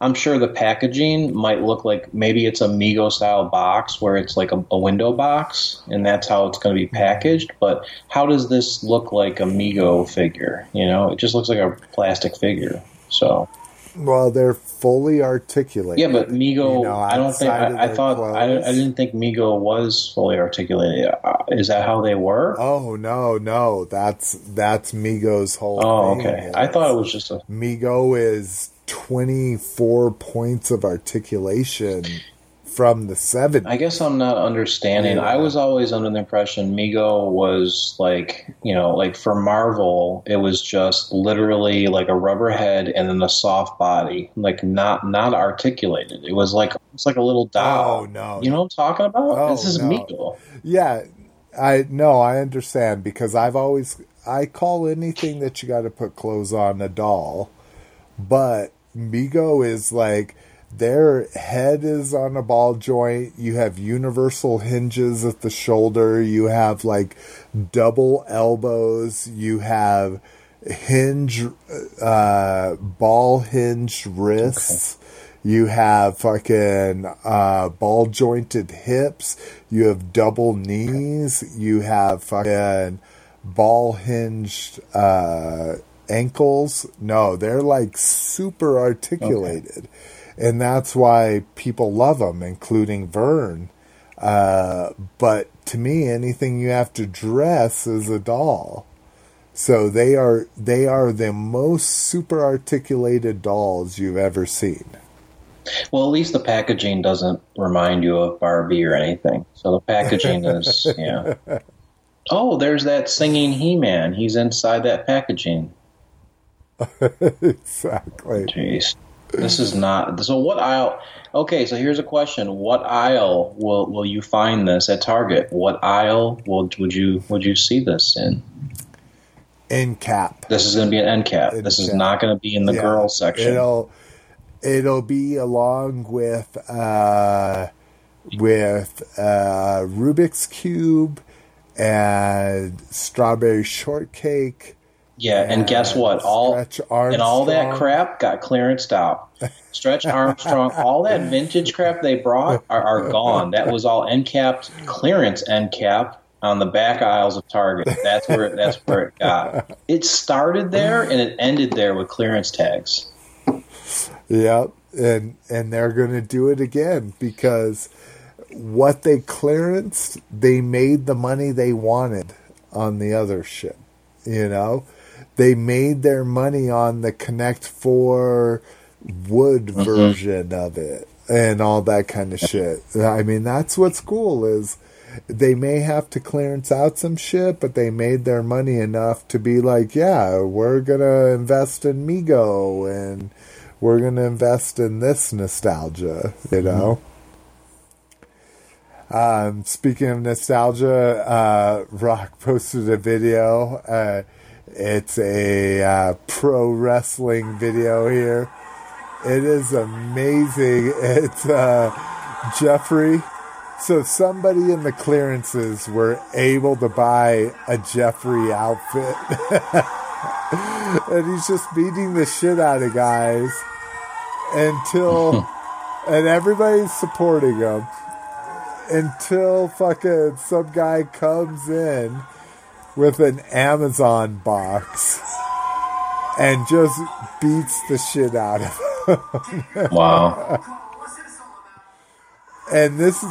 I'm sure the packaging might look like maybe it's a Mego style box where it's like a window box, and that's how it's going to be packaged. But how does this look like a Mego figure? You know, it just looks like a plastic figure. So. Well, they're fully articulated. Yeah, but Mego, I didn't think Mego was fully articulated. Is that how they were? Oh no, that's Mego's whole thing. Oh, okay. I thought it was just a Mego is 24 points of articulation from the 70s. I guess I'm not understanding. Yeah. I was always under the impression Mego was for Marvel, it was just literally like a rubber head and then a soft body, not articulated. It was it's like a little doll. Oh, no. You know what I'm talking about? Oh, this is Mego. Yeah, I understand because I call anything that you got to put clothes on a doll, but Mego is like. Their head is on a ball joint. You have universal hinges at the shoulder. You have double elbows. You have ball hinge wrists. Okay. You have fucking ball jointed hips. You have double knees. You have fucking ball hinged ankles. No, they're super articulated. Okay. And that's why people love them, including Vern. But to me, anything you have to dress is a doll. So they are the most super articulated dolls you've ever seen. Well, at least the packaging doesn't remind you of Barbie or anything. So the packaging is, yeah. Oh, there's that singing He-Man. He's inside that packaging. Exactly. Jeez. This is not. So what aisle? Okay, so here's a question: what aisle will you find this at Target? What aisle would you see this in? End cap. This is going to be an end cap. This is not going to be in the girl section. It'll be along with Rubik's Cube and Strawberry Shortcake. Yeah, and guess what? All that crap got clearanced out. Stretch Armstrong, all that vintage crap they brought are gone. That was all end capped, clearance end cap on the back aisles of Target. That's where it got. It started there and it ended there with clearance tags. Yeah, and they're going to do it again because what they clearanced, they made the money they wanted on the other shit. You know? They made their money on the Connect 4 wood version of it and all that kind of shit. I mean, that's what's cool is they may have to clearance out some shit, but they made their money enough to be like, yeah, we're going to invest in Mego and we're going to invest in this nostalgia, you know? Speaking of nostalgia, Rock posted a video. It's a pro wrestling video here. It is amazing. It's Jeffrey So somebody in the clearances were able to buy a Jeffrey outfit. And he's just beating the shit out of guys until... and everybody's supporting him until fucking some guy comes in with an Amazon box and just beats the shit out of him. Wow. And this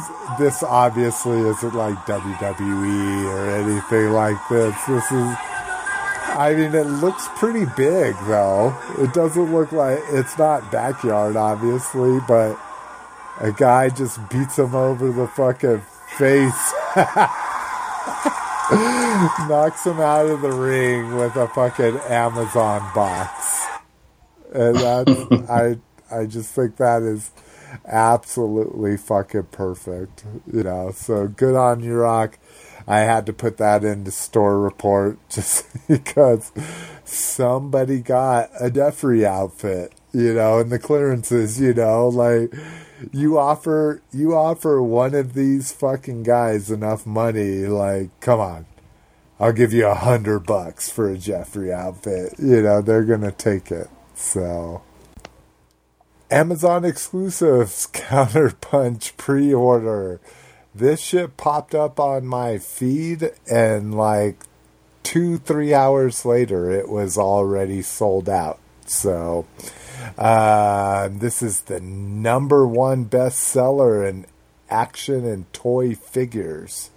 obviously isn't like WWE or anything like this. This is, I mean, it looks pretty big though. It doesn't look like, it's not backyard obviously, but a guy just beats him over the fucking face. Knocks him out of the ring with a fucking Amazon box. And that's, I just think that is absolutely fucking perfect, you know. So good on you, Rock. I had to put that into store report just because somebody got a Jeffrey outfit, you know, in the clearances, you know, like you offer one of these fucking guys enough money, like, come on, I'll give you $100 for a Jeffrey outfit, you know, they're gonna take it. So Amazon exclusives, Counterpunch pre-order. This shit popped up on my feed, and like 2-3 hours later, it was already sold out. So, this is the #1 bestseller in action and toy figures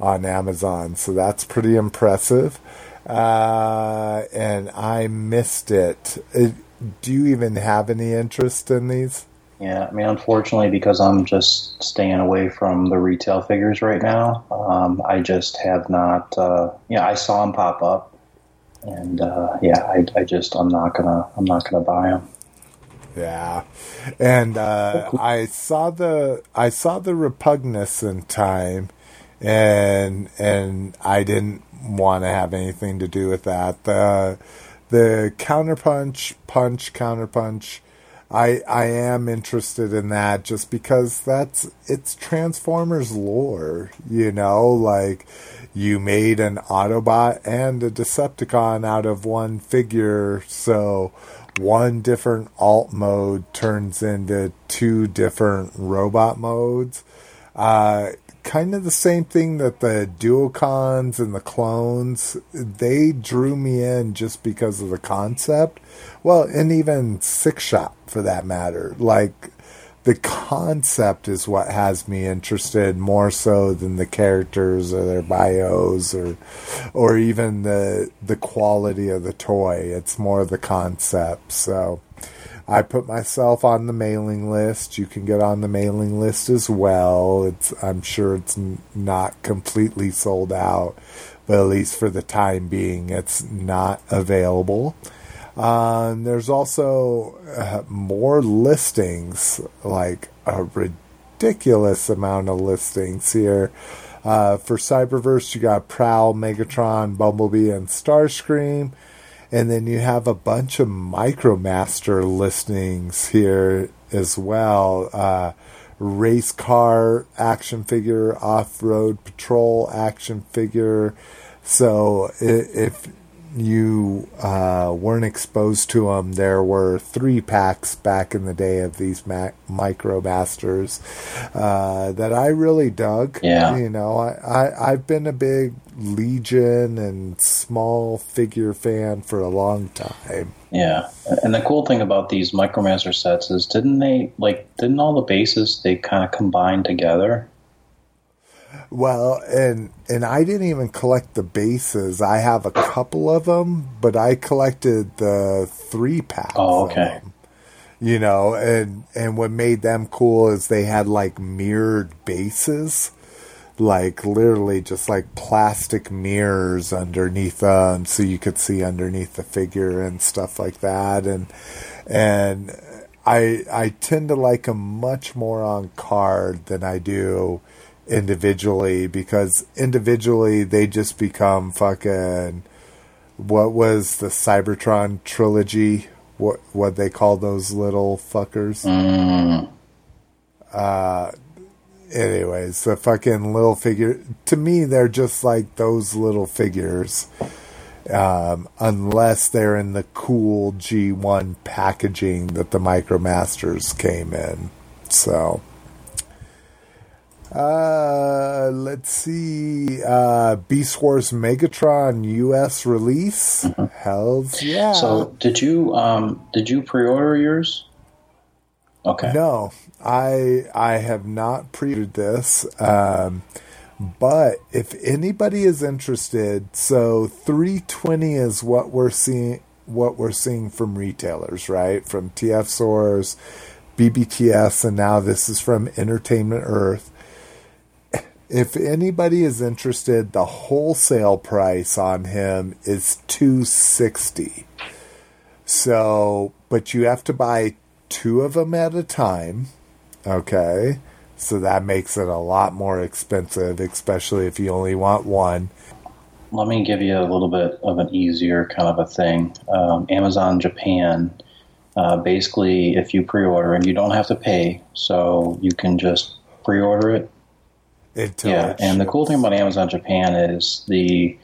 on Amazon. So that's pretty impressive. And I missed it. Do you even have any interest in these? Yeah, I mean, unfortunately, because I'm just staying away from the retail figures right now, I just have not, I saw them pop up, and, I'm not gonna buy them. Yeah, and I saw the Repugnus in time, and I didn't want to have anything to do with that. The Counterpunch, I am interested in that just because it's Transformers lore, you know, like you made an Autobot and a Decepticon out of one figure, so one different alt mode turns into two different robot modes. Kind of the same thing that the Duocons and the clones, they drew me in just because of the concept. Well, and even Six Shot for that matter. Like, the concept is what has me interested more so than the characters or their bios or even the quality of the toy. It's more the concept. So I put myself on the mailing list. You can get on the mailing list as well. I'm sure it's not completely sold out, but at least for the time being, it's not available. There's also more listings, like a ridiculous amount of listings here. For Cyberverse, you got Prowl, Megatron, Bumblebee, and Starscream. And then you have a bunch of Micromaster listings here as well. Race car action figure, off-road patrol action figure. So if you weren't exposed to them, there were 3 packs back in the day of these Micromasters that I really dug. Yeah. You know, I've been a big Legion and small figure fan for a long time. Yeah, and the cool thing about these Micromaster sets is didn't all the bases they kind of combine together? Well, and I didn't even collect the bases. I have a couple of them, but I collected the 3 packs. Oh, okay. Of them, you know, and what made them cool is they had like mirrored bases, like literally just like plastic mirrors underneath them, so you could see underneath the figure and stuff like that. And I tend to like them much more on card than I do individually, because individually they just become fucking, what was the Cybertron trilogy, what they call those little fuckers, Anyways, the fucking little figure... To me, they're just like those little figures. Unless they're in the cool G1 packaging that the Micromasters came in. So... let's see. Beast Wars Megatron US release. Mm-hmm. Hells yeah! So did you pre-order yours? Okay. No, I have not pre-ordered this. But if anybody is interested, so $320 is what we're seeing. What we're seeing from retailers, right? From TF Source, BBTS, and now this is from Entertainment Earth. If anybody is interested, the wholesale price on him is $260. So, but you have to buy two of them at a time. Okay. So that makes it a lot more expensive, especially if you only want one. Let me give you a little bit of an easier kind of a thing. Amazon Japan, basically, if you pre-order, and you don't have to pay, so you can just pre-order it. Yeah, and the cool thing about Amazon Japan is the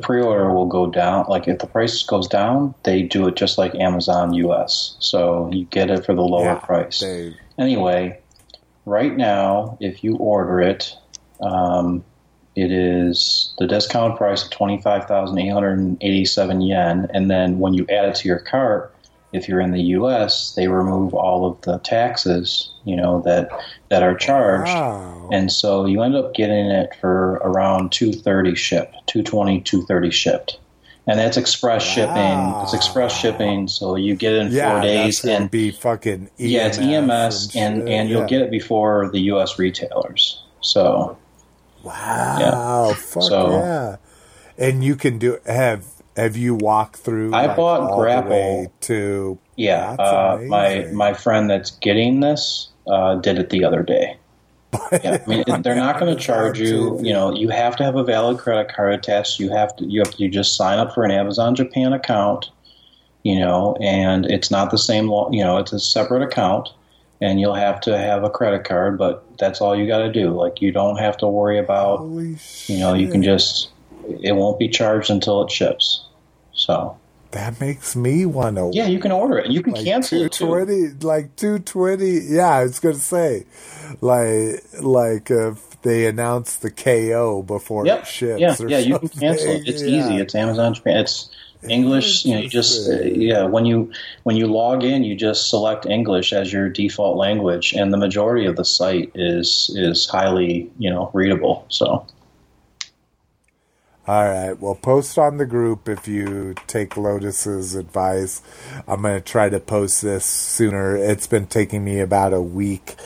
pre-order will go down. Like, if the price goes down, they do it just like Amazon US. So you get it for the lower price. Anyway, right now, if you order it, it is the discount price of 25,887 yen. And then when you add it to your cart, if you're in the U.S., they remove all of the taxes, you know, that are charged. Wow. And so you end up getting it for around $230 shipped, $220, $230 shipped. And that's express shipping. It's express shipping, so you get it in 4 days. Yeah, that's be fucking EMS. Yeah, it's EMS, and you'll get it before the U.S. retailers. So, wow, yeah. Fuck so, yeah. And you can have you walked through? I bought Grapple to my friend that's getting this did it the other day. Yeah, I mean they're not going to charge you. You know, you have to have a valid credit card attached. You just sign up for an Amazon Japan account. You know, and it's not the same. You know, it's a separate account, and you'll have to have a credit card. But that's all you got to do. Like you don't have to worry about. Holy shit. You know, you can just. It won't be charged until it ships. So that makes me want to. Yeah, you can order it. You can like cancel it too. Like $220. Yeah, I was going to say, like if they announce the KO before it ships. Yeah, or you can cancel it. It's easy. It's Amazon Japan. It's English. You know, you just when you log in, you just select English as your default language, and the majority of the site is highly readable. So. All right, well, post on the group if you take Lotus's advice. I'm going to try to post this sooner. It's been taking me about a week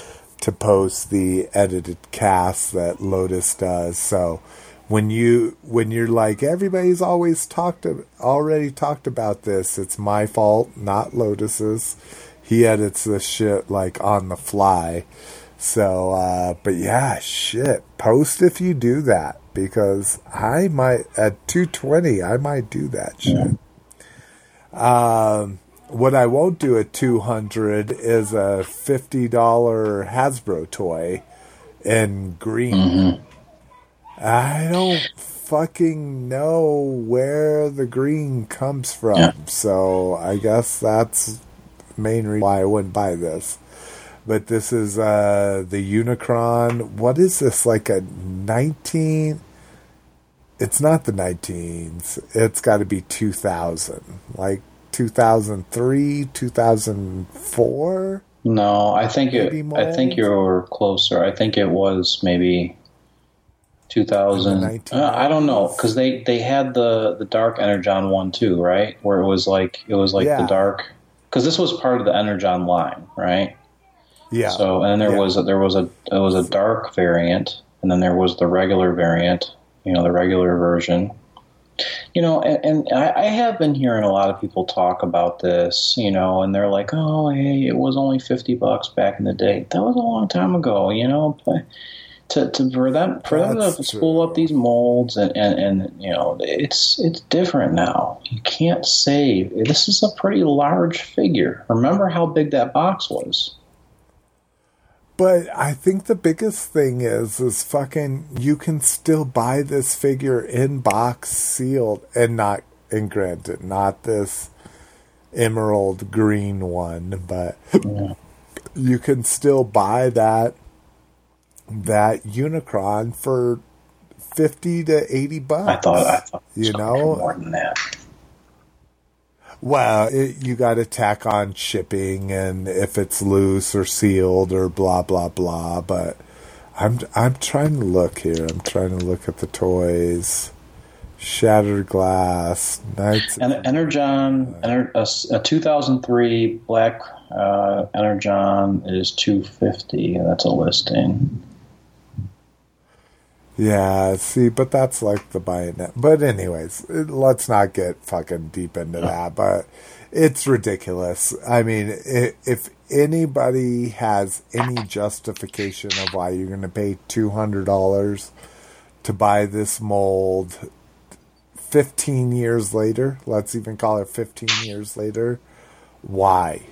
to post the edited cast that Lotus does. So when you're like, everybody's always already talked about this, it's my fault, not Lotus's. He edits this shit like on the fly. So, but yeah, shit, post if you do that. Because I might, at 220, I might do that shit. What I won't do at 200 is a $50 Hasbro toy in green. Mm-hmm. I don't fucking know where the green comes from. Yeah. So I guess that's the main reason why I wouldn't buy this. But this is the Unicron. What is this, like a 19... It's not the 19s. It's got to be 2000. Like 2003, 2004? No, I think you're closer. I think it was maybe 2000. I don't know, because they had the Dark Energon one too, right? Where it was like the Dark... Because this was part of the Energon line, right? Yeah. So and then there was a dark variant, and then there was the regular variant. You know, the regular version. You know, and I have been hearing a lot of people talk about this. You know, and they're like, "Oh, hey, it was only $50 back in the day. That was a long time ago." You know, for them to spool up these molds and you know, it's different now. You can't save. This is a pretty large figure. Remember how big that box was. But I think the biggest thing is fucking, you can still buy this figure in box sealed and not, and granted, not this emerald green one, but yeah, you can still buy that Unicron for $50 to $80. I thought you know, more than that. Well, you got to tack on shipping and if it's loose or sealed or blah blah blah. But I'm trying to look here. I'm trying to look at the toys. Shattered Glass, Knights, and Energon, a 2003 black Energon is $250. That's a listing. Yeah, see, but that's like the buy it now. But anyways, let's not get fucking deep into that, but it's ridiculous. I mean, if anybody has any justification of why you're going to pay $200 to buy this mold 15 years later, let's even call it 15 years later, why?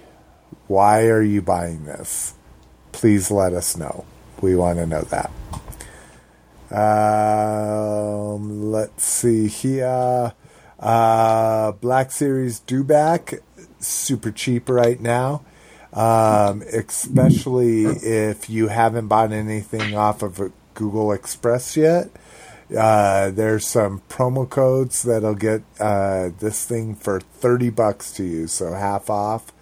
Why are you buying this? Please let us know. We want to know that. Let's see here. Black Series Dewback, super cheap right now. Especially if you haven't bought anything off of Google Express yet. There's some promo codes that'll get this thing for $30 to you, so half off.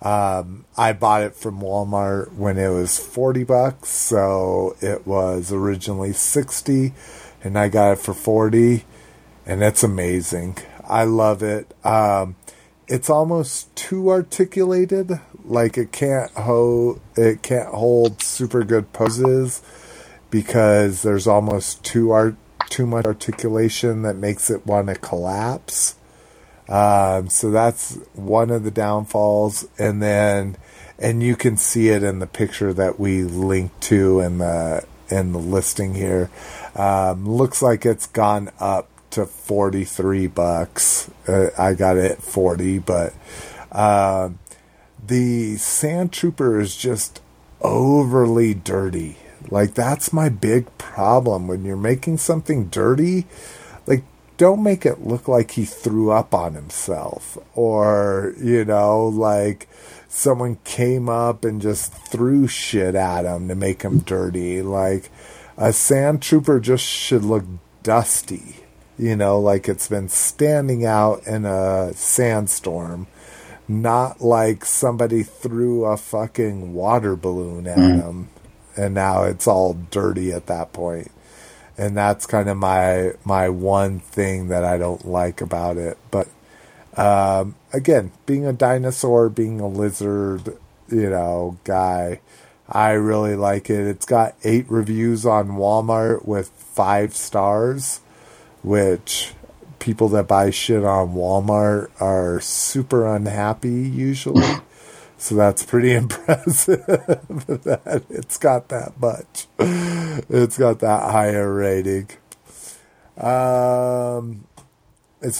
I bought it from Walmart when it was $40, so it was originally $60, and I got it for $40, and it's amazing. I love it. It's almost too articulated, like it can't hold super good poses because there's almost too much articulation that makes it want to collapse. So that's one of the downfalls. And then, and you can see it in the picture that we linked to in the listing here. Looks like it's gone up to $43. I got it at 40, but, the Sand Trooper is just overly dirty. Like, that's my big problem. When you're making something dirty, don't make it look like he threw up on himself or, you know, like someone came up and just threw shit at him to make him dirty. Like a Sand Trooper just should look dusty, you know, like it's been standing out in a sandstorm, not like somebody threw a fucking water balloon at him and now it's all dirty at that point. And that's kind of my one thing that I don't like about it. But again, being a dinosaur, being a lizard, you know, guy, I really like it. It's got 8 reviews on Walmart with 5 stars, which people that buy shit on Walmart are super unhappy usually. So that's pretty impressive that it's got that much. It's got that higher rating. As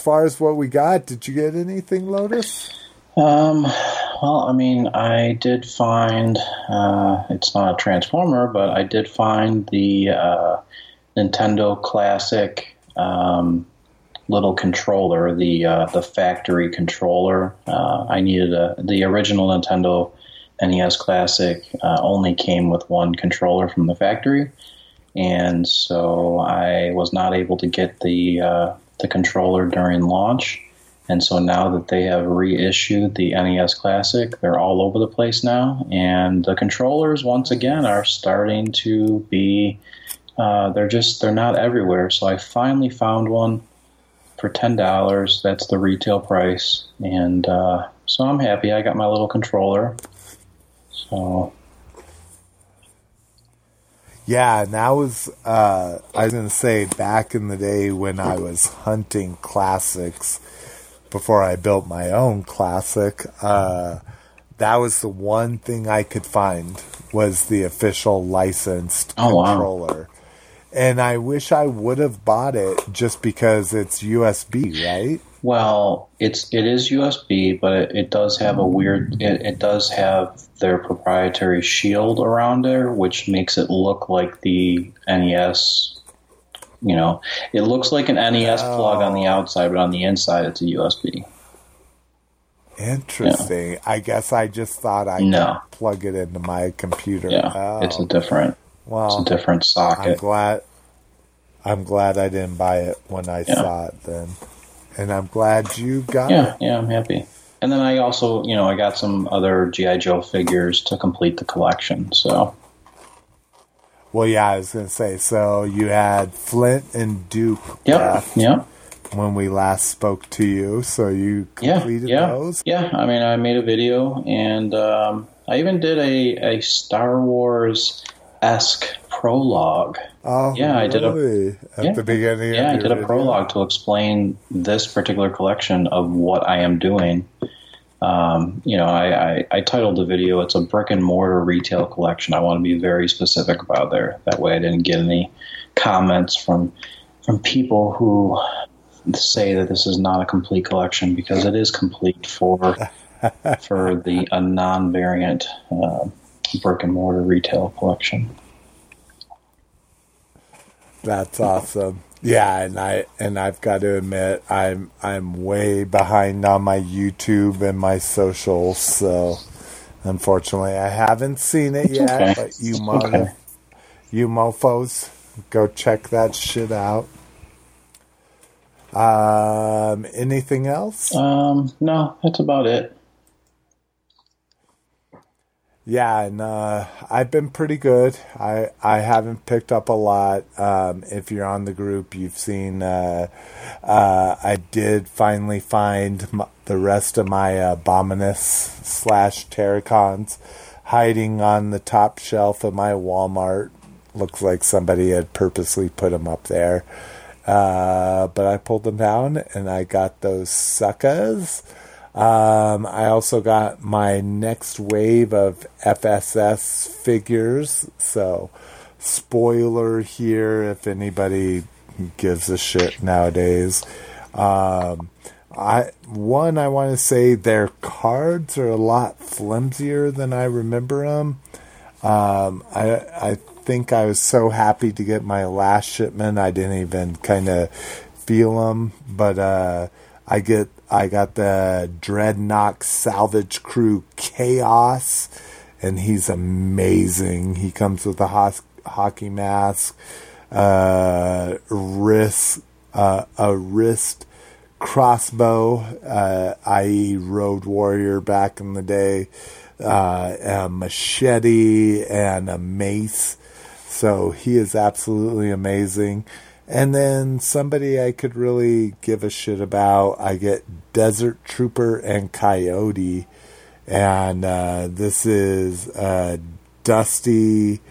far as what we got, did you get anything, Lotus? Well, I mean, I did find, it's not a Transformer, but I did find the Nintendo Classic little controller, the factory controller. I needed the original Nintendo NES Classic only came with one controller from the factory, and so I was not able to get the controller during launch. And so now that they have reissued the NES Classic, they're all over the place now, and the controllers once again are starting to be they're not everywhere. So I finally found one for $10. That's the retail price. And so I'm happy. I got my little controller. So yeah, and that was I was gonna say, back in the day when I was hunting classics before I built my own classic, that was the one thing I could find was the official licensed controller. And I wish I would have bought it just because it's USB, right? Well, it is USB, but it does have a weird... It does have their proprietary shield around there, which makes it look like the NES... You know, it looks like an NES plug on the outside, but on the inside it's a USB. Interesting. Yeah. I guess I just thought I could plug it into my computer. Yeah, It's a different... Well, it's a different socket. I'm glad I didn't buy it when I saw it then. And I'm glad you got it. Yeah, I'm happy. And then I also, I got some other G.I. Joe figures to complete the collection, so. Well, yeah, I was going to say, so you had Flint and Duke left when we last spoke to you, so you completed those? Yeah, I mean, I made a video, and I even did a Star Wars... prologue. Oh, yeah, really? I did at the beginning. Yeah, I did a prologue to explain this particular collection of what I am doing. I titled the video, "It's a brick and mortar retail collection." I want to be very specific about there. That way, I didn't get any comments from people who say that this is not a complete collection, because it is complete for a non-variant. Brick and mortar retail collection. That's awesome. Yeah, and I've got to admit I'm way behind on my YouTube and my socials, so unfortunately I haven't seen it yet. Okay. But you mofos, go check that shit out. Anything else? No, that's about it. Yeah, and I've been pretty good. I haven't picked up a lot. If you're on the group, you've seen I did finally find the rest of my Abominus / Terracons hiding on the top shelf of my Walmart. Looks like somebody had purposely put them up there. But I pulled them down, and I got those suckers. I also got my next wave of FSS figures, so spoiler here if anybody gives a shit nowadays. I want to say their cards are a lot flimsier than I remember them. I think I was so happy to get my last shipment, I didn't even kind of feel them, but I got the Dreadnought Salvage Crew Chaos, and he's amazing. He comes with a hockey mask, a wrist crossbow, i.e. Road Warrior back in the day, a machete, and a mace. So he is absolutely amazing. And then somebody I could really give a shit about, I get Desert Trooper and Coyote. And this is Dusty...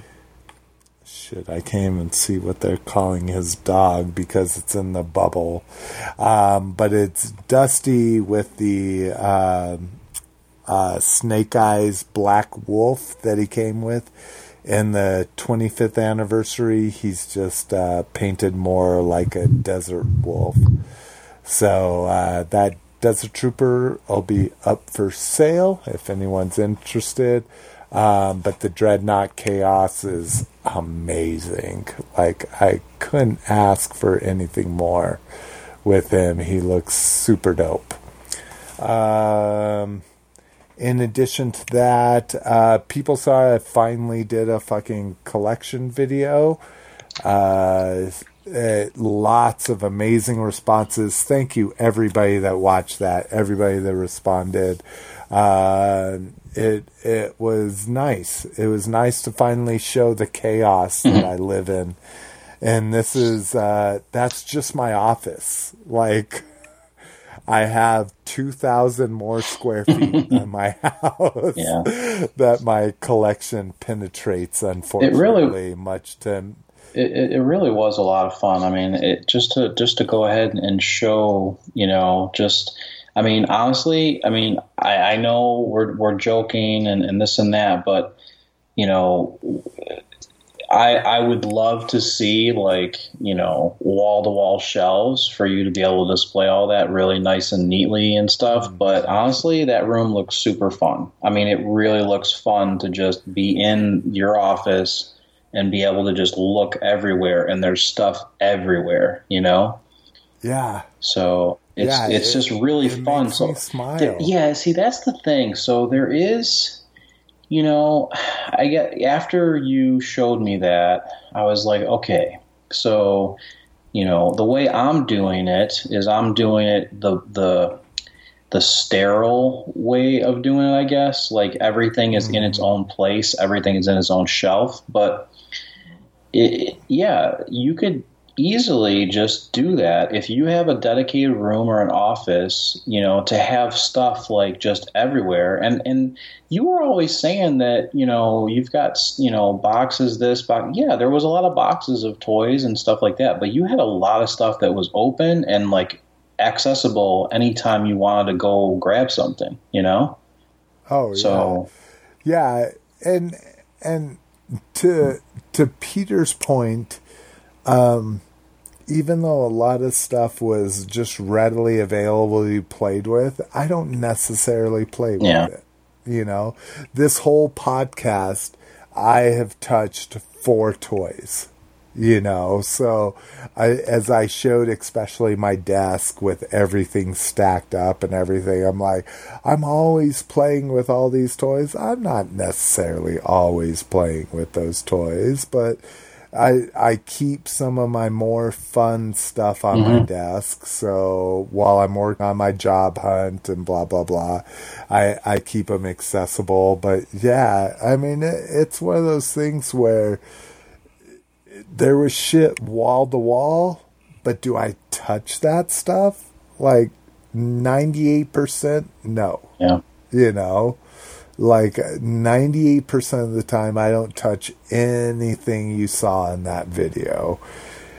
Shit, I can't even see what they're calling his dog because it's in the bubble. But it's Dusty with the Snake Eyes Black Wolf that he came with. In the 25th anniversary, he's just painted more like a desert wolf. So that Desert Trooper will be up for sale if anyone's interested. But the Dreadnought Chaos is amazing. Like, I couldn't ask for anything more with him. He looks super dope. In addition to that, people saw I finally did a fucking collection video. Lots of amazing responses. Thank you, everybody that watched that, everybody that responded. It was nice. It was nice to finally show the chaos that I live in. And this is, that's just my office. Like... I have 2,000 more square feet in my house that my collection penetrates, unfortunately, It really was a lot of fun. I mean, just to go ahead and show, I know we're joking and this and that, but, I would love to see, like, you know, wall-to-wall shelves for you to be able to display all that really nice and neatly and stuff. But honestly, that room looks super fun. I mean, it really looks fun to just be in your office and be able to just look everywhere, and there's stuff everywhere, you know? Yeah. So it's just really fun. Makes me smile. See, that's the thing. So there is... You know, I get, after you showed me that, I was like, okay, so, you know, the way I'm doing it is I'm doing it the sterile way of doing it, I guess. Like, everything is in its own place. Everything is in its own shelf. But, you could easily just do that. If you have a dedicated room or an office, you know, to have stuff like just everywhere. And you were always saying that, you know, you've got, you know, boxes, this box. Yeah, there was a lot of boxes of toys and stuff like that, but you had a lot of stuff that was open and like accessible anytime you wanted to go grab something, you know? Oh, so, yeah. Yeah. And to Peter's point, even though a lot of stuff was just readily available to be played with, I don't necessarily play with it. You know, this whole podcast, I have touched 4 toys, you know, so as I showed, especially my desk with everything stacked up and everything, I'm like, I'm always playing with all these toys. I'm not necessarily always playing with those toys, but I keep some of my more fun stuff on my desk, so while I'm working on my job hunt and blah, blah, blah, I keep them accessible. But yeah, I mean, it's one of those things where there was shit wall to wall, but do I touch that stuff? Like 98%? No. Yeah. You know? Like 98% of the time, I don't touch anything you saw in that video.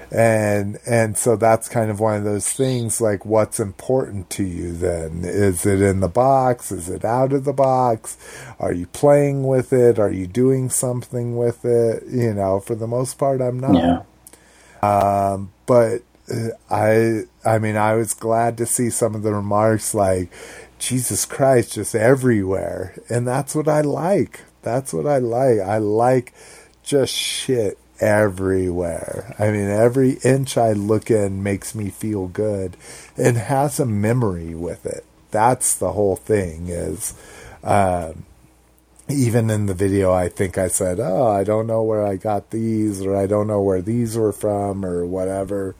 And so that's kind of one of those things, like, what's important to you then? Is it in the box? Is it out of the box? Are you playing with it? Are you doing something with it? You know, for the most part, I'm not. Yeah. But I mean, I was glad to see some of the remarks like, Jesus Christ, just everywhere. And that's what I like. That's what I like. I like just shit everywhere. I mean, every inch I look in makes me feel good and has a memory with it. That's the whole thing is, even in the video, I think I said, oh, I don't know where I got these, or I don't know where these were from, or whatever.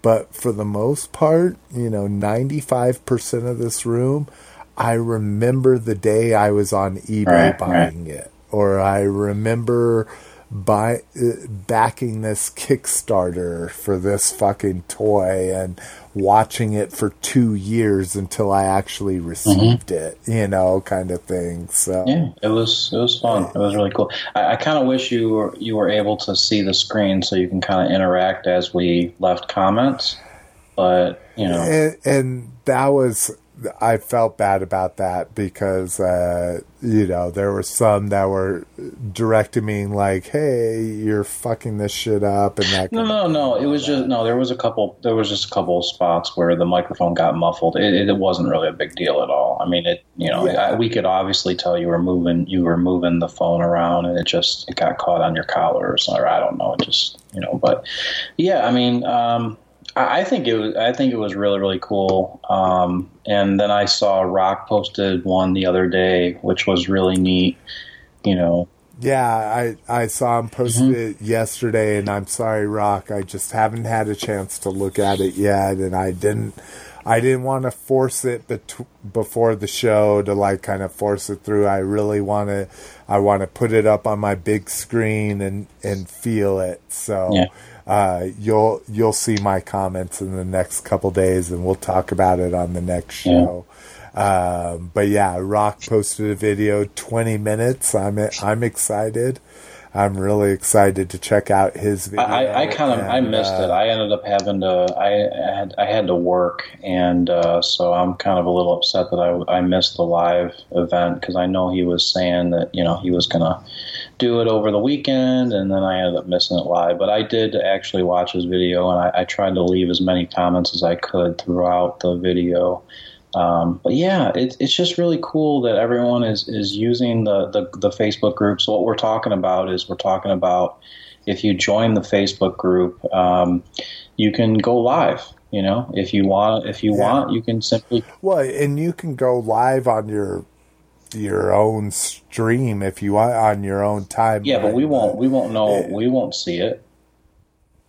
But for the most part, you know, 95% of this room, I remember the day I was on eBay buying it. Or I remember backing this Kickstarter for this fucking toy and watching it for 2 years until I actually received it, you know, kind of thing. So yeah, it was fun. It was really cool. I kind of wish you were able to see the screen so you can kind of interact as we left comments, but you know, and that was, I felt bad about that because, you know, there were some that were directing me like, hey, you're fucking this shit up. And that No. It was just, no, there was just a couple of spots where the microphone got muffled. It wasn't really a big deal at all. I mean, we could obviously tell you were moving the phone around and it got caught on your collar or something. Or I don't know. It just, you know, but yeah, I mean, I think it was really, really cool. And then I saw Rock posted one the other day, which was really neat, you know. Yeah, I saw him post it yesterday, and I'm sorry, Rock, I just haven't had a chance to look at it yet, and I didn't want to force it before the show to like kind of force it through. I want to put it up on my big screen and feel it. So you'll see my comments in the next couple days, and we'll talk about it on the next show. But yeah, Rock posted a video, 20 minutes. I'm excited. I'm really excited to check out his video. I missed it. I ended up having to I had to work, and so I'm kind of a little upset that I missed the live event, because I know he was saying that, you know, he was gonna do it over the weekend, and then I ended up missing it live. But I did actually watch his video, and I tried to leave as many comments as I could throughout the video. But yeah, it's just really cool that everyone is using the Facebook group. So what we're talking about is if you join the Facebook group, you can go live. You know, if you want, you can simply. Well, and you can go live on your own stream if you want, on your own time. Yeah, right? But we won't know. We won't see it.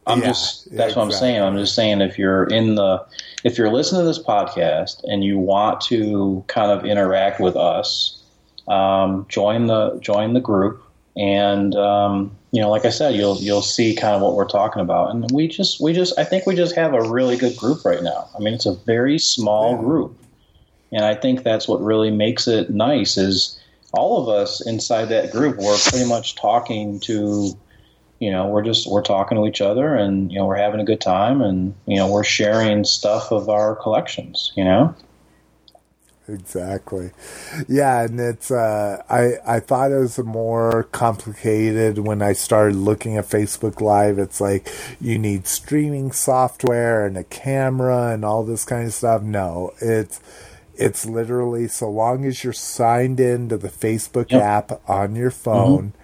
That's what I'm saying. I'm just saying, if you're listening to this podcast and you want to kind of interact with us, join the group, and you know, like I said, you'll see kind of what we're talking about. And we just I think we just have a really good group right now. I mean, it's a very small group, and I think that's what really makes it nice is all of us inside that group. We're pretty much talking to. You know, we're talking to each other, and you know, we're having a good time, and you know, we're sharing stuff of our collections. You know, exactly, yeah. And it's I thought it was more complicated when I started looking at Facebook Live. It's like you need streaming software and a camera and all this kind of stuff. No, it's literally so long as you're signed into the Facebook app on your phone. Mm-hmm.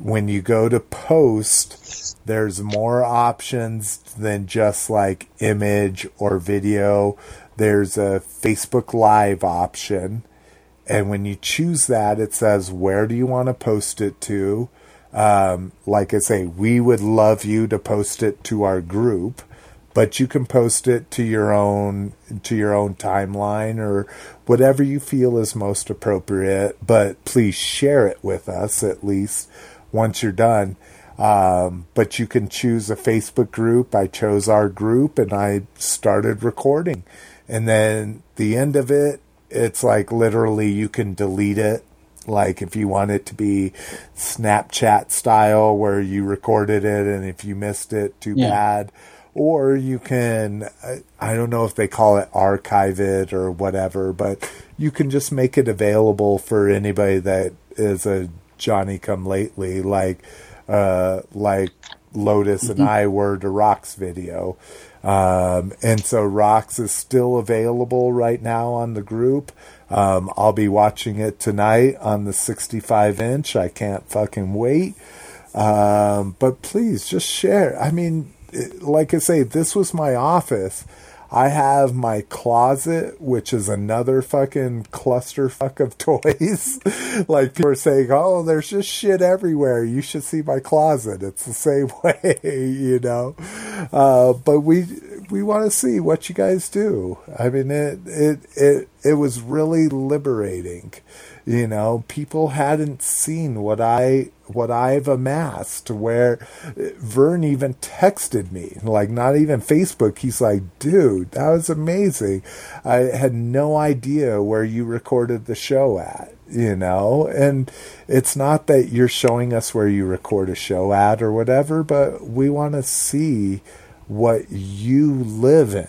When you go to post, there's more options than just like image or video. There's a Facebook Live option. And when you choose that, it says, where do you want to post it to? Like I say, we would love you to post it to our group, but you can post it to your own timeline or whatever you feel is most appropriate. But please share it with us at least. Once you're done, but you can choose a Facebook group. I chose our group, and I started recording. And then the end of it, it's like literally you can delete it. Like if you want it to be Snapchat style where you recorded it, and if you missed it, too bad. Or you can, I don't know if they call it archive it or whatever, but you can just make it available for anybody that is a Johnny come lately, like Lotus and I were to Rock's video. And so Rock's is still available right now on the group. I'll be watching it tonight on the 65 inch. I can't fucking wait. But please just share. I mean, like I say, this was my office. I have my closet, which is another fucking clusterfuck of toys. Like people are saying, oh, there's just shit everywhere. You should see my closet. It's the same way, you know. But we want to see what you guys do. I mean, it was really liberating. You know, people hadn't seen what I've amassed, where Vern even texted me, like not even Facebook. He's like, dude, that was amazing. I had no idea where you recorded the show at, you know, and it's not that you're showing us where you record a show at or whatever, but we want to see what you live in.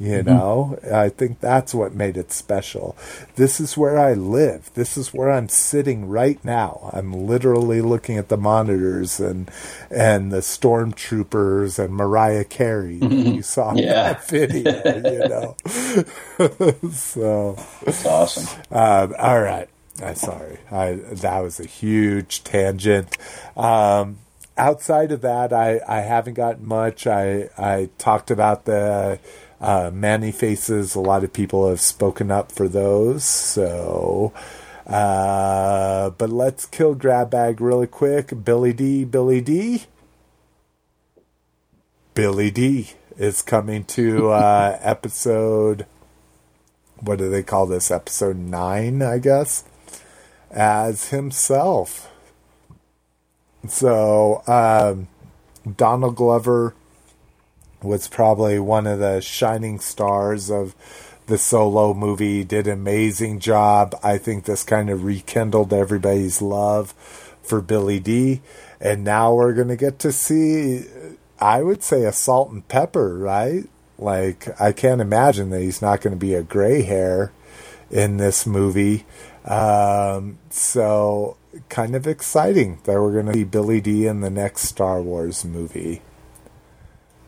You know, I think that's what made it special. This is where I live. This is where I'm sitting right now. I'm literally looking at the monitors and the stormtroopers and Mariah Carey. You saw that video, you know. So that's awesome. All right. I'm sorry. That was a huge tangent. Outside of that, I haven't got much. I talked about the... Manny faces, a lot of people have spoken up for those, so but let's kill grab bag really quick. Billy D is coming to episode, what do they call this, episode 9, I guess, as himself. So Donald Glover was probably one of the shining stars of the Solo movie. Did an amazing job. I think this kind of rekindled everybody's love for Billy D. And now we're going to get to see, I would say, a Salt and Pepper, right? Like, I can't imagine that he's not going to be a gray hair in this movie. So, kind of exciting that we're going to see Billy D in the next Star Wars movie.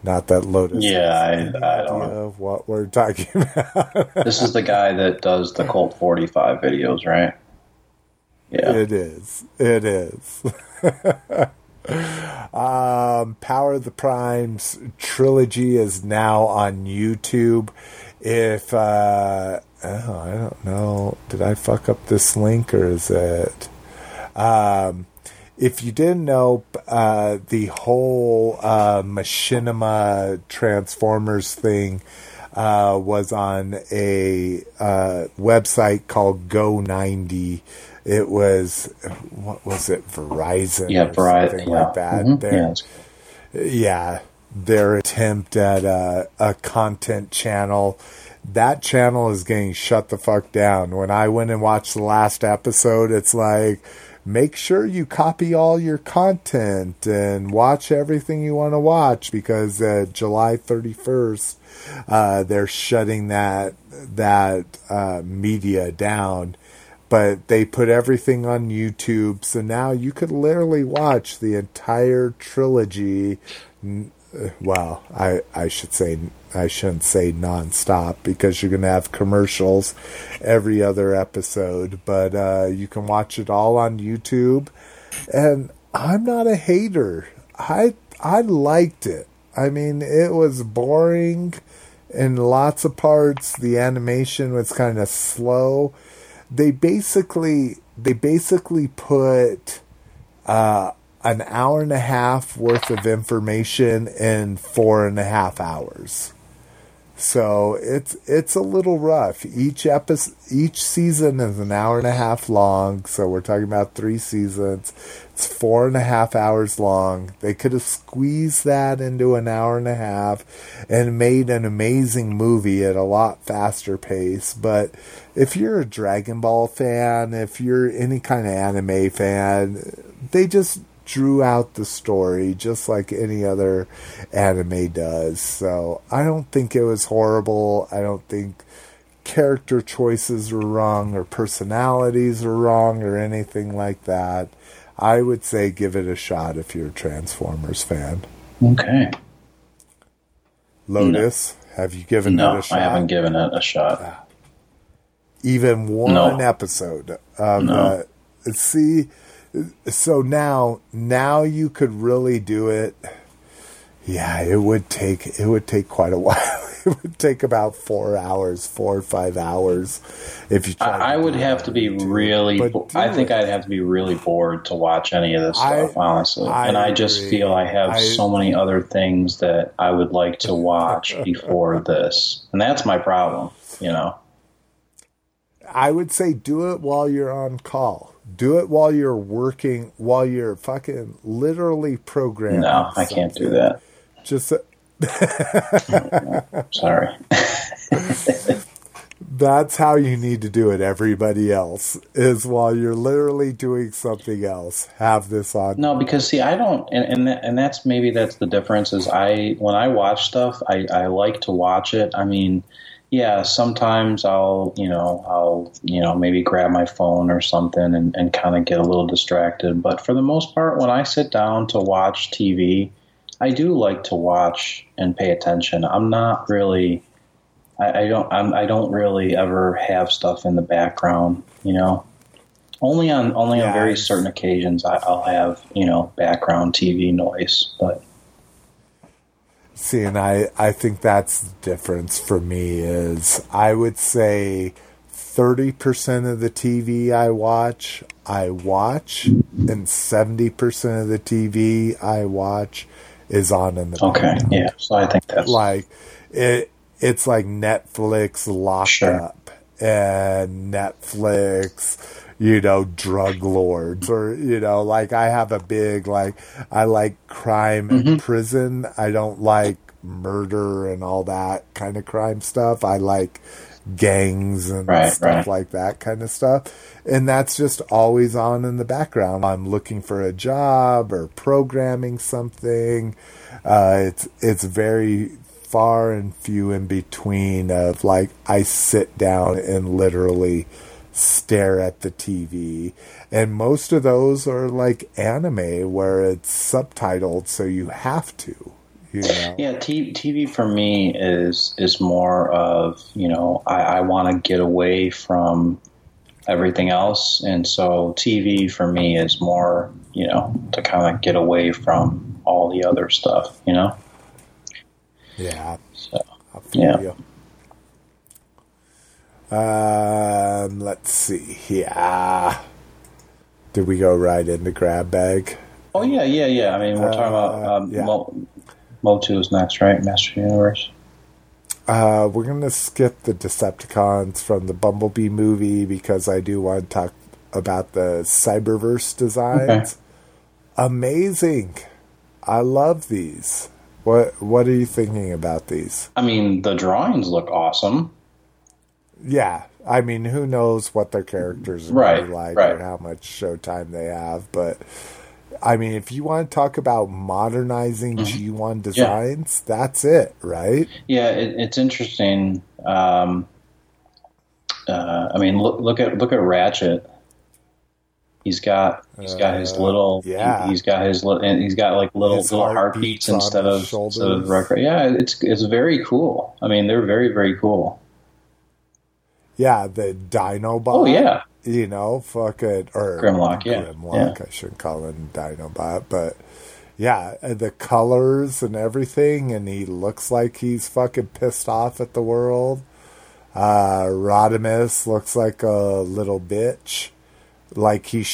Not that Lotus. Yeah, I don't know what we're talking about. This is the guy that does the Colt 45 videos, right? Yeah, it is. It is. Power of the Primes trilogy is now on YouTube. If I don't know, did I fuck up this link or is it? If you didn't know, the whole Machinima Transformers thing was on a website ccalled Go90. It was, what was it, Verizon? Yeah, Verizon, yeah. Like that. Mm-hmm. Their attempt at a content channel. That channel is getting shut the fuck down. When I went and watched the last episode, it's like, make sure you copy all your content and watch everything you want to watch because July 31st, they're shutting that media down. But they put everything on YouTube, so now you could literally watch the entire trilogy. Well, I shouldn't say nonstop because you're going to have commercials every other episode, but you can watch it all on YouTube. And I'm not a hater. I liked it. I mean, it was boring in lots of parts. The animation was kind of slow. They basically put an hour and a half worth of information in 4.5 hours. So it's a little rough. Each season is an hour and a half long. So we're talking about 3 seasons. It's 4.5 hours long. They could have squeezed that into an hour and a half and made an amazing movie at a lot faster pace. But if you're a Dragon Ball fan, if you're any kind of anime fan, they just drew out the story just like any other anime does. So I don't think it was horrible. I don't think character choices were wrong or personalities were wrong or anything like that. I would say give it a shot if you're a Transformers fan. Okay. Lotus, have you given it a shot? No, I haven't given it a shot. Even one episode. See... So now you could really do it. Yeah, it would take quite a while. It would take about 4 or 5 hours if you tried. I would have to be really. I'd have to be really bored to watch any of this stuff, honestly. I just feel I have so many other things that I would like to watch before this, and that's my problem. You know, I would say do it while you're on call. Do it while you're working, while you're fucking literally programming. No, I can't do that. Just sorry. That's how you need to do it. Everybody else is while you're literally doing something else. Have this on. No, because see, I don't, and that's maybe that's the difference. Is when I watch stuff, I like to watch it. I mean. Yeah, sometimes I'll maybe grab my phone or something and kind of get a little distracted. But for the most part, when I sit down to watch TV, I do like to watch and pay attention. I'm not really, I don't really ever have stuff in the background. You know, only on very certain occasions I'll have background TV noise, but. See, and I think that's the difference for me is I would say 30% of the TV I watch, and 70% of the TV I watch is on in the background. Okay, yeah, so I think that's... Like, it's like Netflix locked up and Netflix... drug lords or, I have a big, I like crime and prison. I don't like murder and all that kind of crime stuff. I like gangs and stuff like that kind of stuff. And that's just always on in the background. I'm looking for a job or programming something. It's very far and few in between of like I sit down and literally stare at the TV. And most of those are like anime where it's subtitled, so you have to. You know? Yeah, TV for me is more of, you know, I want to get away from everything else. And so TV for me is more, you know, to kind of get away from all the other stuff, you know? Yeah. So, yeah. You. Let's see. Yeah. Did we go right into grab bag? Oh, yeah. I mean, we're talking about Motu is next, right? Masters of the Universe. We're going to skip the Decepticons from the Bumblebee movie because I do want to talk about the Cyberverse designs. Okay. Amazing. I love these. What are you thinking about these? I mean, the drawings look awesome. Yeah, I mean, who knows what their characters are really like or how much showtime they have. But, I mean, if you want to talk about modernizing G1 designs, that's it, right? Yeah, it's interesting. I mean, look at Ratchet. He's got his little. Yeah. He's got like little heartbeats instead of record. Yeah, it's very cool. I mean, they're very, very cool. Yeah, the Dinobot. Oh, yeah. You know, fucking... Or Grimlock, yeah. Grimlock, yeah. I shouldn't call him Dinobot, but... Yeah, the colors and everything, and he looks like he's fucking pissed off at the world. Rodimus looks like a little bitch. Like he...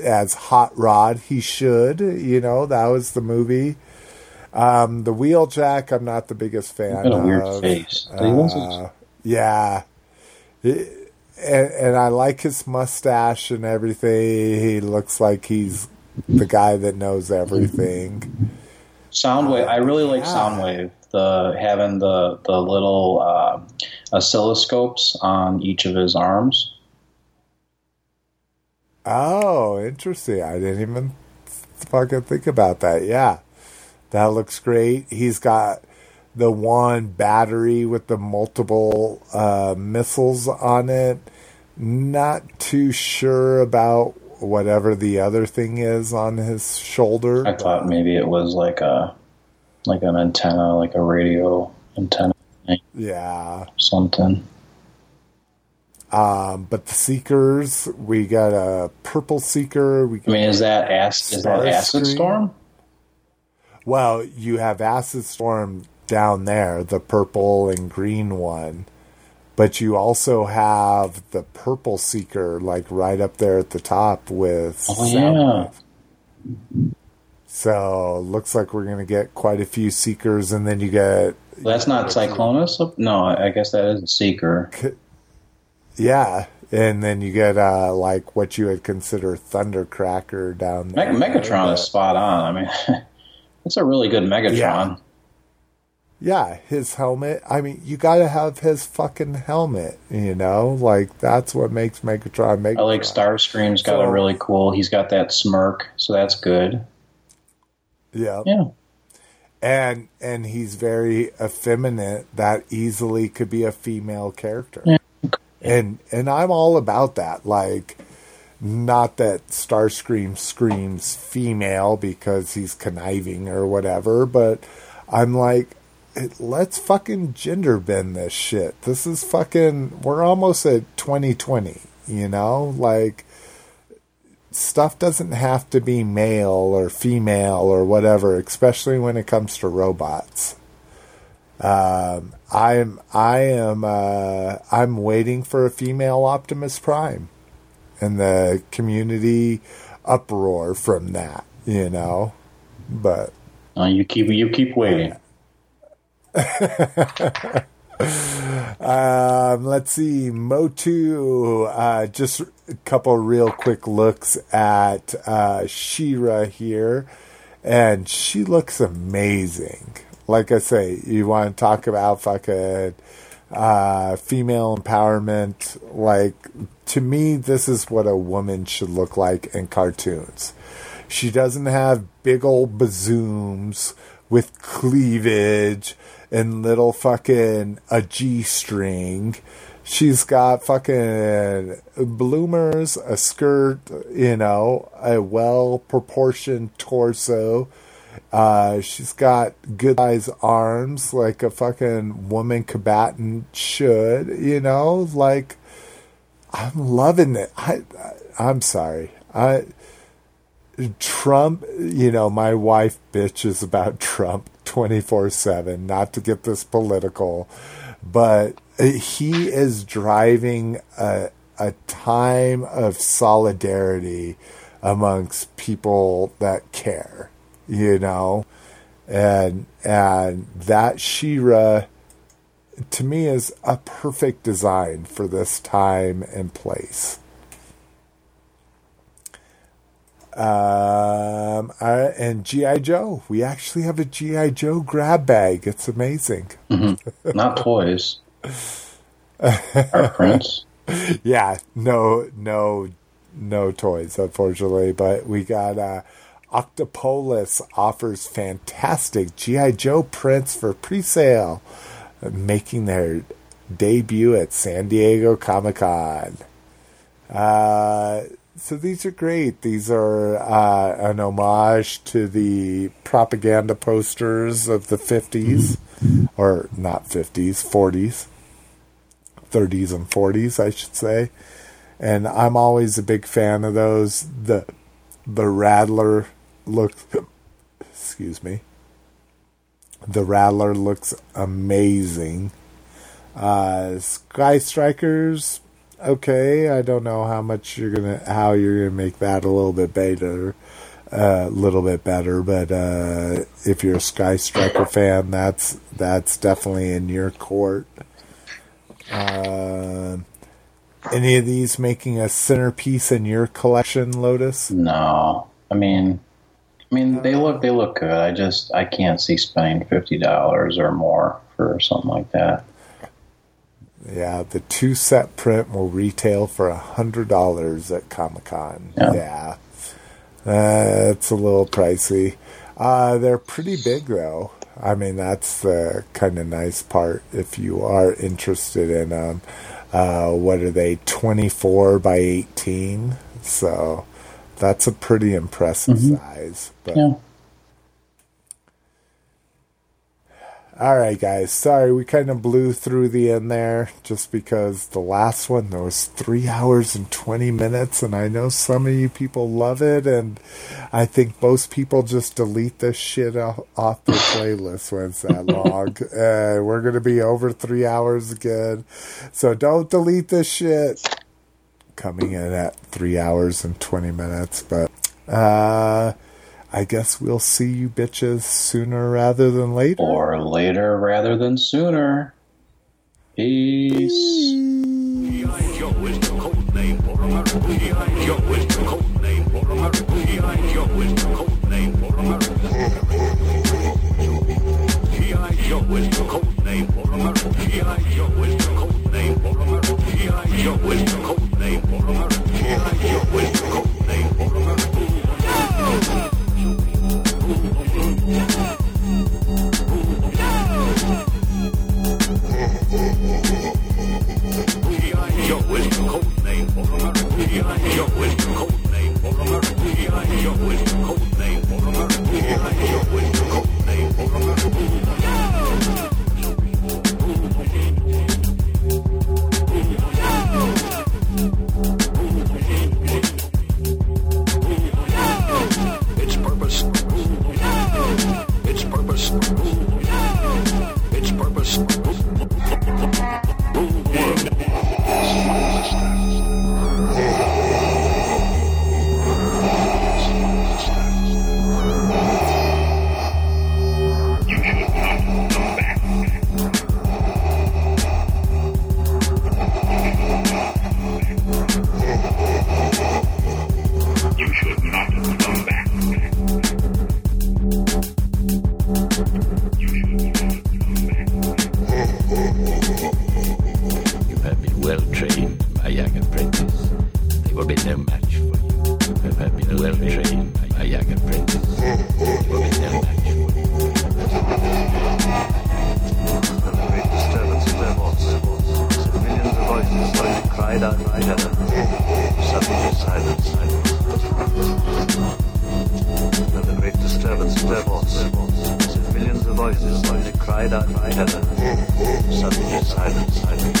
as Hot Rod, he should. You know, that was the movie. The Wheeljack, I'm not the biggest fan of. He's got a weird face. Yeah. And I like his mustache and everything. He looks like he's the guy that knows everything. Soundwave. I really like Soundwave. Having the little oscilloscopes on each of his arms. Oh, interesting. I didn't even fucking think about that. Yeah. That looks great. He's got... the one battery with the multiple missiles on it. Not too sure about whatever the other thing is on his shoulder. I thought maybe it was like an antenna, like a radio antenna. Yeah. Something. But the Seekers, we got a purple Seeker. Is that Acid Storm? Well, you have Acid Storm down there, the purple and green one, but you also have the purple Seeker like right up there at the top with Soundwave. So looks like we're gonna get quite a few Seekers, and then you get that's not Cyclonus. No, I guess that is a Seeker. Yeah, and then you get like what you would consider Thundercracker down there. Megatron is spot on. I mean, it's a really good Megatron. Yeah. Yeah, his helmet. I mean, you gotta have his fucking helmet, you know? Like, that's what makes Megatron. I like Starscream's got a really cool... He's got that smirk, so that's good. Yeah. Yeah. And he's very effeminate. That easily could be a female character. Yeah. And I'm all about that. Like, not that Starscream screams female because he's conniving or whatever, but I'm like... let's fucking gender bend this shit. This is fucking... we're almost at 2020, you know? Like, stuff doesn't have to be male or female or whatever, especially when it comes to robots. I'm waiting for a female Optimus Prime and the community uproar from that, you know? But... You keep waiting. Let's see, Motu, just a couple real quick looks at She-Ra here, and she looks amazing. Like I say, you want to talk about fucking female empowerment. Like, to me, this is what a woman should look like in cartoons. She doesn't have big old bazooms with cleavage and little fucking a G-string. She's got fucking bloomers, a skirt, you know, a well-proportioned torso. She's got good-sized arms like a fucking woman combatant should, you know? Like, I'm loving it. I'm sorry. Trump, you know, my wife bitches about Trump 24/7, not to get this political, but he is driving a time of solidarity amongst people that care, you know, and that She-Ra, to me, is a perfect design for this time and place. And G.I. Joe. We actually have a G.I. Joe grab bag. It's amazing. Mm-hmm. Not toys. Our prints. Yeah, no toys, unfortunately. But we got Octopolis offers fantastic G.I. Joe prints for pre-sale, making their debut at San Diego Comic-Con. So these are great. These are an homage to the propaganda posters of the 50s, or not 50s, 40s, 30s and 40s, I should say. And I'm always a big fan of those. The Rattler looks, excuse me. The Rattler looks amazing. Sky Strikers. Okay, I don't know how you're gonna make that a little bit better. But if you're a Sky Striker fan, that's definitely in your court. Any of these making a centerpiece in your collection, Lotus? No, I mean they look good. I can't see spending $50 or more for something like that. Yeah, the 2-set print will retail for $100 at Comic-Con. Yeah. It's a little pricey. They're pretty big, though. I mean, that's the kind of nice part if you are interested in them. What are they, 24 by 18? So that's a pretty impressive size. But yeah. All right, guys. Sorry, we kind of blew through the end there just because the last one, there was 3 hours and 20 minutes, and I know some of you people love it, and I think most people just delete this shit off their playlist when it's that long. We're going to be over 3 hours again, so don't delete this shit. Coming in at 3 hours and 20 minutes, but... I guess we'll see you bitches sooner rather than later. Or later rather than sooner. Peace. G.I. Joe is the code name for America. G.I. Joe is the code name for America. G.I. Joe is the code name for America. G.I. Joe is the code name for America. G.I. Joe is the code name for America. G.I. Joe is the code name for America. G.I. Joe is the code name for America. It's purpose. will be no match for you. I've been well trained by a young apprentice. Will be no match for you. A great disturbance in their voices. Millions of voices slowly cried out together. Suddenly silence. And a great disturbance in their voices. Millions of voices slowly cried out together. Suddenly silence.